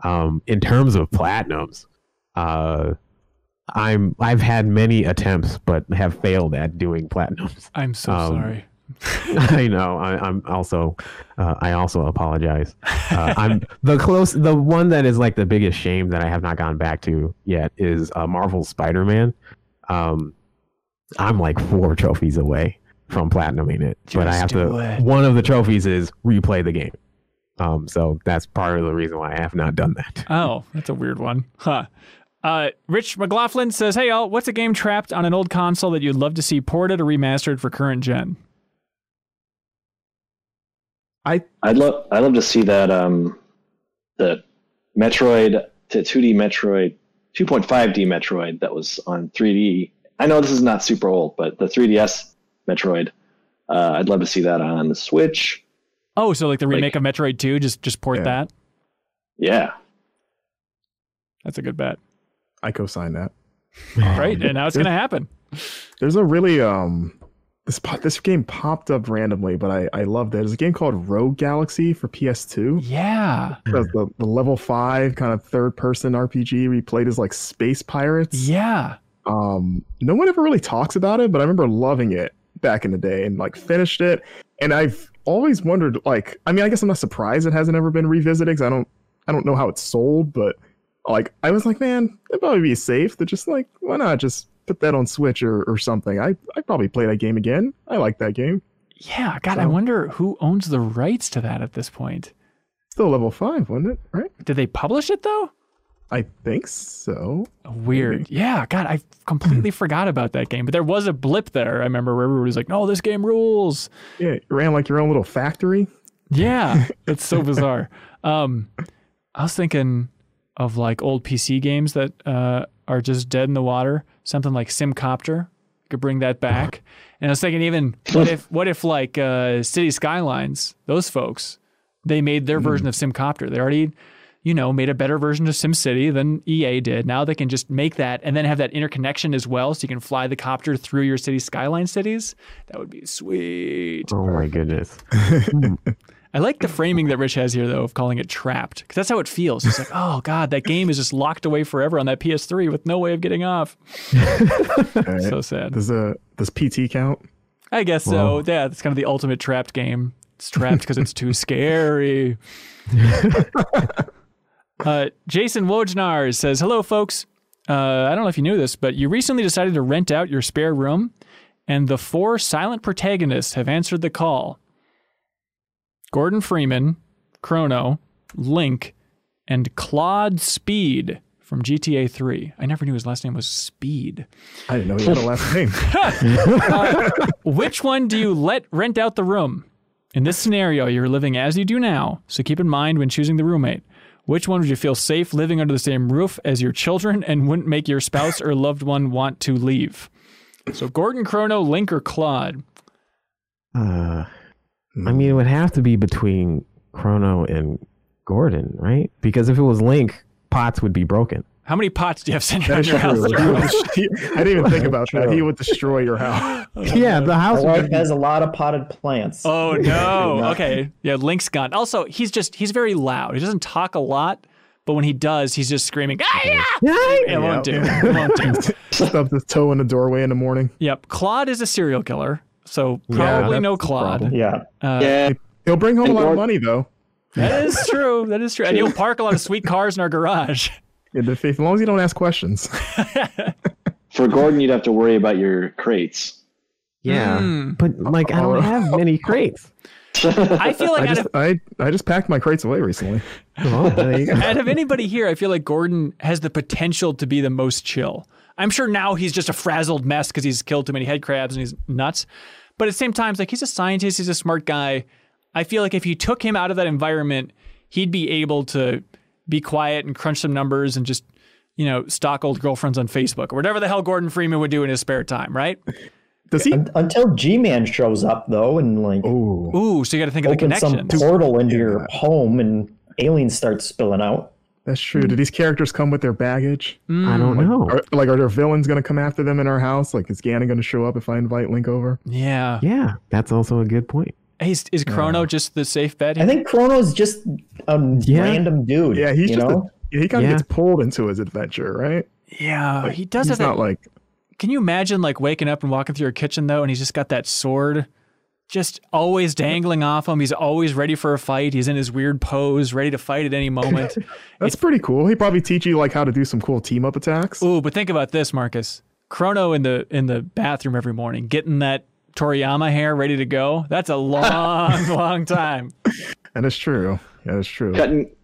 In terms of platinums, I've had many attempts, but have failed at doing platinums. I'm so sorry. I know. I also apologize. I'm the one that is like the biggest shame that I have not gone back to yet is Marvel's Spider-Man. I'm like 4 trophies away from platinuming it, but I have to. One of the trophies is replay the game. So that's part of the reason why I have not done that. Oh, that's a weird one, huh? Rich McLaughlin says, "Hey y'all, what's a game trapped on an old console that you'd love to see ported or remastered for current gen?" I'd love to see that the Metroid to 2D Metroid, 2.5D Metroid that was on 3D. I know this is not super old, but the 3DS Metroid. I'd love to see that on the Switch. Oh, so like the remake of Metroid 2, just port that? Yeah. That's a good bet. I co-sign that. Right, and now it's going to happen. There's a really... This game popped up randomly, but I love that. There's a game called Rogue Galaxy for PS2. Yeah. The level 5 kind of third-person RPG we played as like space pirates. Yeah. No one ever really talks about it, but I remember loving it back in the day and like finished it. And I've always wondered, like, I mean, I guess I'm not surprised it hasn't ever been revisited because I don't know how it's sold, but like I was like, man, it'd probably be safe to just like, why not just put that on Switch or something. I'd probably play that game again. I like that game. Yeah, God, so. I wonder who owns the rights to that at this point. Still level 5, wasn't it? Right? Did they publish it though? I think so. Weird. Maybe. Yeah, God, I completely forgot about that game. But there was a blip there. I remember where everybody was like, "No, this game rules." Yeah, it ran like your own little factory. Yeah, it's so bizarre. I was thinking of like old PC games that are just dead in the water. Something like SimCopter could bring that back. And I was thinking, even what if like City Skylines, those folks, they made their version of SimCopter. They already, made a better version of SimCity than EA did. Now they can just make that and then have that interconnection as well, so you can fly the copter through your city skyline cities. That would be sweet. Oh my goodness. I like the framing that Rich has here, though, of calling it trapped, because that's how it feels. It's like, oh, God, that game is just locked away forever on that PS3 with no way of getting off. Right. So sad. Does PT count? I guess so. Yeah, it's kind of the ultimate trapped game. it's trapped because it's too scary. Jason Wojnar says, hello, folks. I don't know if you knew this, but you recently decided to rent out your spare room, and the four silent protagonists have answered the call. Gordon Freeman, Chrono, Link, and Claude Speed from GTA 3. I never knew his last name was Speed. I didn't know he had a last name. Which one do you let rent out the room? In this scenario, you're living as you do now, so keep in mind when choosing the roommate. Which one would you feel safe living under the same roof as your children and wouldn't make your spouse or loved one want to leave? So Gordon, Chrono, Link, or Claude? I mean, it would have to be between Chrono and Gordon, right? Because if it was Link, pots would be broken. How many pots do you have sitting around your house? I didn't even think about that. He would destroy your house. Yeah, the house has a lot of potted plants. Oh, no. Okay. Yeah, Link's gone. Also, he's very loud. He doesn't talk a lot, but when he does, he's just screaming, It won't do. It won't do. Stubbed his toe in the doorway in the morning. Yep. Claude is a serial killer, so probably no Claude. Yeah. He'll bring home a lot of money, though. That is true. That is true. And he'll park a lot of sweet cars in our garage. As long as you don't ask questions. For Gordon, you'd have to worry about your crates. Yeah. But, like, I don't have many crates. I feel like I just packed my crates away recently. Out of anybody here, I feel like Gordon has the potential to be the most chill. I'm sure now he's just a frazzled mess because he's killed too many head crabs and he's nuts. But at the same time, it's like, he's a scientist. He's a smart guy. I feel like if you took him out of that environment, he'd be able to be quiet and crunch some numbers and just, stalk old girlfriends on Facebook or whatever the hell Gordon Freeman would do in his spare time, right? Does he? Until G-Man shows up, though, and like... Ooh, so you got to think of the connection. Open some portal into your home and aliens start spilling out. That's true. Do these characters come with their baggage? I don't know. Are there villains going to come after them in our house? Like, is Ganon going to show up if I invite Link over? Yeah. Yeah, that's also a good point. Is Chrono just the safe bet? I think Chrono's just a random dude. Yeah, he's he kind of gets pulled into his adventure, right? Yeah, like, he does. He's not like. Can you imagine like waking up and walking through your kitchen though, and he's just got that sword, just always dangling off him. He's always ready for a fight. He's in his weird pose, ready to fight at any moment. That's pretty cool. He probably teach you like how to do some cool team up attacks. Ooh, but think about this, Marcus. Chrono in the bathroom every morning, getting that Toriyama hair ready to go. That's a long, long time. And it's true. Yeah, it's true.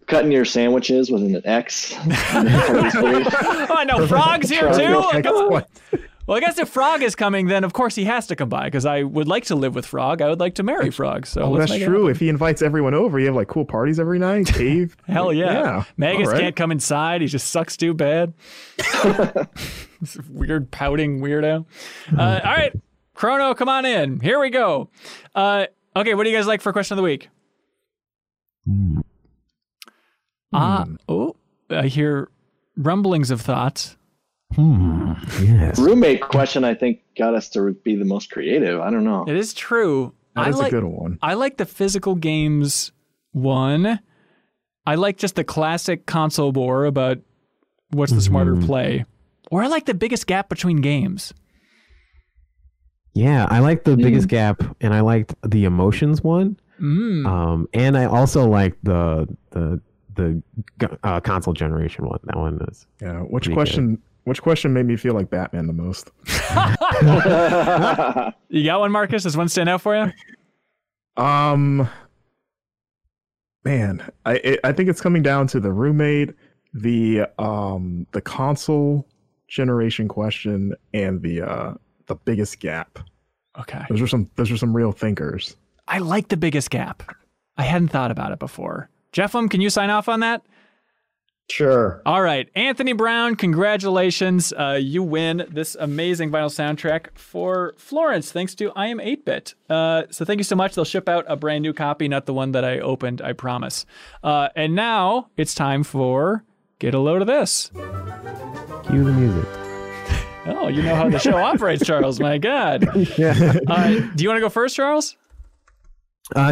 Cutting your sandwiches with an X. Oh, no, Frog's here too. Well, I guess if Frog is coming, then of course he has to come by because I would like to live with Frog. I would like to marry Frog. So that's true. If he invites everyone over, you have like cool parties every night. Cave. Hell yeah. Magus can't come inside. He just sucks too bad. Weird pouting weirdo. All right. Chrono, come on in. Here we go. Okay, what do you guys like for question of the week? I hear rumblings of thoughts. Yes. Roommate question, I think, got us to be the most creative. I don't know. It is true. That's a good one. I like the physical games one. I like just the classic console war about what's the smarter play. Or I like the biggest gap between games. Yeah, I liked the biggest gap, and I liked the emotions one, and I also liked the console generation one. That one is Which question made me feel like Batman the most? You got one, Marcus? Does one stand out for you? Man, I think it's coming down to the roommate, the console generation question, and the biggest gap. Okay. Those are some real thinkers. I like the biggest gap. I hadn't thought about it before. Jeffem, can you sign off on that? Sure. All right. Anthony Brown, congratulations. You win this amazing vinyl soundtrack for Florence, thanks to I Am 8-Bit. So thank you so much. They'll ship out a brand new copy, not the one that I opened, I promise. And now it's time for Get a Load of This. Cue the music. Oh, you know how the show operates, Charles. My God. Yeah. Do you want to go first, Charles?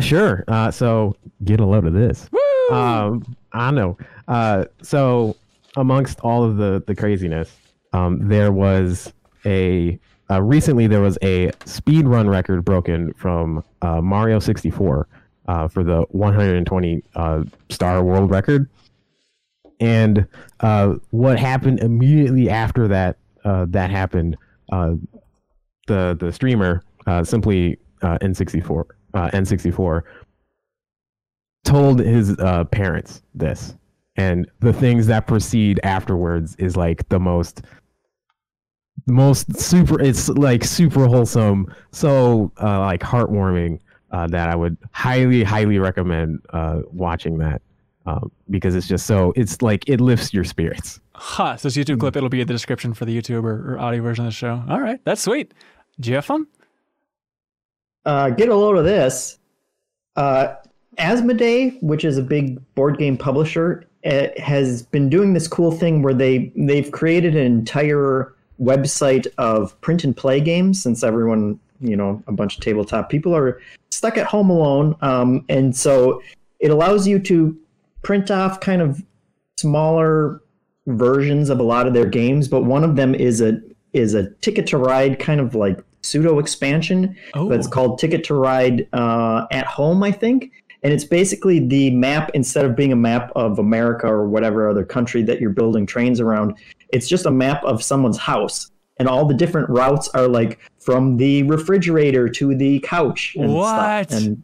Sure. So get a load of this. Woo! I know. So amongst all of the craziness, there was recently there was a speed run record broken from Mario 64 for the 120 star world record. And what happened immediately after that that happened, the streamer, simply N64 told his parents this, and the things that proceed afterwards is like the most super, it's like super wholesome, so like heartwarming, that I would highly recommend watching that, because it's just so, it's like it lifts your spirits. Huh, so this YouTube clip, it'll be in the description for the YouTube or audio version of the show. All right, that's sweet. Do you have fun? Get a load of this. Asmodee, which is a big board game publisher, has been doing this cool thing where they've created an entire website of print and play games, since everyone, a bunch of tabletop people are stuck at home alone. And so it allows you to print off kind of smaller versions of a lot of their games, but one of them is a Ticket to Ride kind of like pseudo expansion that's called Ticket to Ride at Home, I think. And it's basically the map, instead of being a map of America or whatever other country that you're building trains around, it's just a map of someone's house. And all the different routes are like from the refrigerator to the couch and what? Stuff.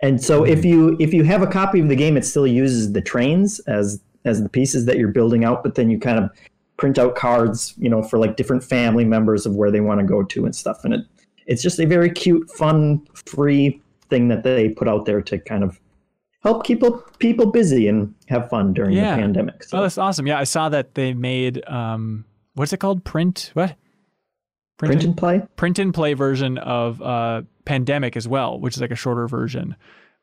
And so if you have a copy of the game, it still uses the trains as the pieces that you're building out, but then you kind of print out cards, for like different family members of where they want to go to and stuff. And it's just a very cute, fun, free thing that they put out there to kind of help keep people busy and have fun during the pandemic. So. Oh, that's awesome. Yeah, I saw that they made, what's it called? Print and play? Print and play version of Pandemic as well, which is like a shorter version,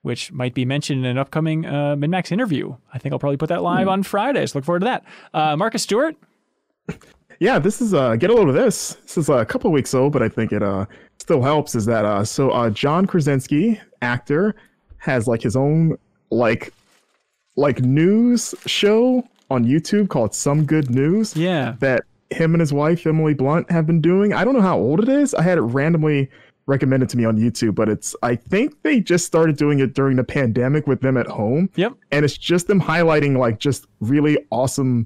which might be mentioned in an upcoming MinMax interview. I think I'll probably put that live on Friday, so look forward to that. Marcus Stewart? Yeah, this is, get a load of this. This is a couple of weeks old, but I think it still helps, is that, John Krasinski, actor, has like his own like news show on YouTube called Some Good News. Yeah. That him and his wife, Emily Blunt, have been doing. I don't know how old it is. I had it randomly recommended to me on YouTube, but I think they just started doing it during the pandemic with them at home. Yep. And it's just them highlighting like just really awesome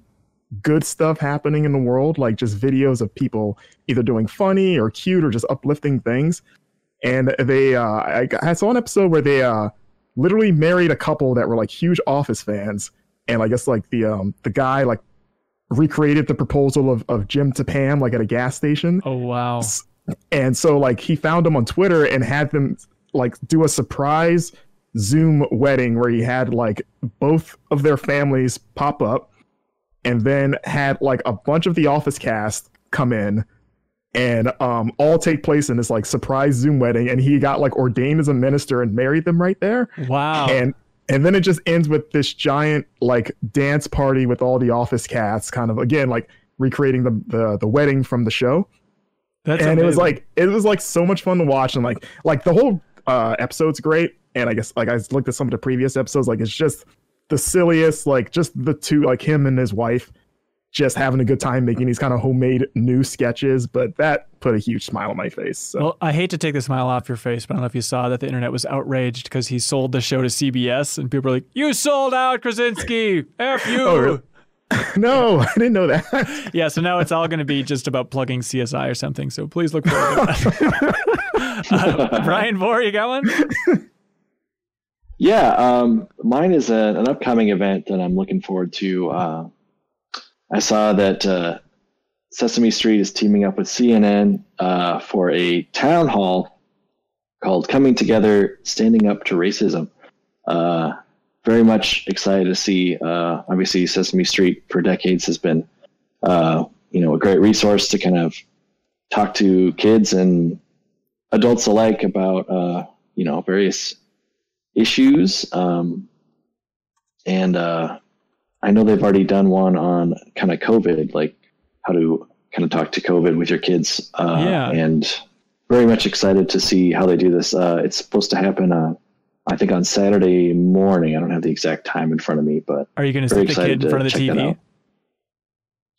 good stuff happening in the world, like just videos of people either doing funny or cute or just uplifting things. And they I saw an episode where they literally married a couple that were like huge Office fans, and I guess like the guy like recreated the proposal of Jim to Pam like at a gas station. Oh wow. And so like he found them on Twitter and had them like do a surprise Zoom wedding where he had like both of their families pop up, and then had like a bunch of the Office cast come in and all take place in this like surprise Zoom wedding. And he got like ordained as a minister and married them right there. Wow. And then it just ends with this giant like dance party with all the Office cast, kind of again like recreating the wedding from the show. That's and amazing. It was like so much fun to watch, and like the whole episode's great. And I guess like I looked at some of the previous episodes, like it's just the silliest, like just the two, like him and his wife just having a good time making these kind of homemade new sketches, but that put a huge smile on my face. So. Well, I hate to take the smile off your face, but I don't know if you saw that the internet was outraged because he sold the show to CBS, and people are like, "You sold out, Krasinski! F you!" Oh, really? No, I didn't know that. Yeah, so now it's all going to be just about plugging CSI or something, so please look forward to that. Brian Moore, you got one? Yeah, mine is an upcoming event that I'm looking forward to. I saw that Sesame Street is teaming up with CNN for a town hall called Coming Together, Standing Up to Racism. Very much excited to see. Obviously, Sesame Street for decades has been, a great resource to kind of talk to kids and adults alike about, various issues. And I know they've already done one on kind of COVID, like how to kind of talk to COVID with your kids. And very much excited to see how they do this. It's supposed to happen, I think, on Saturday morning. I don't have the exact time in front of me, but are you going to sit the kid in front of the TV?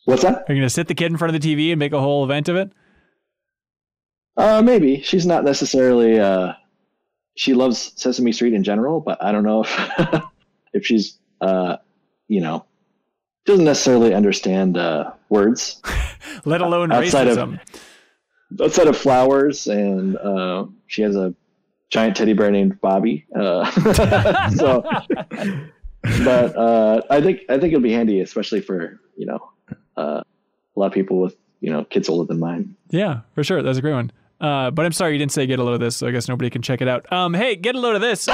What's that? Are you going to sit the kid in front of the TV and make a whole event of it? Maybe. She's not necessarily she loves Sesame Street in general, but I don't know if if she's doesn't necessarily understand words, let alone racism. Outside of flowers, and she has a giant teddy bear named Bobby. So, but I think it'll be handy, especially for a lot of people with kids older than mine. Yeah, for sure. That's a great one. But I'm sorry you didn't say Get a Load of This, so I guess nobody can check it out. Hey, Get a Load of This.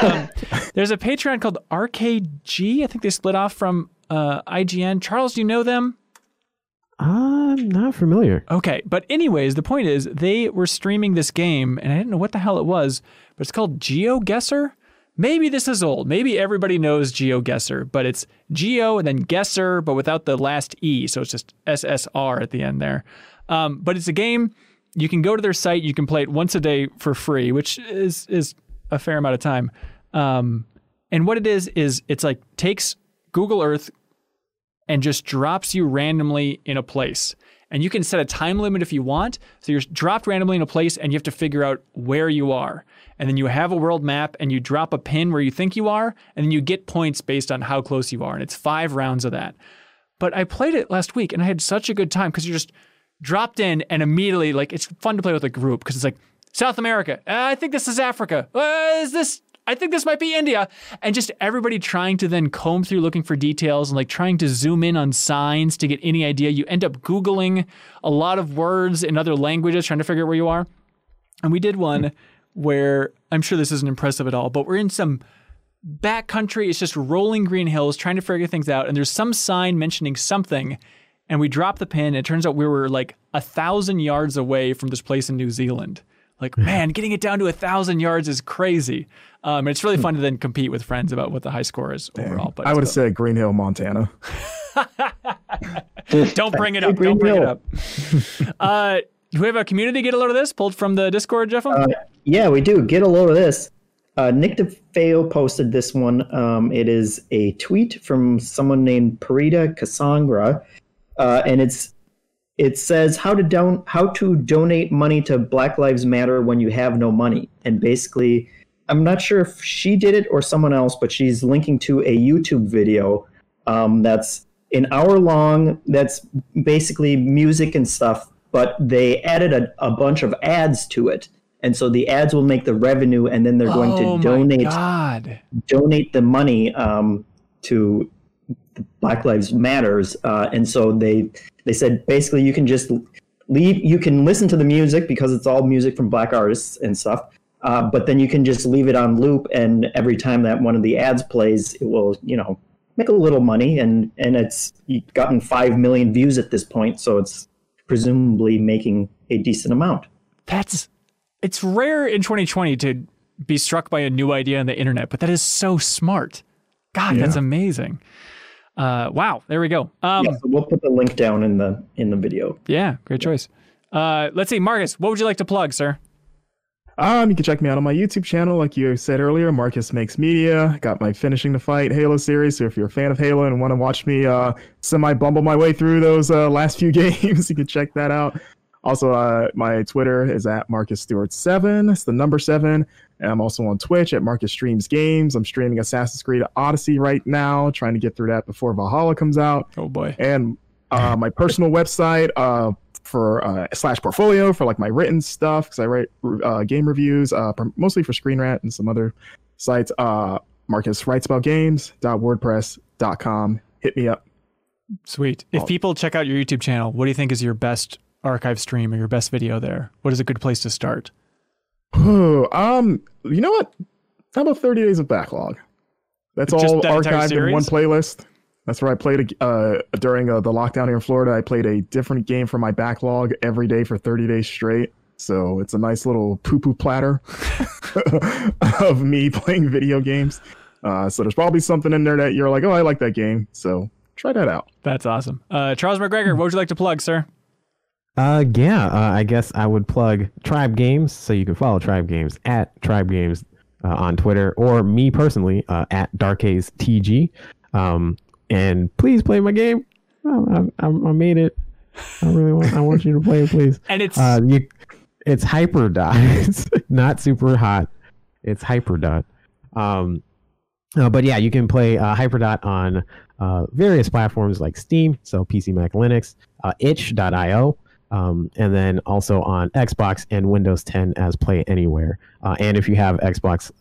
There's a Patreon called RKG. I think they split off from IGN. Charles, do you know them? I'm not familiar. Okay. But anyways, the point is they were streaming this game, and I didn't know what the hell it was, but it's called GeoGuessr. Maybe this is old. Maybe everybody knows GeoGuessr, but it's Geo and then Guessr, but without the last E, so it's just SSR at the end there. But it's a game. You can go to their site. You can play it once a day for free, which is a fair amount of time. And what it is it's like takes Google Earth and just drops you randomly in a place. And you can set a time limit if you want. So you're dropped randomly in a place and you have to figure out where you are. And then you have a world map and you drop a pin where you think you are. And then you get points based on how close you are. And it's 5 rounds of that. But I played it last week and I had such a good time because you're just dropped in and immediately, like, it's fun to play with a group because it's like, South America, I think this is Africa, I think this might be India, and just everybody trying to then comb through looking for details and like trying to zoom in on signs to get any idea. You end up Googling a lot of words in other languages trying to figure out where you are. And we did one where, I'm sure this isn't impressive at all, but we're in some backcountry, it's just rolling green hills trying to figure things out, and there's some sign mentioning something. And we dropped the pin, and it turns out we were like 1,000 yards away from this place in New Zealand. Like, man, getting it down to 1,000 yards is crazy. And it's really fun to then compete with friends about what the high score is overall. But I would have said Green Hill, Montana. Don't bring it up. Don't bring it up. Do we have a community Get a Load of This pulled from the Discord, Jeff? Yeah, we do. Get a Load of This. Nick DeFeo posted this one. It is a tweet from someone named Parita Kasangra. And it says how to donate money to Black Lives Matter when you have no money. And basically, I'm not sure if she did it or someone else, but she's linking to a YouTube video that's an hour long. That's basically music and stuff, but they added a bunch of ads to it. And so the ads will make the revenue, and then they're going to donate the money to Black Lives Matters, and so they said basically you can just leave. You can listen to the music because it's all music from black artists and stuff. But then you can just leave it on loop, and every time that one of the ads plays, it will make a little money, and it's gotten 5 million views at this point, so it's presumably making a decent amount. It's rare in 2020 to be struck by a new idea on the internet, but that is so smart. God, yeah. That's amazing. Wow, there we go. So we'll put the link down in the video. Yeah, great choice. Let's see, Marcus, what would you like to plug, sir? You can check me out on my YouTube channel, like you said earlier. Marcus Makes Media. Got my Finishing the Fight Halo series, so if you're a fan of Halo and want to watch me semi-bumble my way through those last few games, you can check that out. Also, my Twitter is at MarcusStewart7. It's the number 7. And I'm also on Twitch at Marcus Streams Games. I'm streaming Assassin's Creed Odyssey right now, trying to get through that before Valhalla comes out. Oh, boy. And my personal website for /portfolio for like my written stuff, because I write game reviews, mostly for Screen Rant and some other sites, marcuswritesaboutgames.wordpress.com. Hit me up. Sweet. If people check out your YouTube channel, what do you think is your best archive stream or your best video there? What is a good place to start? You know what? How about 30 Days of Backlog? That's just all that archived in one playlist. That's where I played during the lockdown here in Florida. I played a different game from my backlog every day for 30 days straight. So it's a nice little poo-poo platter of me playing video games. So there's probably something in there that you're like, oh, I like that game. So try that out. That's awesome. Charles McGregor, what would you like to plug, sir? I guess I would plug Tribe Games, so you can follow Tribe Games at Tribe Games on Twitter, or me personally at DarkAzeTG. And please play my game. I made it. I want you to play it, please. And it's Hyper Dies, not Super Hot. It's HyperDot. But yeah, you can play HyperDot on various platforms like Steam, so PC, Mac, Linux, itch.io, and then also on Xbox and Windows 10 as Play Anywhere. And if you have Xbox,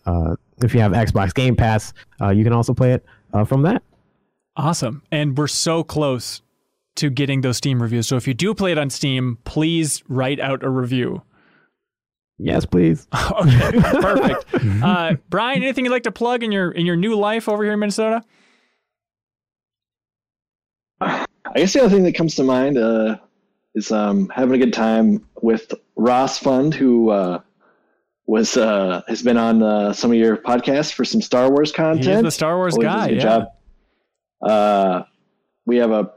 Game Pass, you can also play it from that. Awesome. And we're so close to getting those Steam reviews. So if you do play it on Steam, please write out a review. Yes, please. Okay, perfect. Brian, anything you'd like to plug in your new life over here in Minnesota? I guess the other thing that comes to mind is having a good time with Ross Fund, who has been on some of your podcasts for some Star Wars content. He's the Star Wars guy. Good job. We have an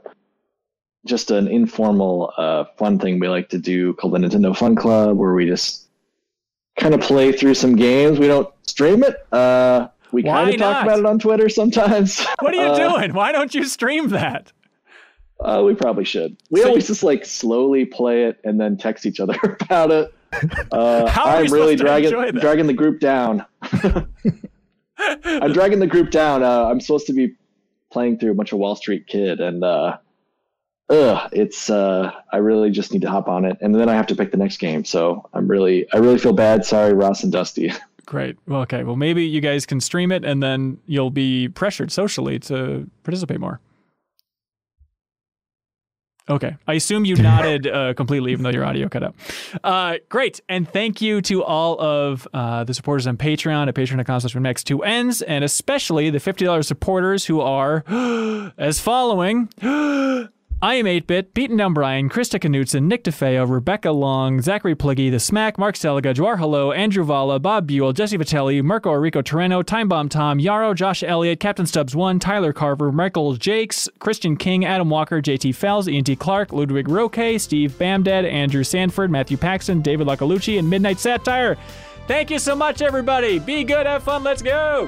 informal fun thing we like to do called the Nintendo Fun Club, where we just kind of play through some games. We don't stream it. We kind of talk about it on Twitter sometimes. What are you doing? Why don't you stream that? We probably should. We always just like slowly play it and then text each other about it. How are I'm really dragging the group down. I'm dragging the group down. I'm supposed to be playing through a bunch of Wall Street Kid, and it's I really just need to hop on it, and then I have to pick the next game. So I really feel bad. Sorry, Ross and Dusty. Great. Well, okay. Well, maybe you guys can stream it, and then you'll be pressured socially to participate more. Okay. I assume you nodded completely, even though your audio cut out. Great. And thank you to all of the supporters on Patreon at patreon.com/2ends, and especially the $50 supporters who are as following. I am 8-Bit, Beaten Down Brian, Krista Knutson, Nick DeFeo, Rebecca Long, Zachary Pluggy, The Smack, Mark Seliga, Juar Hello, Andrew Valla, Bob Buell, Jesse Vitelli, Marco Arico Torreno, Time Bomb Tom, Yarrow, Josh Elliott, Captain Stubbs 1, Tyler Carver, Michael Jakes, Christian King, Adam Walker, JT Fells, Ian T. Clark, Ludwig Roque, Steve Bamdad, Andrew Sanford, Matthew Paxton, David Lacalucci, and Midnight Satire. Thank you so much, everybody. Be good, have fun, let's go!